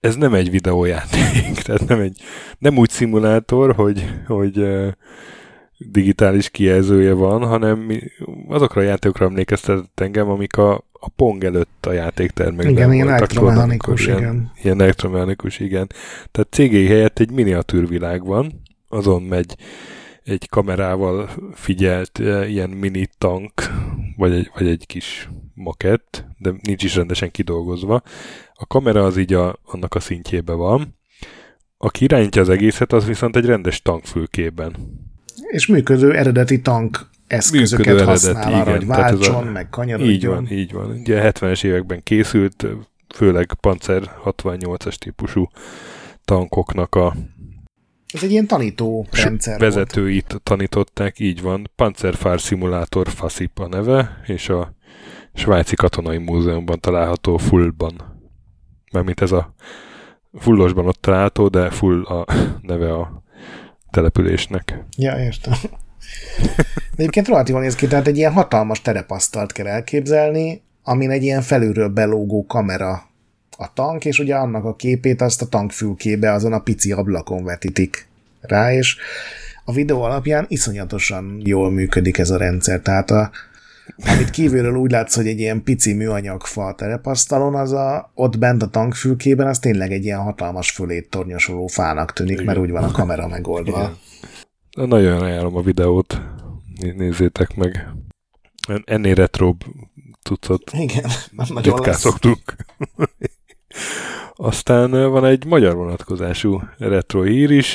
Ez nem egy videójáték, tehát nem, egy, nem úgy szimulátor, hogy, hogy digitális kijelzője van, hanem azokra a játékokra emlékeztetett engem, amik a, a Pong előtt a játéktermekben igen, voltak. Igen, ilyen elektromechanikus, igen. Ilyen elektromechanikus, igen. Tehát cé gé helyett egy miniatűrvilág van, azon megy egy kamerával figyelt ilyen mini tank, vagy egy, vagy egy kis makett, de nincs is rendesen kidolgozva. A kamera az így a, annak a szintjében van. Aki irányítja az egészet, az viszont egy rendes tankfülkében. És működő eredeti tank eszközöket működő használ eredeti, arra, igen, hogy váltson, a, meg kanyarodjon. Így van, így van. Ugye hetvenes években készült, főleg Panzer hatvannyolcas típusú tankoknak a ez egy ilyen tanító rendszer vezetőit volt. Tanították, így van. Panzerfahr Simulator FASIP a neve, és a Svájci Katonai Múzeumban található fullban. Mármint ez a fullosban ott található, de full a neve a településnek. Ja, értem. Egyébként rohadt jól néz ki, tehát egy ilyen hatalmas terepasztalt kell elképzelni, amin egy ilyen felülről belógó kamera a tank, és ugye annak a képét azt a tankfülkébe azon a pici ablakon vetítik rá, és a videó alapján iszonyatosan jól működik ez a rendszer, tehát a, amit kívülről úgy látsz, hogy egy ilyen pici műanyagfa a terepasztalon, az a, ott bent a tankfülkében az tényleg egy ilyen hatalmas fölét tornyosuló fának tűnik, igen. Mert úgy van a kamera megoldva. Igen. Nagyon ajánlom a videót, nézzétek meg. Ennél retróbb cuccot. Igen, nagyon ritkán lesz. Szoktunk. Aztán van egy magyar vonatkozású retro hír is,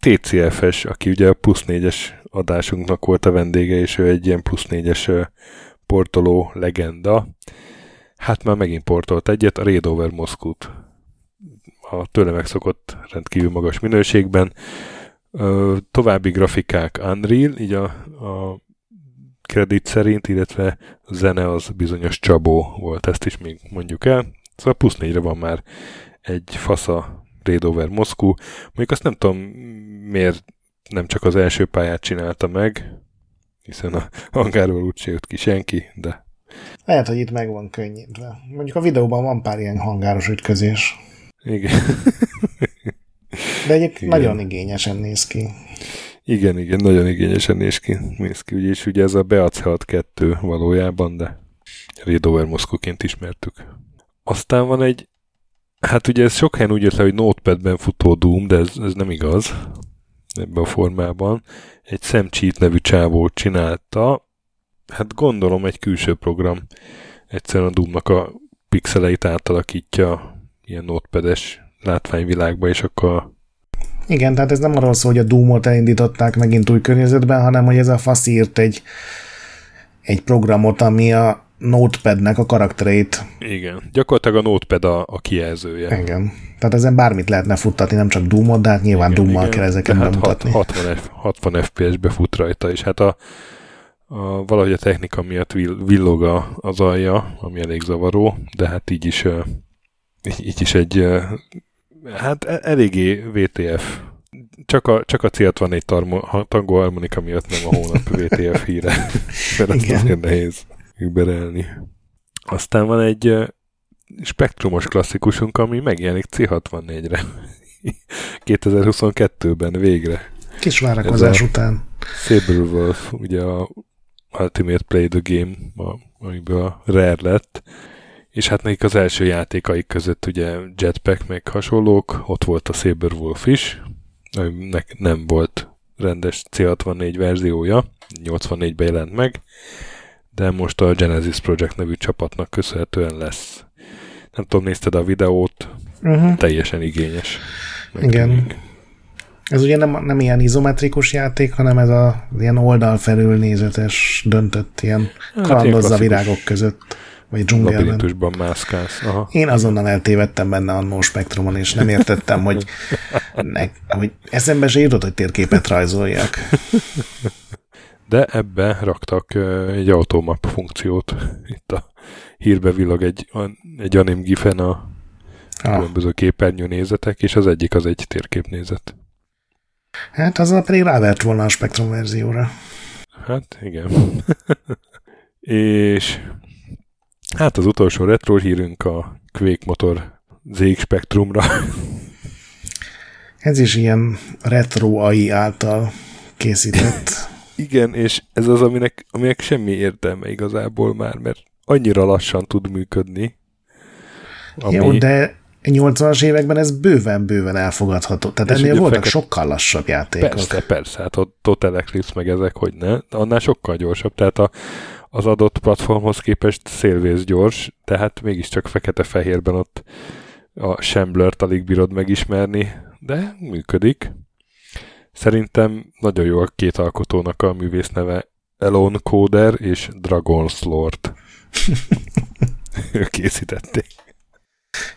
té cé ef es, aki ugye a plusz négyes adásunknak volt a vendége, és ő egy ilyen plusz négyes portoló legenda. Hát már megint portolt egyet, a Raid Over Moscow-t. A tőle megszokott rendkívül magas minőségben. További grafikák Unreal, így a, a kredit szerint, illetve a zene az bizonyos Csabó volt, ezt is még mondjuk el. Szóval plusz négyre van már egy fasza Raid Over Moscow. Mondjuk azt nem tudom, miért nem csak az első pályát csinálta meg, hiszen a hangárból úgyse jött ki senki, de... Lehet, hogy itt meg van könnyítve. Mondjuk a videóban van pár ilyen hangáros ütközés. Igen. De egyébként nagyon igényesen néz ki. Igen, igen, nagyon igényesen néz ki. Néz ki. Ugye, és ugye ez a Beac hatvankettő valójában, de Raid Over Moscow-ként ismertük. Aztán van egy, hát ugye ez sok helyen úgy jött le, hogy Notepad-ben futó Doom, de ez, ez nem igaz ebben a formában. Egy Sam Cheat nevű csávót csinálta, hát gondolom egy külső program egyszerűen a Doom-nak a pixeleit átalakítja ilyen notepad-es látványvilágba, és akkor... Igen, tehát ez nem arról szól, hogy a Doom-ot elindították megint új környezetben, hanem hogy ez a fasz írt egy, egy programot, ami a Notepad-nek a karaktereit. Igen, gyakorlatilag a Notepad a, a kijelzője. Igen, tehát ezen bármit lehetne futtatni, nem csak Doom-ot, de hát nyilván igen, Doom-mal igen, kell ezeket bemutatni. hatvan ef pé es-be fut rajta, és hát a, a, valahogy a technika miatt villog az alja, ami elég zavaró, de hát így is, így is egy hát eléggé vé té ef. Csak a, csak a cé hatvannégy tangó harmonika miatt nem a hónap vé té ef híre, mert ezt azért nehéz überelni. Aztán van egy spektrumos klasszikusunk, ami megjelenik cé hatvannégyre. kétezer-huszonkettőben végre. Kis várakozás után. Szébölt, ugye a Ultimate Play the Game, amiből a Rare lett, és hát nekik az első játékaik között ugye Jetpack meg hasonlók, ott volt a Saberwolf is, aminek nem volt rendes cé hatvannégy verziója, nyolcvannégyben jelent meg, de most a Genesis Project nevű csapatnak köszönhetően lesz. Nem tudom, nézted a videót, uh-huh. Teljesen igényes. Igen. Tűnik. Ez ugye nem, nem ilyen izometrikus játék, hanem ez a ilyen oldalfelül nézetes, döntött ilyen hát kalandozza virágok között. Vagy dzsungelben. Labirintusban mászkálsz. Aha. Én azonnal eltévedtem benne annó spektrumon, és nem értettem, hogy, ne, hogy eszembe se jutott, hogy térképet rajzoljak. De ebbe raktak egy automap funkciót. Itt a hírbe villog egy, egy anim gifen a különböző képernyő nézetek, és az egyik az egy térképnézet. Hát azzal pedig rávert volna a spektrum verzióra. Hát igen. És hát az utolsó retro hírünk a Quake motor zé iksz spektrumra. Ez is ilyen retro á i által készített. Igen, és ez az, aminek, aminek semmi értelme igazából már, mert annyira lassan tud működni. Ami... Jó, de nyolcvanas években ez bőven-bőven elfogadható. Tehát és ennél voltak feket... sokkal lassabb játékok. Persze, persze. Hát a Total Eclipse meg ezek, hogy ne. Annál sokkal gyorsabb. Tehát a, az adott platformhoz képest szélvész gyors, tehát mégiscsak fekete-fehérben ott a Shamblert alig bírod megismerni, de működik. Szerintem nagyon jó a két alkotónak a művész neve Elon Coder és Dragon's Lord. Ők készítették.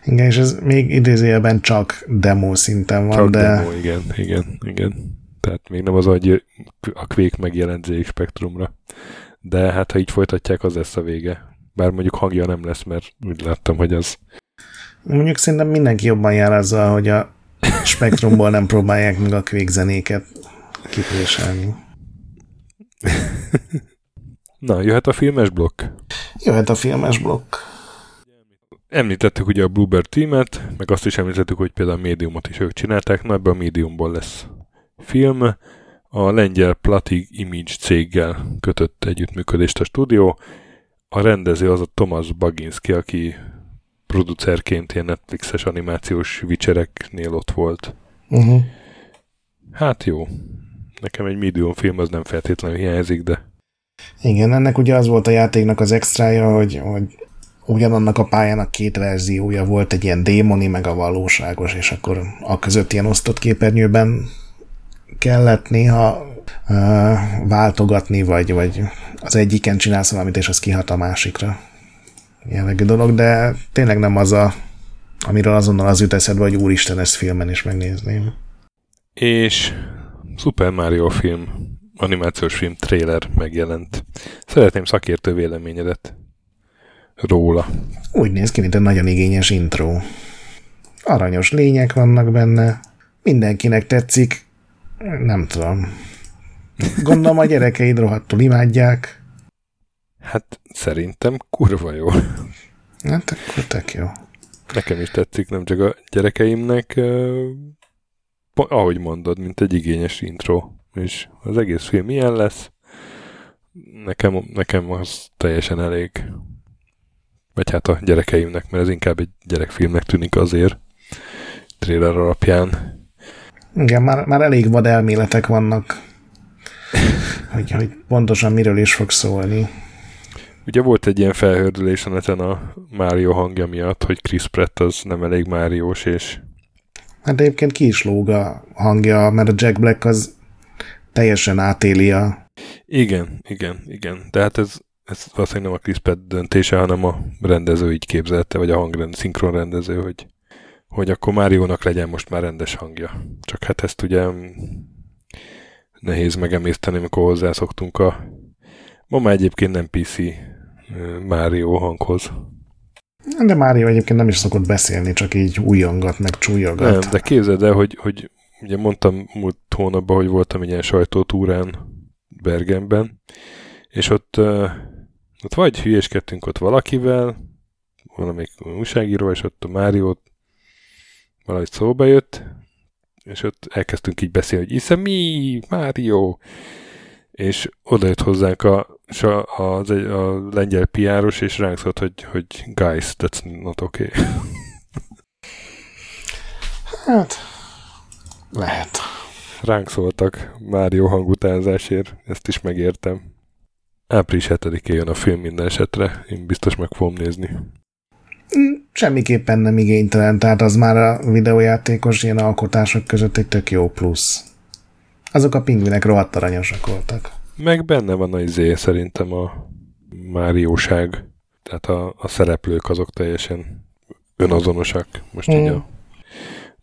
Igen, és ez még idézőjelben csak demo szinten van, csak de... Demo, igen, igen, igen. Tehát még nem az, hogy a Quake megjelent zé iksz spektrumra. De hát, ha így folytatják, az lesz a vége. Bár mondjuk hangja nem lesz, mert úgy láttam, hogy az... Mondjuk szerintem mindenki jobban jár azzal, hogy a spektrumból nem próbálják meg a Quake zenéket kipréselni. Na, jöhet a filmes blokk? Jöhet a filmes blokk. Említettük ugye a Bluebird Teamet, meg azt is említettük, hogy például a Mediumot is ők csinálták. Na, ebben a Mediumból lesz film. A lengyel Platig Image céggel kötött együttműködést a stúdió. A rendező az a Tomasz Baginski, aki producerként ilyen Netflixes animációs Witchereknél ott volt. Uh-huh. Hát jó. Nekem egy medium film az nem feltétlenül hiányzik, de... Igen, ennek ugye az volt a játéknak az extrája, hogy, hogy ugyanannak a pályának két verziója volt, egy ilyen démoni, meg a valóságos, és akkor a között ilyen osztott képernyőben kellett néha uh, váltogatni, vagy, vagy az egyiken csinálsz valamit, és az kihat a másikra. Jellegű dolog, de tényleg nem az a, amiről azonnal az jut eszedbe, hogy úristen, ezt filmen is megnézném. És Super Mario film, animációs film trailer megjelent. Szeretném szakértő véleményedet róla. Úgy néz ki, mint egy nagyon igényes intro. Aranyos lények vannak benne, mindenkinek tetszik, nem tudom. Gondolom a gyerekeid rohadtul imádják. Hát szerintem kurva jó. Hát akkor tök jó. Nekem is tetszik, nem csak a gyerekeimnek, eh, ahogy mondod, mint egy igényes intro. És az egész film ilyen lesz. Nekem, nekem az teljesen elég. Vagy hát a gyerekeimnek, mert ez inkább egy gyerekfilmnek tűnik azért. Trailer alapján. Igen, már, már elég vad elméletek vannak, hogy, hogy pontosan miről is fog szólni. Ugye volt egy ilyen felhördülés a neten a Mario hangja miatt, hogy Chris Pratt az nem elég Máriós, és... Hát egyébként ki is lóg a hangja, mert a Jack Black az teljesen átéli a... Igen, igen, igen. De hát ez, ez valószínűleg nem a Chris Pratt döntése, hanem a rendező így képzelte, vagy a hangrend, szinkronrendező, hogy, hogy akkor Máriónak legyen most már rendes hangja. Csak hát ezt ugye nehéz megemészteni, amikor hozzászoktunk a... Ma már egyébként nem pé cé Mario hanghoz. De Mario egyébként nem is szokott beszélni, csak így újongat, meg csúlyogat. Nem, de képzeld el, hogy, hogy ugye mondtam múlt hónapban, hogy voltam ilyen sajtótúrán Bergenben, és ott, ott vagy hülyéskedtünk ott valakivel, valamelyik újságíró, és ott a Mario valahogy szóba jött, és ott elkezdtünk így beszélni, hogy isza mi, Mario... és odajött hozzánk a, a, a, a lengyel pé er-os, és ránk szólt, hogy, hogy guys, that's not okay. Hát, lehet. Ránk szóltak Mário hangutánzásért, ezt is megértem. április hetedikén jön a film minden esetre, én biztos meg fogom nézni. Semmiképpen nem igénytelen, tehát az már a videójátékos ilyen alkotások között egy tök jó plusz. Azok a pingvinek rohadt aranyosak voltak. Meg benne van a izé, szerintem a Márióság. Tehát a, a szereplők azok teljesen önazonosak. Most mm. így a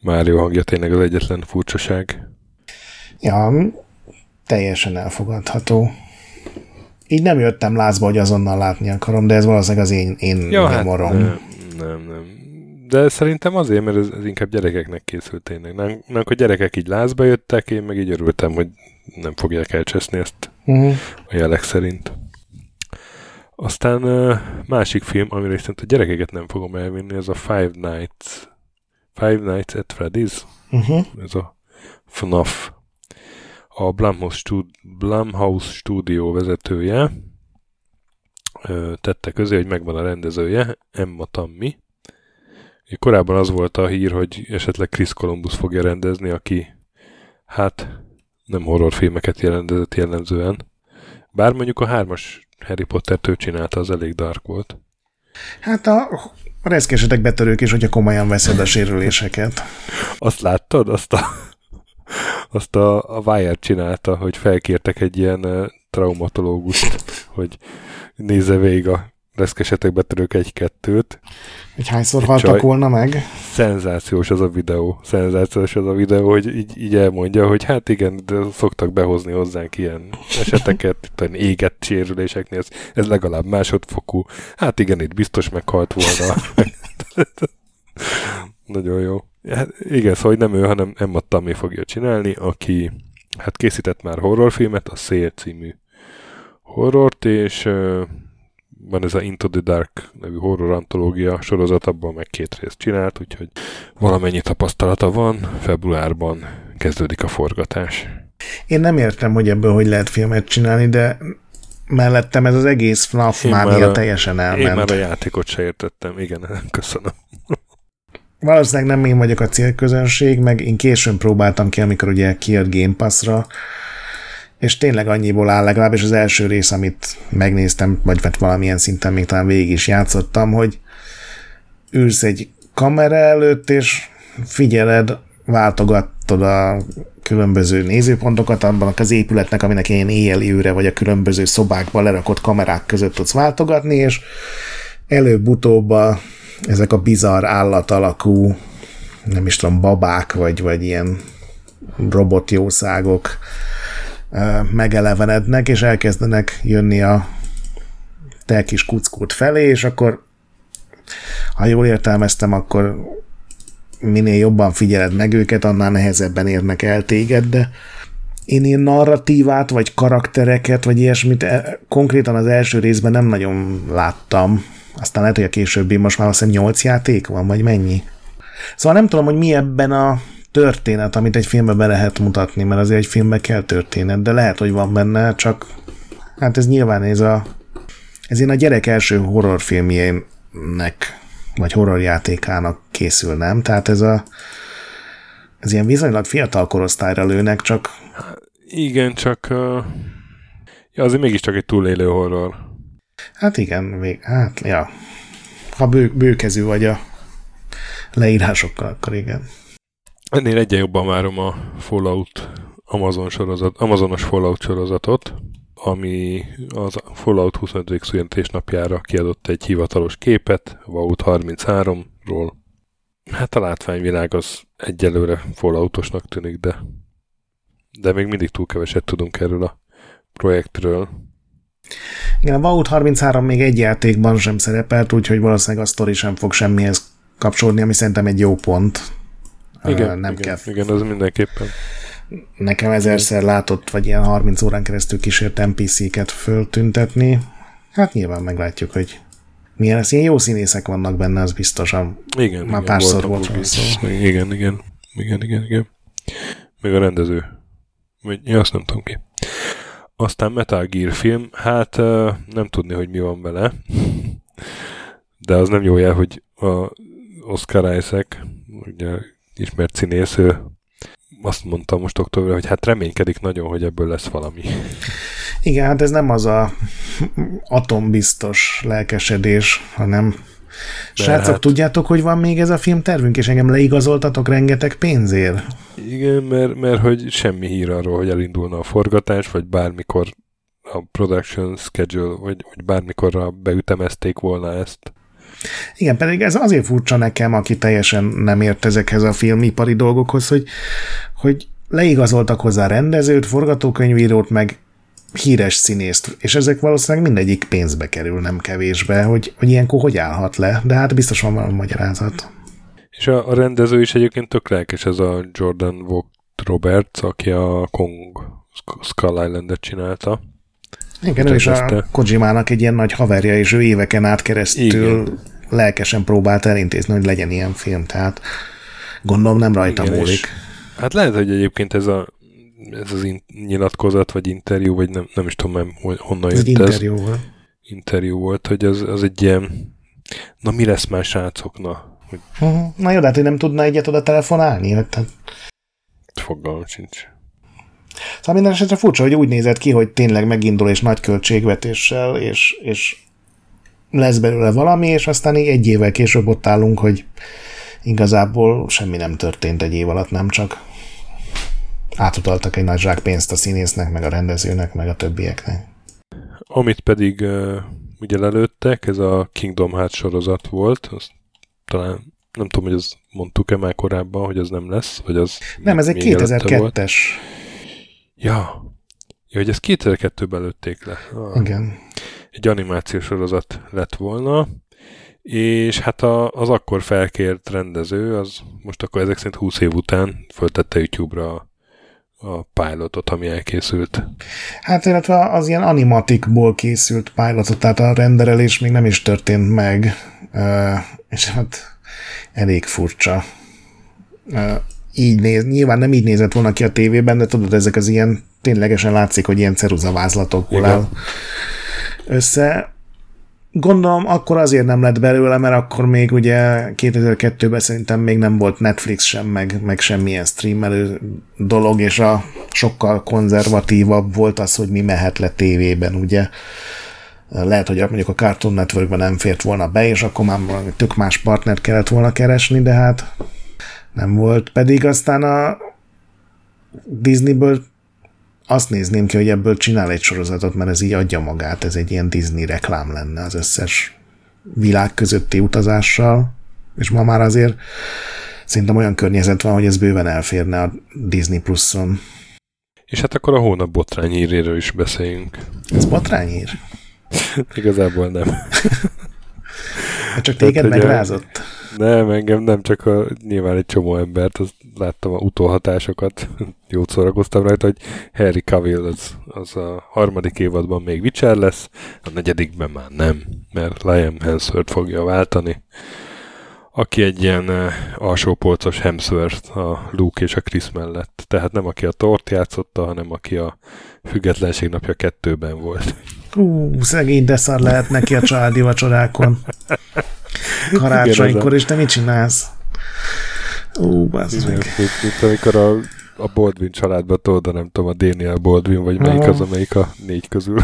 Mário hangja tényleg az egyetlen furcsaság. Ja, teljesen elfogadható. Így nem jöttem lázba, hogy azonnal látni akarom, de ez valószínűleg az én, én ja, nyomorom. Hát nem, nem, nem. De szerintem azért, mert ez, ez inkább gyerekeknek készült tényleg. Nánk, nánk a gyerekek így lázba jöttek, én meg így örültem, hogy nem fogják elcseszni ezt mm. a jelek szerint. Aztán másik film, amire viszont a gyerekeket nem fogom elvinni, ez a Five Nights Five Nights at Freddy's. Uh-huh. Ez a ef en á ef. A Blumhouse, stú, Blumhouse stúdió vezetője tette közé, hogy megvan a rendezője, Emma Tammi. Korábban az volt a hír, hogy esetleg Chris Columbus fogja rendezni, aki hát nem horrorfilmeket rendezett jellemzően. Bár mondjuk a hármas Harry Pottert ő csinálta, az elég dark volt. Hát a reszkesetek betörők is, hogyha komolyan veszed a sérüléseket. Azt láttad? Azt a, azt a, a Wire csinálta, hogy felkértek egy ilyen traumatológust, hogy nézze végig a reszkesetek betörők egy-kettőt. Hogy hányszor haltak volna meg? Szenzációs az a videó. Szenzációs az a videó, hogy így, így elmondja, hogy hát igen, de szoktak behozni hozzánk ilyen eseteket, ilyen égett sérüléseknél, ez, ez legalább másodfokú. Hát igen, itt biztos meghalt volna. Nagyon jó. Hát igen, szóval nem ő, hanem Emma Tammi fogja csinálni, aki hát készített már horrorfilmet, a Szél című horrort, és... van ez a Into the Dark nevű horror antológia sorozat, abban meg két részt csinált, úgyhogy valamennyi tapasztalata van, februárban kezdődik a forgatás. Én nem értem, hogy ebből hogy lehet filmet csinálni, de mellettem ez az egész ef en á ef mánia teljesen elment. Én már a játékot se értettem, igen, köszönöm. Valószínűleg nem én vagyok a célközönség, meg én későn próbáltam ki, amikor ugye kijött Game Passra, és tényleg annyiból áll legalábbis az első rész, amit megnéztem, vagy hát valamilyen szinten még talán végig is játszottam, hogy ülsz egy kamera előtt, és figyeled, váltogattad a különböző nézőpontokat abban az épületnek, aminek ilyen éjjeli őre, vagy a különböző szobákban lerakott kamerák között tudsz váltogatni, és előbb-utóbb a, ezek a bizarr állatalakú, nem is tudom, babák, vagy, vagy ilyen robotjószágok megelevenednek, és elkezdenek jönni a te kis kuckót felé, és akkor, ha jól értelmeztem, akkor minél jobban figyeled meg őket, annál nehezebben érnek el téged, de én ilyen narratívát, vagy karaktereket, vagy ilyesmit konkrétan az első részben nem nagyon láttam. Aztán lehet, hogy a későbbi, most már azt hiszem nyolc játék van, vagy mennyi. Szóval nem tudom, hogy mi ebben a történet, amit egy filmbe be lehet mutatni, mert azért egy filmbe kell történet, de lehet, hogy van benne, csak hát ez nyilván ez a ez én a gyerek első horrorfilmjének vagy horrorjátékának készül, nem? Tehát ez a ez ilyen viszonylag fiatal korosztályra lőnek, csak... Igen, csak uh, ja, azért mégiscsak egy túlélő horror. Hát igen, még, hát, ja. Ha bő, bőkezű vagy a leírásokkal, akkor igen. Ennél egyen jobban várom a Fallout Amazon sorozat, Amazonos Fallout sorozatot, ami az Fallout huszonötödik születésnapjára kiadott egy hivatalos képet, Vault harminchárom-ról. Hát a látványvilág az egyelőre Falloutosnak tűnik, de, de még mindig túl keveset tudunk erről a projektről. Igen, a Vault harminchárom még egy játékban sem szerepelt, úgyhogy valószínűleg a sztori sem fog semmihez kapcsolódni, ami szerintem egy jó pont. Igen, nem igen, kell. Igen, az mindenképpen. Nekem ezerszer látott, vagy ilyen harminc órán keresztül kísért en pé cé-ket föltüntetni. Hát nyilván meglátjuk, hogy milyen lesz. Ilyen jó színészek vannak benne, az biztosan. Igen, már igen, párszor volt rá szó. Igen, igen, igen, igen, igen. Még a rendező. Ja, azt nem tudom ki. Aztán Metal Gear film. Hát nem tudni, hogy mi van vele. De az nem jó jel, hogy a Oscar Isaac, ugye ismert színész, azt mondta most októberre, hogy hát reménykedik nagyon, hogy ebből lesz valami. Igen, hát ez nem az a atombiztos lelkesedés, hanem srácok, hát... tudjátok, hogy van még ez a filmtervünk, és engem leigazoltatok rengeteg pénzért? Igen, mert, mert hogy semmi hír arról, hogy elindulna a forgatás, vagy bármikor a production schedule, vagy, vagy bármikor beütemezték volna ezt. Igen, pedig ez azért furcsa nekem, aki teljesen nem ért ezekhez a filmipari dolgokhoz, hogy, hogy leigazoltak hozzá rendezőt, forgatókönyvírót, meg híres színészt, és ezek valószínűleg mindegyik pénzbe kerül, nem kevésbe, hogy, hogy ilyenkor hogy állhat le, de hát biztos van valami magyarázat. És a, a rendező is egyébként tök lelkes, ez a Jordan Vogt Roberts, aki a Kong Skull Island-et csinálta. Igen, ő is a Kojimának egy ilyen nagy haverja, és ő éveken át keresztül igen. lelkesen próbált elintézni, hogy legyen ilyen film, tehát gondolom nem rajta igen, múlik. Hát lehet, hogy egyébként ez, a, ez az in- nyilatkozat, vagy interjú, vagy nem, nem is tudom, nem, honnan jött ez. Egy interjú volt. Interjú volt, hogy az, az egy ilyen, na mi lesz már srácokna? Hogy... Uh-huh. Na jó, de hát ő nem tudna egyet oda telefonálni? Hát... Fogalmam sincs. Szóval minden esetre furcsa, hogy úgy nézett ki, hogy tényleg megindul és nagy költségvetéssel, és, és lesz belőle valami, és aztán így egy évvel később ott állunk, hogy igazából semmi nem történt egy év alatt, nem csak átutaltak egy nagy zsák pénzt a színésznek, meg a rendezőnek, meg a többieknek. Amit pedig uh, ugye lelőttek, ez a Kingdom Hearts sorozat volt, azt talán nem tudom, hogy azt mondtuk-e már korábban, hogy az nem lesz, vagy az... Nem, ez egy kétezer-kettes... Ja. ja, hogy ezt kétezer-kettőben lőtték le. Ah. Igen. Egy animációs sorozat lett volna, és hát a, az akkor felkért rendező, az most akkor ezek szerint húsz év után föltette YouTube-ra a, a pilotot, ami elkészült. Hát illetve az ilyen animatikból készült pilotot, tehát a renderelés még nem is történt meg, uh, és hát elég furcsa. Uh, Így néz, nyilván nem így nézett volna ki a tévében, de tudod, ezek az ilyen, ténylegesen látszik, hogy ilyen ceruzavázlatokból áll össze. Gondolom, akkor azért nem lett belőle, mert akkor még ugye kétezer-kettőben szerintem még nem volt Netflix sem, meg, meg semmilyen streamelő dolog, és a sokkal konzervatívabb volt az, hogy mi mehet le tévében, ugye? Lehet, hogy mondjuk a Cartoon Networkben nem fért volna be, és akkor már tök más partnert kellett volna keresni, de hát nem volt. Pedig aztán a Disneyből azt nézném ki, hogy ebből csinál egy sorozatot, mert ez így adja magát, ez egy ilyen Disney reklám lenne az összes világ közötti utazással, és ma már azért szerintem olyan környezet van, hogy ez bőven elférne a Disney Pluszon. És hát akkor a hónap botrányhíréről is beszéljünk. Ez botrányhír? Igazából nem. Hát csak téged tehát, megrázott? A... Nem, engem nem, csak a... nyilván egy csomó embert, azt láttam a utóhatásokat, jót szórakoztam rajta, hogy Henry Cavill az, az a harmadik évadban még Witcher lesz, a negyedikben már nem, mert Liam Hemsworth fogja váltani, aki egy ilyen uh, alsópolcos Hemsworth a Luke és a Chris mellett. Tehát nem aki a Thort játszotta, hanem aki a Függetlenség napja kettőben volt. Hú, szegény, de szar lehet neki a családi vacsorákon. Karácsonykor, és te mit csinálsz? Ú, baszd meg. Mint amikor a, a Baldwin családba tolda, nem tudom, a Daniel Baldwin, vagy melyik az, amelyik a négy közül.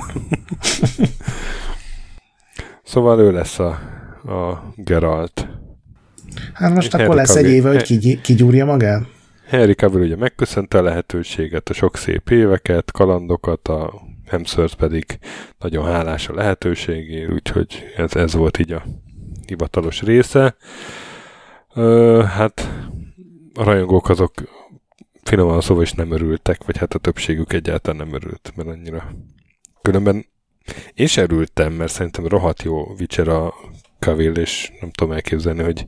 Szóval ő lesz a, a Geralt. Hát most akkor lesz egy éve, hogy kigyúrja magát? Henry Cavill ugye megköszönte a lehetőséget, a sok szép éveket, kalandokat, a Hemsworth pedig nagyon hálás a lehetőségért, úgyhogy ez, ez volt így a hivatalos része. Ö, hát a rajongók azok finoman szóval is nem örültek, vagy hát a többségük egyáltalán nem örült, mert annyira. Különben én sem örültem, mert szerintem rohadt jó Witcher a Cavill, és nem tudom elképzelni, hogy,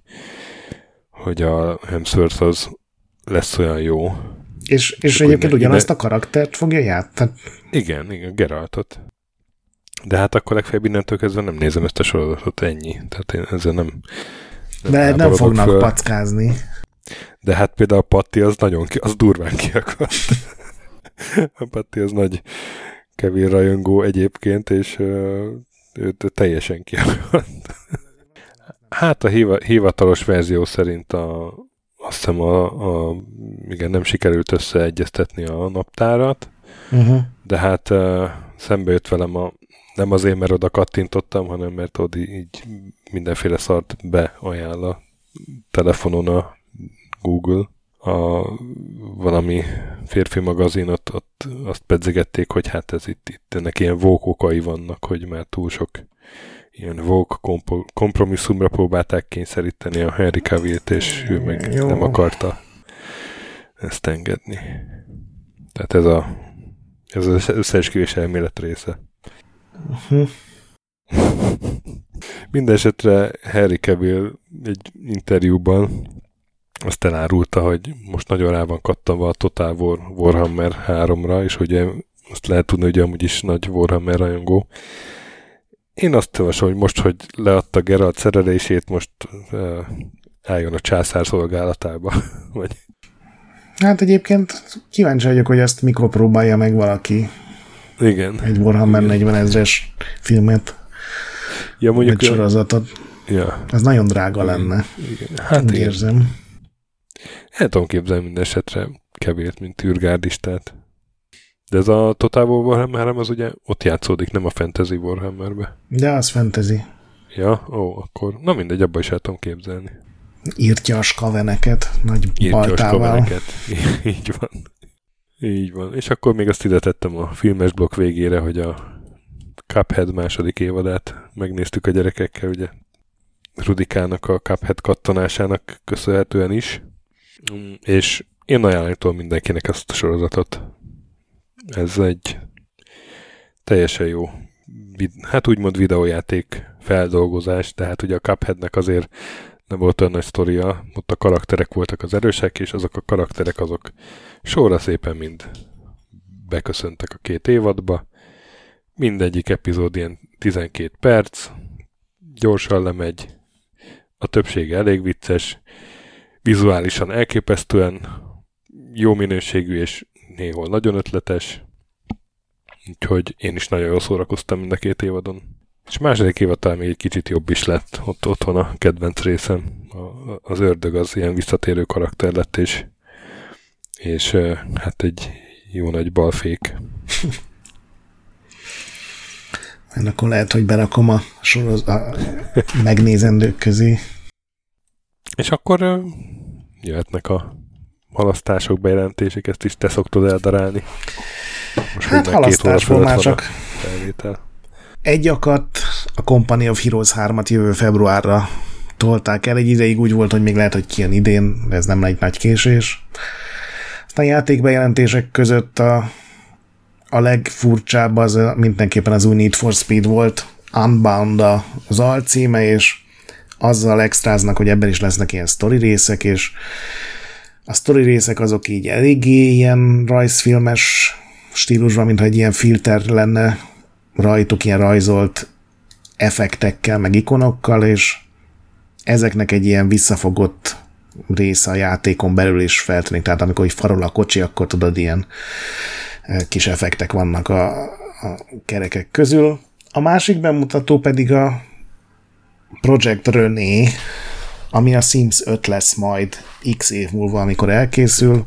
hogy a Hemsworth az lesz olyan jó. És, és egyébként ugyanazt a karaktert fogja játszani. Igen, igen, Geraltot. De hát akkor legfeljebb innentől kezdve nem nézem ezt a sorozatot, ennyi. Tehát én ezzel nem... nem de nem fognak föl packázni. De hát például a Patti az nagyon ki, az durván kiakadt. A Patti az nagy Kevin rajongó egyébként, és őt teljesen kiakadt. Hát a hivatalos verzió szerint a azt hiszem, a, a, igen, nem sikerült összeegyeztetni a naptárat, uh-huh. de hát uh, szembe jött velem a, nem azért, mert oda kattintottam, hanem mert ott így mindenféle szart beajánl a telefonon a Google. A valami férfi magazinot, ott azt pedzegették, hogy hát ez itt, itt ennek ilyen vók okai vannak, hogy már túl sok ilyen vók kompo- kompromisszumra próbálták kényszeríteni a Henry Cavill-t, és ő meg Jó. nem akarta ezt engedni. Tehát ez, a, ez az összeesküvés elmélet része. Uh-huh. Mindenesetre Henry Cavill egy interjúban azt elárulta, hogy most nagyon rá van kattanva a Total War Warhammer háromra, és ugye azt lehet tudni, hogy amúgy is nagy Warhammer rajongó. Én azt javaslom, hogy most, hogy leadta Geralt szerelését, most uh, álljon a császár szolgálatába. Vagy... Hát egyébként kíváncsi vagyok, hogy azt mikor próbálja meg valaki. Igen. Egy Warhammer negyvenezres filmet. Ja, mondjuk... Egy sorozatot. Ja. Ez nagyon drága lenne. Igen. Hát úgy érzem. El tudom képzelni minden esetre Cavillt, mint űrgárdistát. De ez a Total War Warhammer az ugye ott játszódik, nem a Fantasy Warhammerbe. De az Fantasy. Ja, ó, akkor, na mindegy, abba is el tudom képzelni. Írtja a skaveneket, nagy Írtja baltával. Írtja a skaveneket, így van. Így van. És akkor még azt ide tettem a filmes blokk végére, hogy a Cuphead második évadát megnéztük a gyerekekkel, ugye Rudikának a Cuphead kattanásának köszönhetően is. És én ajánlom mindenkinek ezt a sorozatot. Ez egy teljesen jó, hát úgymond videójáték feldolgozás, tehát ugye a Cupheadnek azért nem volt olyan nagy sztoria, ott a karakterek voltak az erősek, és azok a karakterek azok sorra szépen mind beköszöntek a két évadba. Mindegyik epizód ilyen tizenkét perc, gyorsan lemegy, a többsége elég vicces, vizuálisan elképesztően jó minőségű és néhol nagyon ötletes, úgyhogy én is nagyon jól szórakoztam mind a két évadon. És második évad talán még egy kicsit jobb is lett, ott otthon a kedvenc részem. A, az ördög az ilyen visszatérő karakter lett, és, és hát egy jó nagy balfék. Mert akkor lehet, hogy berakom a soroz a megnézendők közé. És akkor jöhetnek a halasztások, bejelentések, ezt is te szoktod eldarálni. Most hát halasztásból már csak egy akadt, a Company of Heroes hármat jövő februárra tolták el. Egy ideig úgy volt, hogy még lehet, hogy kijön idén, de ez nem egy nagy késés. Aztán játékbejelentések között a, a legfurcsább az mindenképpen az új Need for Speed volt, Unbound az alcíme, és azzal extráznak, hogy ebben is lesznek ilyen sztori részek, és a sztori részek azok így eléggé ilyen rajzfilmes stílusban, mintha egy ilyen filter lenne rajtuk, ilyen rajzolt effektekkel, meg ikonokkal, és ezeknek egy ilyen visszafogott része a játékon belül is feltűnik. Tehát amikor így farol a kocsi, akkor tudod, ilyen kis effektek vannak a, a kerekek közül. A másik bemutató pedig a Project René, ami a Sims öt lesz majd x év múlva, amikor elkészül.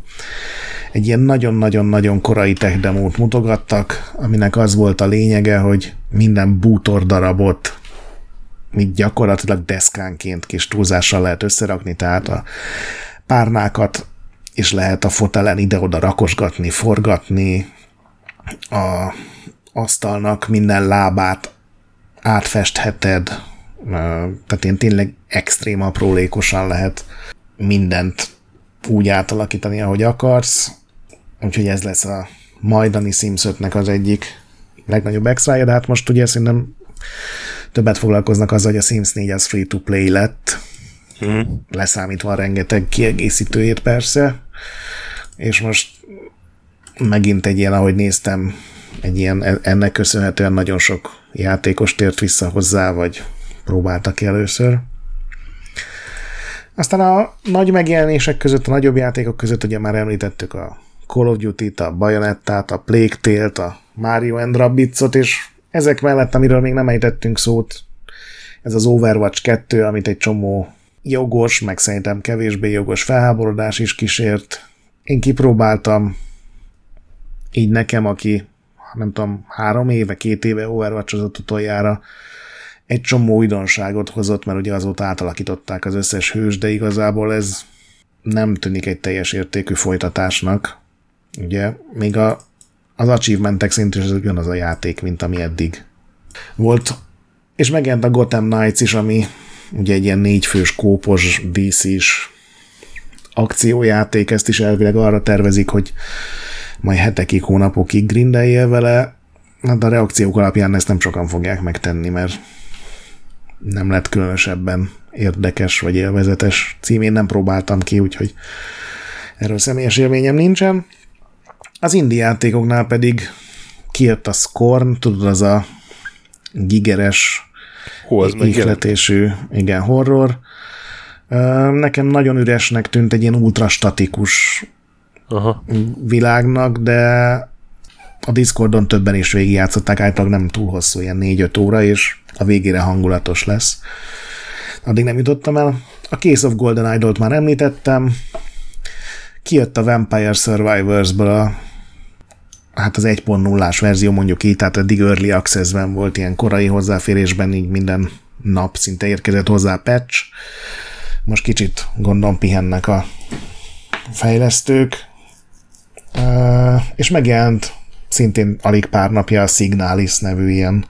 Egy ilyen nagyon-nagyon-nagyon korai tech demót mutogattak, aminek az volt a lényege, hogy minden bútor darabot így gyakorlatilag deszkánként kis túlzással lehet összerakni, tehát a párnákat is lehet a fotelen ide-oda rakosgatni, forgatni, a asztalnak minden lábát átfestheted, tehát én tényleg extrém aprólékosan lehet mindent úgy átalakítani, ahogy akarsz. Úgyhogy ez lesz a majdani Sims ötnek az egyik legnagyobb extrája, de hát most ugye szerintem többet foglalkoznak azzal, hogy a Sims négy az free-to-play lett, mm. leszámítva rengeteg kiegészítőjét persze, és most megint egy ilyen, ahogy néztem, egy ilyen, ennek köszönhetően nagyon sok játékos tért vissza hozzá, vagy próbáltak ki először. Aztán a nagy megjelenések között, a nagyobb játékok között ugye már említettük a Call of Duty-t, a Bayonettát, a Plague Tale-t, a Mario and Rabbids-ot, és ezek mellett, amiről még nem ejtettünk szót, ez az Overwatch kettő, amit egy csomó jogos, meg szerintem kevésbé jogos felháborodás is kísért. Én kipróbáltam, így nekem, aki nem tudom, három éve, két éve Overwatch-ozott utoljára, egy csomó újdonságot hozott, mert ugye azóta átalakították az összes hős, de igazából ez nem tűnik egy teljes értékű folytatásnak. Ugye, még a, az achievementek szintén is ugyanaz a játék, mint ami eddig volt. És megjelent a Gotham Knights is, ami ugye egy ilyen négyfős, kópos, dé cés akciójáték, ezt is elvileg arra tervezik, hogy majd hetekig, hónapokig grindeljél vele, de a reakciók alapján ezt nem sokan fogják megtenni, mert nem lett különösebben érdekes vagy élvezetes címén, nem próbáltam ki, úgyhogy erről személyes élményem nincsen. Az indie játékoknál pedig kijött a Scorn, tudod, az a gigeres, ihletésű, igen, horror. Nekem nagyon üresnek tűnt, egy ilyen ultrastatikus aha. világnak, de a Discordon többen is végigjátszották, általában nem túl hosszú, ilyen négy-öt óra, és a végére hangulatos lesz. Addig nem jutottam el. A Case of Golden Idol-t már említettem. Kijött a Vampire Survivors-ből a, hát az egy pont nullás verzió, mondjuk így, tehát eddig Early Access-ben volt, ilyen korai hozzáférésben, így minden nap szinte érkezett hozzá patch. Most kicsit gondolom pihennek a fejlesztők. Uh, és megjelent szintén alig pár napja a Signalis nevű ilyen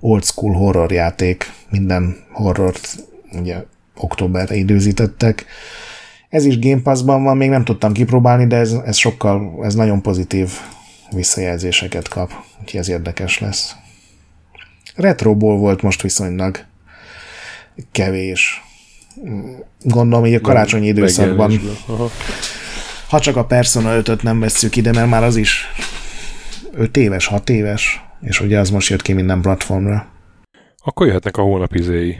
old school horror játék. Minden horrort ugye októberre időzítettek. Ez is Game Pass-ban van, még nem tudtam kipróbálni, de ez, ez sokkal, ez nagyon pozitív visszajelzéseket kap, úgyhogy ez érdekes lesz. Retroból volt most viszonylag kevés. Gondolom, hogy a karácsonyi időszakban, ha csak a Persona ötöt nem vesszük ide, mert már az is öt éves, hat éves, és ugye az most jött ki minden platformra. Akkor jöhetnek a hónap izéi.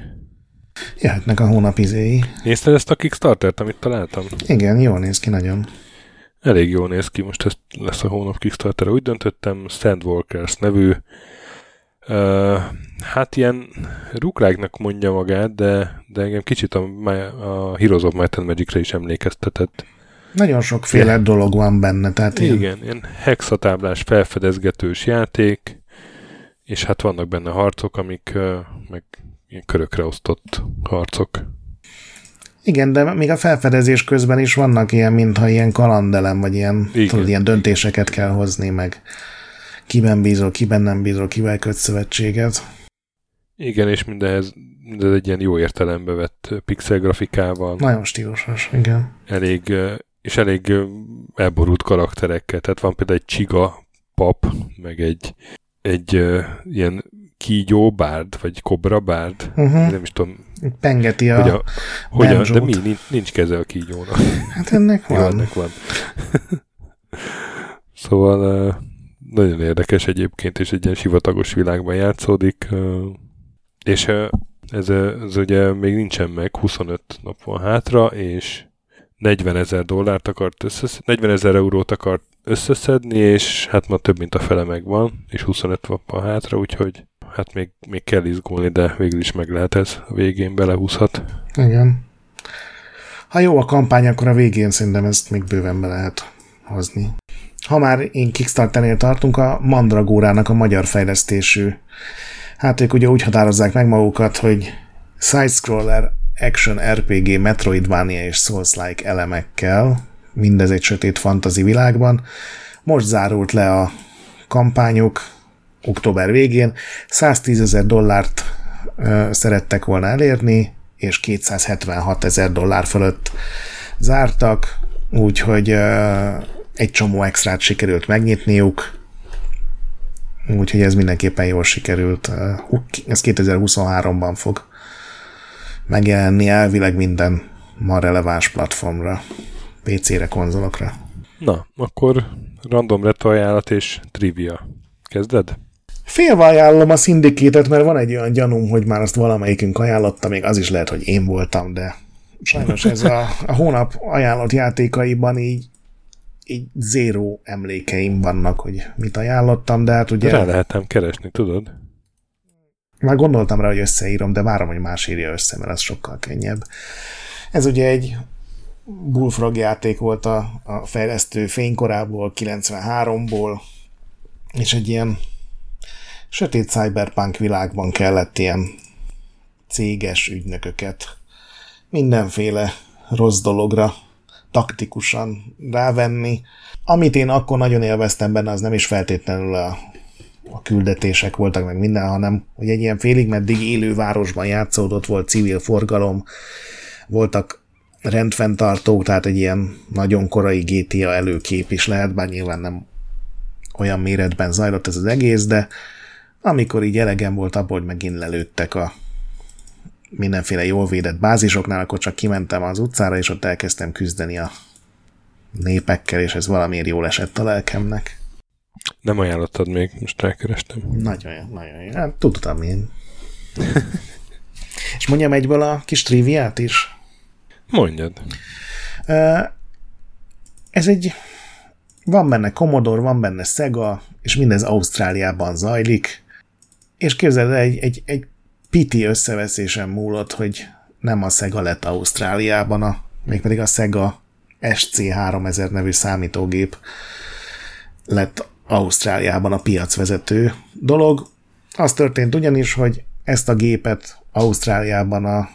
Jöhetnek a hónap izéi. Nézted ezt a Kickstartert, amit találtam? Igen, jól néz ki nagyon. Elég jól néz ki, most ez lesz a hónap Kickstarter. Úgy döntöttem, Sandwalkers nevű, uh, hát ilyen rukrágnak mondja magát, de, de engem kicsit a, a Heroes of Might and Magic-re is emlékeztetett. Nagyon sokféle dolog van benne. Tehát igen, ilyen, ilyen hexatáblás felfedezgetős játék, és hát vannak benne harcok, amik meg ilyen körökre osztott harcok. Igen, de még a felfedezés közben is vannak ilyen, mintha ilyen kalandelem, vagy ilyen, tudod, ilyen döntéseket kell hozni, meg kiben bízol, kiben nem bízol, kivel köt szövetséget. Igen, és mindez, mindez egy ilyen jó értelembe vett pixelgrafikával. Nagyon stílusos, igen. Elég, és elég elborult karakterekkel. Tehát van például egy csiga pap, meg egy, egy ilyen kígyó bárd, vagy kobra bárd. Uh-huh. Nem is tudom. Pengeti a, hogy a, hogy a de mi? Nincs, nincs keze a kígyónak. Hát ennek van. Jó, ennek van. Szóval nagyon érdekes egyébként, és egy ilyen sivatagos világban játszódik. És ez, ez ugye még nincsen meg, huszonöt nap van hátra, és negyvenezer dollárt akart összeszedni, negyvenezer eurót akart összeszedni, és hát már több mint a fele megvan, és huszonöt nap van hátra, úgyhogy hát még, még kell izgulni, de végül is meg lehet ez, a végén belehúzhat. Igen. Ha jó a kampány, akkor a végén szerintem ezt még bőven be lehet hozni. Ha már én Kickstarternél tartunk, a Mandragórának a magyar fejlesztésű. Hát ők ugye úgy határozzák meg magukat, hogy side-scroller, action, er pé gé, Metroidvania és Souls-like elemekkel, mindez egy sötét fantasy világban. Most zárult le a kampányuk október végén, száztízezer dollárt ö, szerettek volna elérni, és kétszázhetvenhatezer dollár fölött zártak, úgyhogy ö, egy csomó extrát sikerült megnyitniuk, úgyhogy ez mindenképpen jól sikerült. Ez kétezerhuszonháromban fog megjelenni elvileg minden ma releváns platformra, pé cére, konzolokra. Na, akkor random retro ajánlat és trivia. Kezded? Félve ajánlom a Syndicate-et, mert van egy olyan gyanúm, hogy már azt valamelyikünk ajánlotta, még az is lehet, hogy én voltam, de sajnos ez a, a hónap ajánlott játékaiban így így zéró emlékeim vannak, hogy mit ajánlottam, de hát ugye... Rá lehetem keresni, tudod? Már gondoltam rá, hogy összeírom, de várom, hogy más írja össze, mert az sokkal könnyebb. Ez ugye egy Bullfrog játék volt a, a fejlesztő fénykorából, kilencvenháromból, és egy ilyen sötét cyberpunk világban kellett ilyen céges ügynököket mindenféle rossz dologra taktikusan rávenni. Amit én akkor nagyon élveztem benne, az nem is feltétlenül a, a küldetések voltak meg minden, hanem hogy egy ilyen félig meddig élő városban játszódott, volt civil forgalom, voltak rendfenntartók, tehát egy ilyen nagyon korai gé té á előkép is lehet, bár nyilván nem olyan méretben zajlott ez az egész, de amikor így elegem volt abból, hogy megint lelőttek a mindenféle jól védett bázisoknál, akkor csak kimentem az utcára, és ott elkezdtem küzdeni a népekkel, és ez valamiért jól esett a lelkemnek. Nem ajánlottad még, most rákerestem. Nagyon jó, nagyon jó. Hát, tudtam én. És mondjam egyből a kis triviát is? Mondjad. Ez egy... Van benne Commodore, van benne Sega, és mindez Ausztráliában zajlik, és képzeld, egy, egy, egy piti összeveszésen múlott, hogy nem a Sega lett Ausztráliában, a, mégpedig a Sega es cé háromezer nevű számítógép lett Ausztráliában a piacvezető dolog. Az történt ugyanis, hogy ezt a gépet Ausztráliában a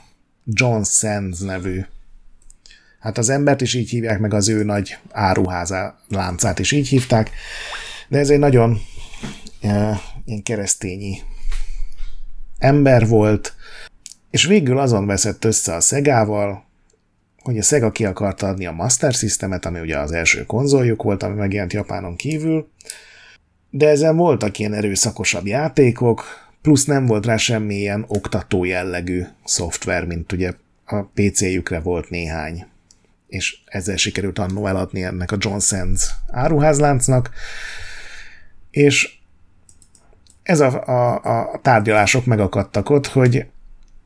John Sands nevű, hát az embert is így hívják, meg az ő nagy áruházá láncát is így hívták, de ez egy nagyon e, ilyen keresztényi ember volt, és végül azon veszett össze a Szegával, hogy a Sega ki akarta adni a Master Systemet, ami ugye az első konzoljuk volt, ami megjelent Japánon kívül, de ezen voltak ilyen erőszakosabb játékok, plusz nem volt rá semmilyen oktató jellegű szoftver, mint ugye a pé céjükre volt néhány, és ezzel sikerült annó eladni ennek a John Sands áruházláncnak, és ez a, a, a tárgyalások megakadtak ott, hogy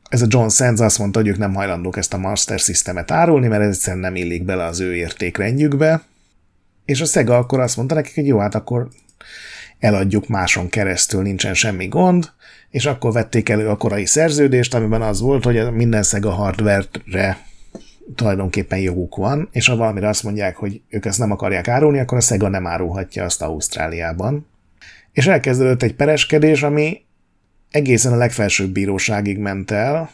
ez a John Sands azt mondta, hogy ők nem hajlandók ezt a Master Systemet árulni, mert ez egyszerűen nem illik bele az ő értékrendjükbe, és a Sega akkor azt mondta nekik, hogy jó, hát akkor eladjuk máson keresztül, nincsen semmi gond, és akkor vették elő a korai szerződést, amiben az volt, hogy minden Sega hardware-re tulajdonképpen joguk van, és ha valamire azt mondják, hogy ők ezt nem akarják árulni, akkor a Sega nem árulhatja azt Ausztráliában. És elkezdődött egy pereskedés, ami egészen a legfelsőbb bíróságig ment el,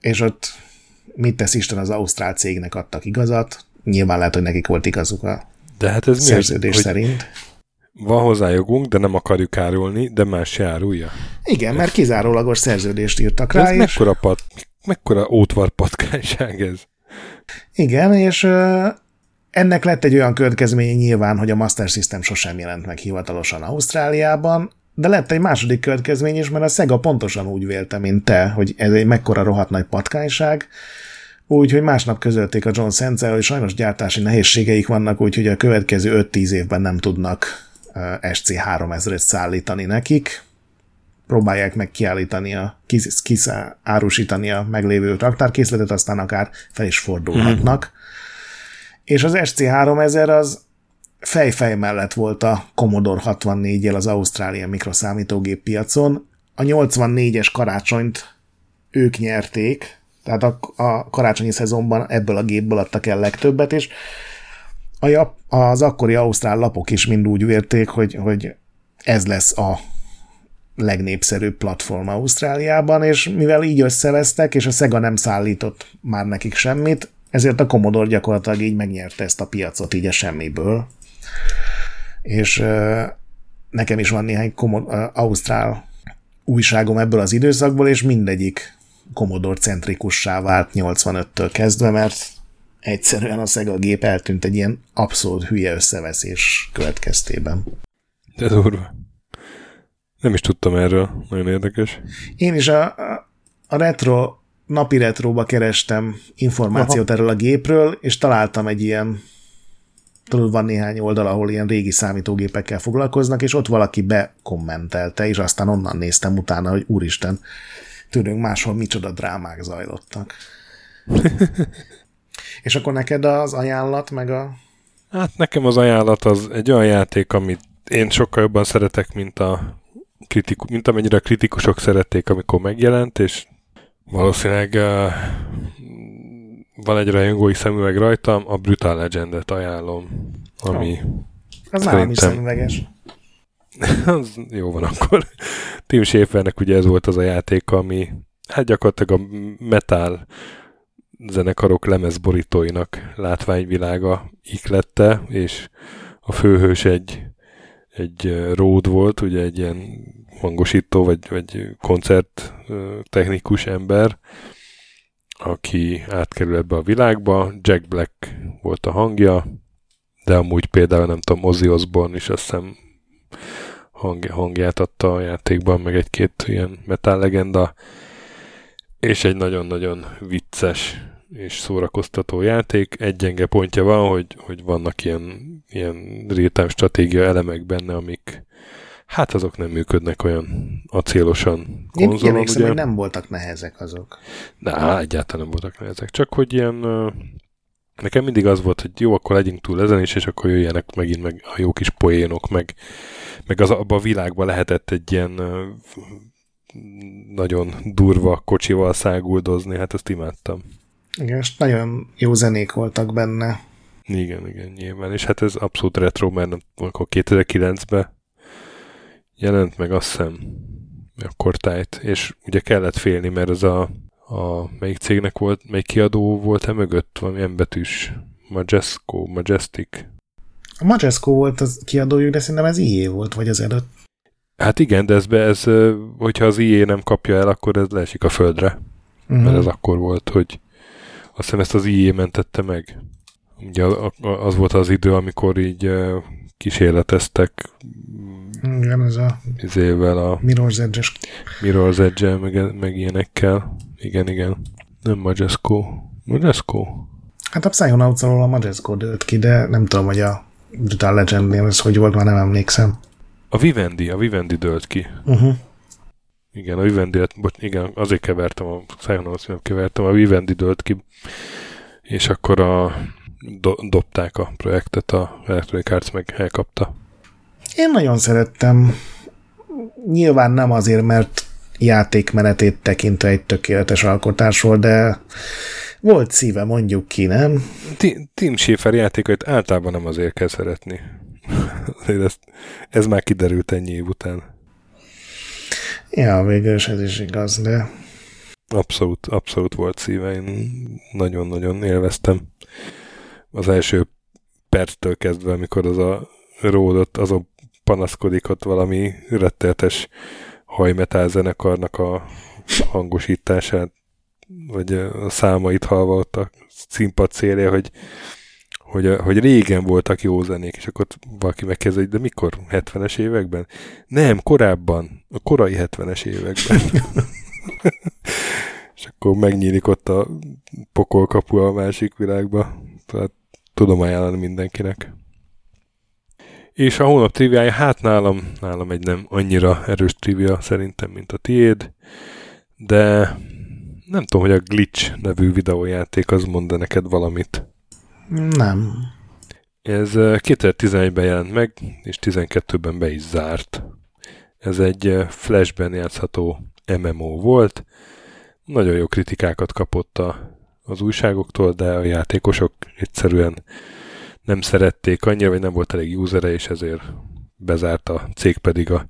és ott mit tesz Isten, az ausztrál cégnek adtak igazat, nyilván lehet, hogy nekik volt igazuk a de hát ez szerződés mi, szerint. Van hozzá jogunk, de nem akarjuk árulni, de más se árulja. Igen, mert kizárólagos szerződést írtak rá. Ez és... mekkora, pat, mekkora ótvarpatkányság ez? Igen, és uh, ennek lett egy olyan következménye nyilván, hogy a Master System sosem jelent meg hivatalosan Ausztráliában, de lett egy második következmény is, mert a Sega pontosan úgy vélte, mint te, hogy ez egy mekkora rohadt nagy patkányság, úgyhogy másnap közölték a John Senzel, hogy sajnos gyártási nehézségeik vannak, úgyhogy a következő öt-tíz évben nem tudnak uh, S C három ezret szállítani nekik. Próbálják meg kiállítani, a, kis, kis, árusítani a meglévő raktárkészletet, aztán akár fel is fordulhatnak. Mm. És az S C háromezer az fejfej mellett volt a Commodore hatvannégyel az Ausztrália mikroszámítógép piacon. A nyolcvannégyes karácsonyt ők nyerték, tehát a, a karácsonyi szezonban ebből a gépből adtak el legtöbbet, és a, az akkori ausztrál lapok is mind úgy vérték, hogy, hogy ez lesz a legnépszerűbb platform Ausztráliában, és mivel így összevesztek, és a Sega nem szállított már nekik semmit, ezért a Commodore gyakorlatilag így megnyerte ezt a piacot így a semmiből. És uh, nekem is van néhány komo- uh, ausztrál újságom ebből az időszakból, és mindegyik Commodore-centrikussá vált nyolcvanöttől kezdve, mert egyszerűen a Sega gép eltűnt egy ilyen abszolút hülye összeveszés következtében. De durva. Nem is tudtam erről, nagyon érdekes. Én is a, a retro, napi retróba kerestem információt Aha. erről a gépről, és találtam egy ilyen, tudod, van néhány oldal, ahol ilyen régi számítógépekkel foglalkoznak, és ott valaki bekommentelte, és aztán onnan néztem utána, hogy úristen, tűnünk máshol micsoda drámák zajlottak. És akkor neked az ajánlat, meg a... Hát nekem az ajánlat az egy olyan játék, amit én sokkal jobban szeretek, mint a kritikus, mint amennyire a kritikusok szerették, amikor megjelent, és valószínűleg uh, van egy rajongói szemüveg rajtam, a Brutal Legendet ajánlom, ami oh, az nálam is szemüveges. Az jó van akkor. Tim Schafernek ugye ez volt az a játék, ami hát gyakorlatilag a metal zenekarok lemezborítóinak látványvilága iklette, és a főhős egy egy Rode volt, ugye egy ilyen hangosító, vagy, vagy koncert technikus ember, aki átkerül ebbe a világba. Jack Black volt a hangja, de amúgy például nem tudom, Ozzy Osbourne is azt hiszem hang, hangját adta a játékban, meg egy-két ilyen metal legenda, és egy nagyon-nagyon vicces és szórakoztató játék. Egy gyenge pontja van, hogy, hogy vannak ilyen, ilyen real-time stratégia elemek benne, amik hát azok nem működnek olyan acélosan konzolon. Én emlékszem, hogy nem voltak nehezek azok. Na, egyáltalán nem voltak nehezek. Csak hogy ilyen, nekem mindig az volt, hogy jó, akkor legyünk túl ezen is, és akkor jöjjenek megint meg a jó kis poénok, meg, meg az, abban a világban lehetett egy ilyen nagyon durva kocsival száguldozni, hát ezt imádtam. Igen, és nagyon jó zenék voltak benne. Igen, igen, nyilván. És hát ez abszolút retro, mert akkor kétezer-kilencben jelent meg, azt hiszem, a kortályt. És ugye kellett félni, mert ez a, a melyik cégnek volt, melyik kiadó volt-e mögött? Valamilyen betűs. Majesco, Majestic. A Majesco volt az kiadójuk, de szerintem ez i é volt, vagy az előtt. Hát igen, de ez, be, ez hogyha az i é nem kapja el, akkor ez leesik a földre. Uh-huh. Mert ez akkor volt, hogy azt hiszem ezt az i é mentette meg. Ugye az volt az idő, amikor így kísérleteztek. Igen, ez a, a Mirror's Edge-es. Mirror's Edge-el, meg, meg ilyenekkel. Igen, igen. Nem Majesco. Majesco? Hát a Psychonauts-alól a Majesco dőlt ki, de nem tudom, hogy a Brutal Legend-nél ez hogy volt, már nem emlékszem. A Vivendi, a Vivendi dőlt ki. Uh-huh. Igen, a Vivendi, bocs, igen, azért kevertem, a Psychonauts nem kevertem, a Vivendi dőlt ki, és akkor a, do, dobták a projektet, a Electronic Arts meg elkapta. Én nagyon szerettem. Nyilván nem azért, mert játékmenetét tekintve egy tökéletes alkotás volt, de Volt szíve, mondjuk ki, nem? Tim Schafer játékait általában nem azért kell szeretni. Ezt, ez már kiderült ennyi év után. Ja, végülis ez is igaz, de... Abszolút, abszolút volt szíve. Én nagyon-nagyon élveztem. Az első perctől kezdve, amikor az a ródott, azon panaszkodik ott valami retteltes hajmetál zenekarnak a hangosítását, vagy a számait hallva ott a színpad szélén, hogy, hogy, hogy régen voltak jó zenék, és akkor valaki megkérdezi, hogy de mikor? hetvenes években? Nem, korábban. A korai hetvenes években. És akkor megnyílik ott a pokolkapu a másik világba. Tehát tudom ajánlani mindenkinek. És a hónap triviája, hát nálam, nálam egy nem annyira erős trivia szerintem, mint a tiéd, de nem tudom, hogy a Glitch nevű videójáték az mond neked valamit. Nem. Ez kétezer-tizenegyben jelent meg, és tizenkettőben be is zárt. Ez egy flashben játszható em em o volt. Nagyon jó kritikákat kapott a, az újságoktól, de a játékosok egyszerűen nem szerették annyira, vagy nem volt elég usere, és ezért bezárt, a cég pedig a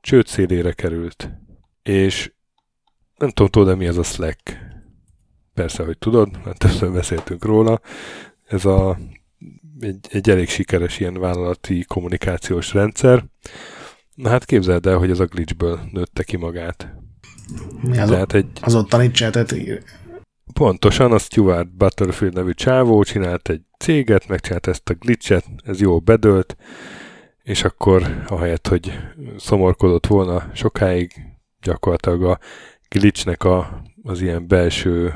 csőd szélére került. És nem tudom, tudod, mi az a Slack? Persze, hogy tudod, mert többször beszéltünk róla. Ez a, egy, egy elég sikeres ilyen vállalati kommunikációs rendszer. Na hát képzeld el, hogy ez a Glitchből nőtte ki magát. Mi az, tehát egy, az ott tanítsát? Pontosan, a Stuart Butterfield nevű csávó csinált egy céget, megcsinált ezt a Glitchet, ez jól bedőlt, és akkor ahelyett, hogy szomorkodott volna sokáig, gyakorlatilag a Glitchnek a, az ilyen belső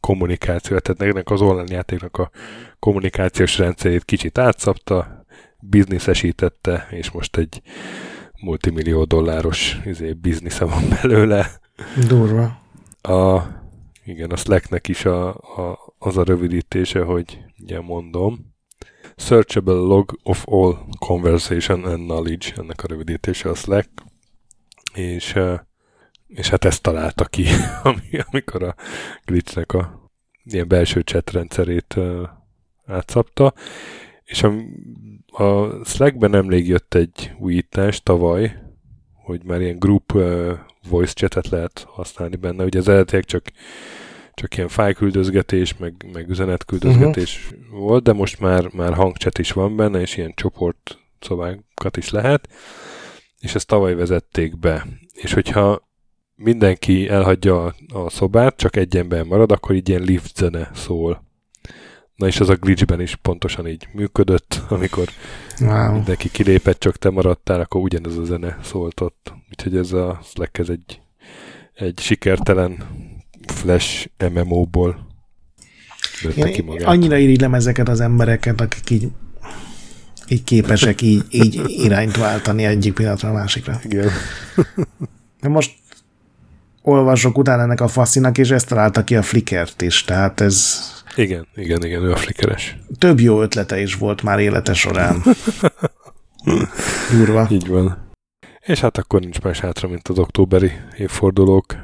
kommunikáció, tehát ennek az online játéknak a kommunikációs rendszerét kicsit átszapta, bizniszesítette, és most egy multimillió dolláros izé, biznisze van belőle. Durva. A, igen, a Slacknek is a, a, az a rövidítése, hogy ugye mondom, Searchable Log of All Conversation and Knowledge, ennek a rövidítése a Slack, és, és hát ezt találta ki, amikor a Glitchnek a ilyen belső chat rendszerét átszapta, és a A Slackben nemrég jött egy újítás tavaly, hogy már ilyen group uh, voice chatet lehet használni benne. Ugye az eredetileg csak, csak ilyen fájlküldözgetés, meg, meg üzenetküldözgetés uh-huh. volt, de most már, már hangchat is van benne, és ilyen csoport szobákat is lehet, és ezt tavaly vezették be. És hogyha mindenki elhagyja a, a szobát, csak egy ember marad, akkor így ilyen lift zene szól. Na és az a Glitchben is pontosan így működött, amikor wow. mindenki kilépett, csak te maradtál, akkor ugyanez a zene szólt ott. Úgyhogy ez a Slack, ez egy, egy sikertelen flash em em o-ból nőtte ki magát. Annyira irigylem ezeket az embereket, akik így, így képesek így, így irányt váltani egyik pillanatra a másikra. Igen. Most olvasok utána ennek a faszinak, és ezt találta ki a Flickert is, tehát ez... Igen, igen, igen, ő a Flickeres. Több jó ötlete is volt már élete során. Durva. Így van. És hát akkor nincs más hátra, mint az októberi évfordulók,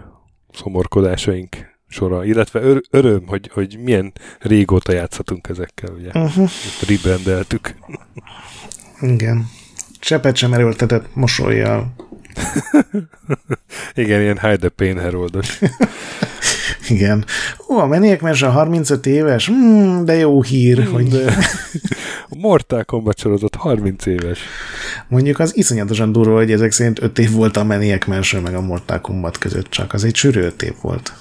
szomorkodásaink sora, illetve ör- öröm, hogy, hogy milyen régóta játszhatunk ezekkel, ugye? Uh-huh. Rebrandeltük. Igen. Cseppet sem erőltetett mosollyal. Igen, ilyen hide the pain heroldos. Igen. Ó, a Maniac Mansion harmincöt éves? Hmm, de jó hír, hmm, hogy... De. A Mortal Kombat sorozat harminc éves. Mondjuk az iszonyatosan durva, hogy ezek szerint öt év volt a Maniac Mansion meg a Mortal Kombat között csak. Az egy sűrű öt év volt.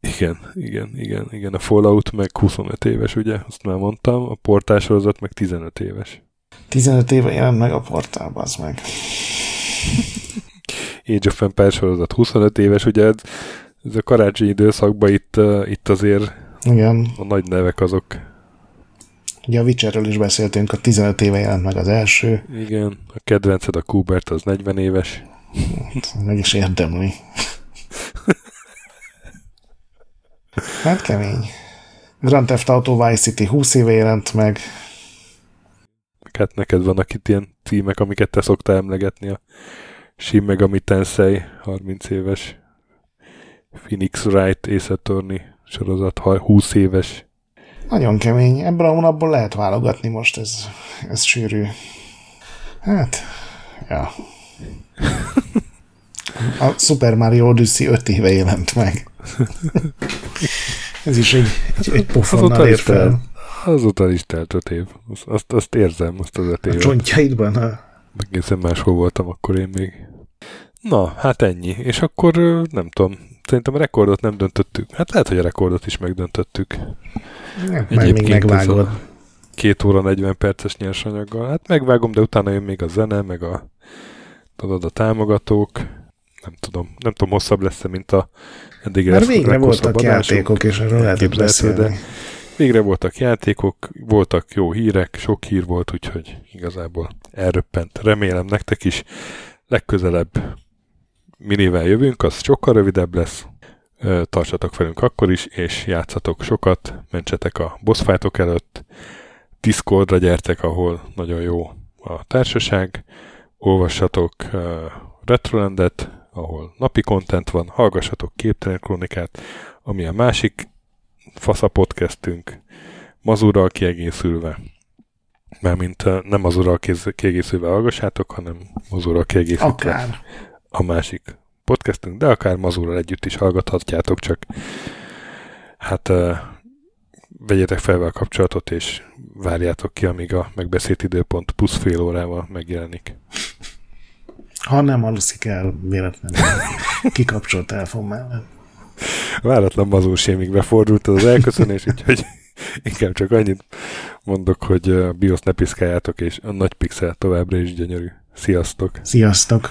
Igen, igen, igen, igen. A Fallout meg huszonöt éves, ugye? Azt már mondtam. A Portál sorozat meg tizenöt éves. tizenöt éve jelent meg a Portál, bazd meg. Age of Empires sorozat huszonöt éves, ugye ez, ez a karácsonyi időszakban itt, uh, itt azért igen. A nagy nevek azok. Ugye a Witcherről is beszéltünk, a tizenöt éve jelent meg az első. Igen, a kedvenced, a Kubert, az negyven éves. Meg is érdemli. Hát kemény. Grand Theft Auto Vice City húsz éve jelent meg. Hát neked vannak itt ilyen címek, amiket te szoktál emlegetni, a Shin Megami Tensei harminc éves, Phoenix Wright Ace Attorney sorozat, ha húsz éves. Nagyon kemény. Ebből a hónapból lehet válogatni most, ez, ez sűrű. Hát, ja. A Super Mario Odyssey öt éve jelent meg. Ez is egy, egy, egy pofonnal ér fel. Azóta is telt öt év. Azt, azt érzem, azt az öt évet. A csontjaidban, ha? Egészen máshol voltam akkor én még. Na, hát ennyi. És akkor nem tudom, szerintem a rekordot nem döntöttük. Hát lehet, hogy a rekordot is megdöntöttük. Nem, már még megvágod. Két óra negyven perces nyersanyaggal. Hát megvágom, de utána jön még a zene, meg a, tudod, a támogatók. Nem tudom, nem tudom, hosszabb lesz-e, mint a eddig. Mert végre voltak játékok, és erről lehetett beszélni. Végre voltak játékok, voltak jó hírek, sok hír volt, úgyhogy igazából elröppent. Remélem nektek is. Legközelebb minivel jövünk, az sokkal rövidebb lesz. Tartsatok velünk akkor is, és játszatok sokat, mentsetek a boss fightok előtt, Discordra gyertek, ahol nagyon jó a társaság, olvassatok uh, Retrolandet, ahol napi kontent van, hallgassatok Képtelen Krónikát, ami a másik fasza podcastünk, Mazurral kiegészülve. Mármint uh, nem Mazurral kiegészülve hallgassátok, hanem Mazurral kiegészítve akár a másik podcastünk, de akár Mazurral együtt is hallgathatjátok, csak hát uh, vegyétek fel a kapcsolatot, és várjátok ki, amíg a megbeszélt időpont plusz fél órával megjelenik. Ha nem aluszik el véletlenül kikapcsolt telefon mellett. Váratlan mazósémig befordult az elköszönés, úgyhogy inkább csak annyit mondok, hogy a BIOS ne piszkáljátok, és a nagy pixel továbbra is gyönyörű. Sziasztok! Sziasztok!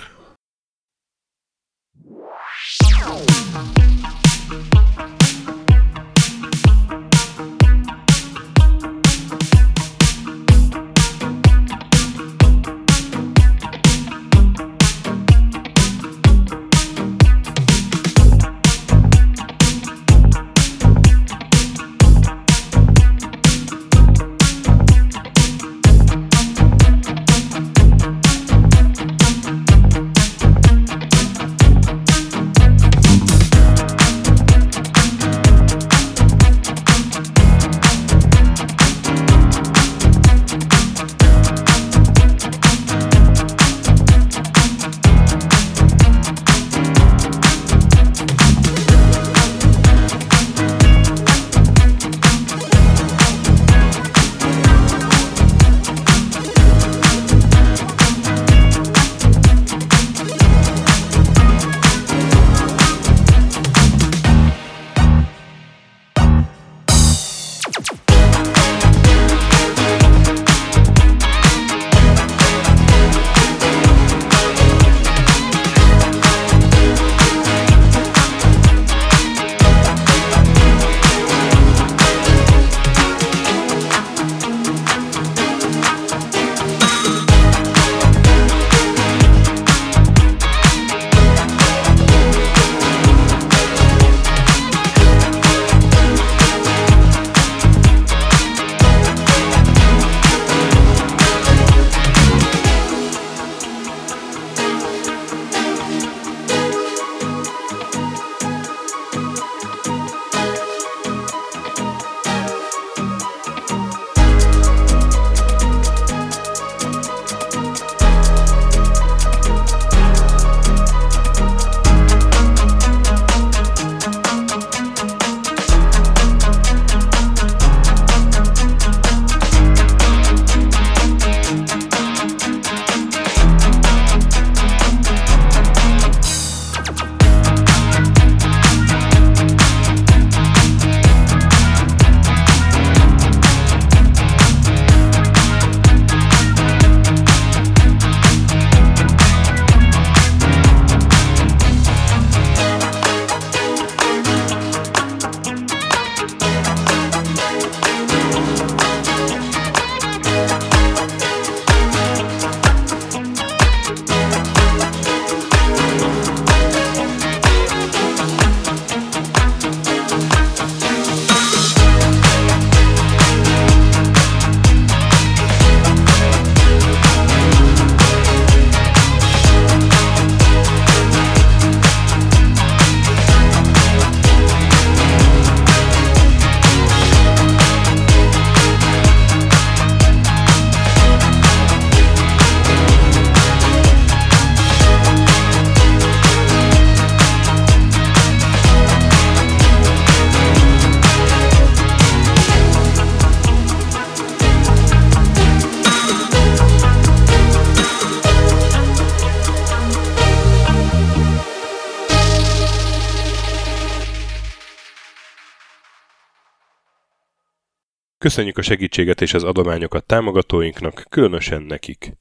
Köszönjük a segítséget és az adományokat támogatóinknak, különösen nekik.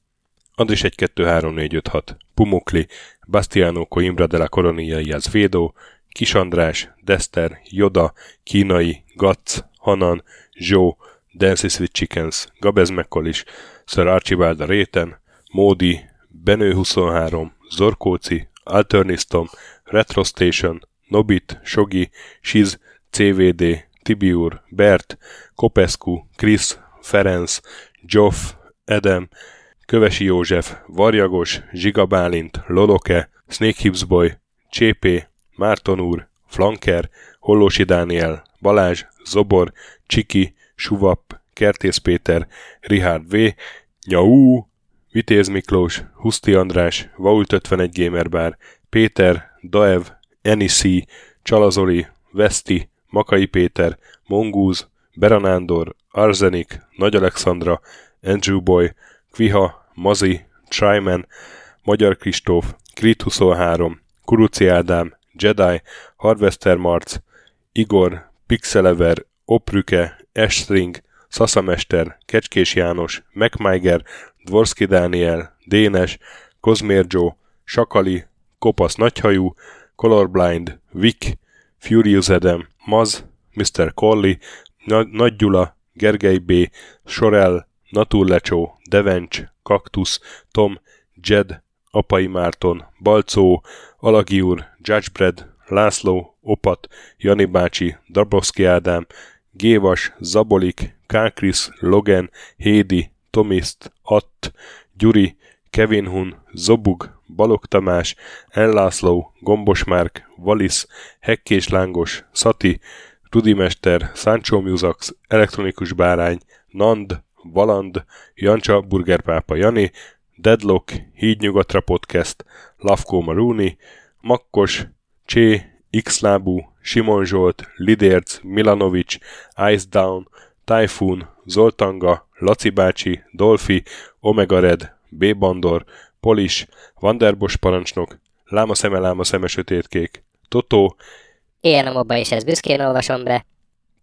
Andris egy kettő három négy öt hat, Pumukli, Bastiano Coimbra de la Coronia y Azvédó, Kis András, Dester, Joda, Kínai, Gatz, Hanan, Zsó, Dances with Chickens, Gabez Mekkolis, Sir Archibald a Réten, Módi, Benő huszonhárom, Zorkóci, Alternisztom, Retrostation, Nobit, Sogi, Siz, cé vé dé, Tibiur, Bert, Kopescu, Krisz, Ferenc, Zsoff, Edem, Kövesi József, Varjagos, Zsiga Bálint, Loloke, Snake Hips Boy, Csépé, Márton úr, Flanker, Hollósi Dániel, Balázs, Zobor, Csiki, Suvap, Kertész Péter, Richard V, Nyau, Vitéz Miklós, Huszti András, Vault ötvenegy Gamerbar, Péter, Daev, Eniszi, Csalazoli, Veszti, Makai Péter, Mongúz, Beranándor, Arzenik, Nagy Alexandra, Andrew Boy, Kviha, Mazi, Tryman, Magyar Kristóf, Krit huszonhárom, Kuruci Ádám, Jedi, Harvester Marc, Igor, Pixelever, Oprüke, Estring, Szaszamester, Kecskés János, MacMiger, Dvorszki Dániel, Dénes, Kozmér Joe, Sakali, Kopasz Nagyhajú, Colorblind, Vic, Furious Adam, Maz, miszter Corley, Nagy, Nagy Gyula, Gergely B, Sorel, Naturlecsó, Devencs, Kaktusz, Tom, Jed, Apai Márton, Balcó, Alagi úr, Judgebred, László, Opat, Jani bácsi, Dabrowski Ádám, Gévas, Zabolik, Kákris, Logan, Hédi, Tomiszt, Att, Gyuri, Kevin Hun, Zobug, Balog Tamás, Enlászló, Gombos Márk, Valisz, Hekkés Lángos, Szati, Rudimester, Sancho Musax, Elektronikus Bárány, Nand, Valand, Jancsa, Burgerpápa Jani, Deadlock, Hídnyugatra Podcast, Lavko Maruni, Makkos, Csé, Xlábú, Simon Zsolt, Lidérc, Milanovic, Ice Down, Typhoon, Zoltanga, Laci bácsi, Dolfi, Omega Red, B. Bandor, Polis, Vanderbos parancsnok, Láma szeme, láma szeme sötétkék, Totó, Ilyen a mobba is ezt büszkén olvasom be,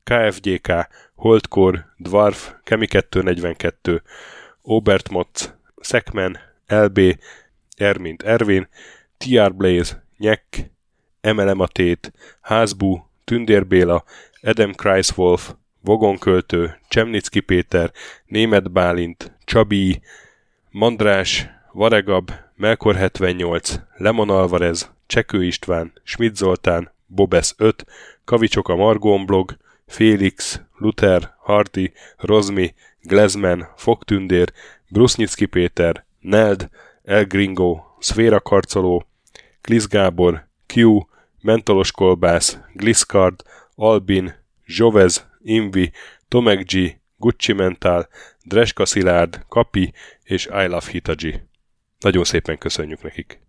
ká ef gé ká, Holdkor, Dwarf, Kemi kettő negyvenkettő, Obert Motz, Szekmen, el bé, Ermint Ervin, té er Blaze, Nyek, Emelem a tét, Házbú, Tündér Béla, Adam Kreiswolf, Vogonköltő, Csemnicki Péter, Németh Bálint, Csabi, Mandrás, Varegab, Melkor hetvennyolc, Lemon Alvarez, Csekő István, Schmidt Zoltán, Bobesz öt, Kavicsok a Margón blog, Félix, Luther, Hardy, Rozmi, Glezman, Fogtündér, Brusznicki Péter, Neld, El Gringo, Szféra Karcoló, Klisz Gábor, Q, Mentolos Kolbász, Gliscard, Albin, Zsovez, Invi, Tomek G, Gucci Mentál, Dreska Szilárd, Kapi és I Love Hitachi. Nagyon szépen köszönjük nekik!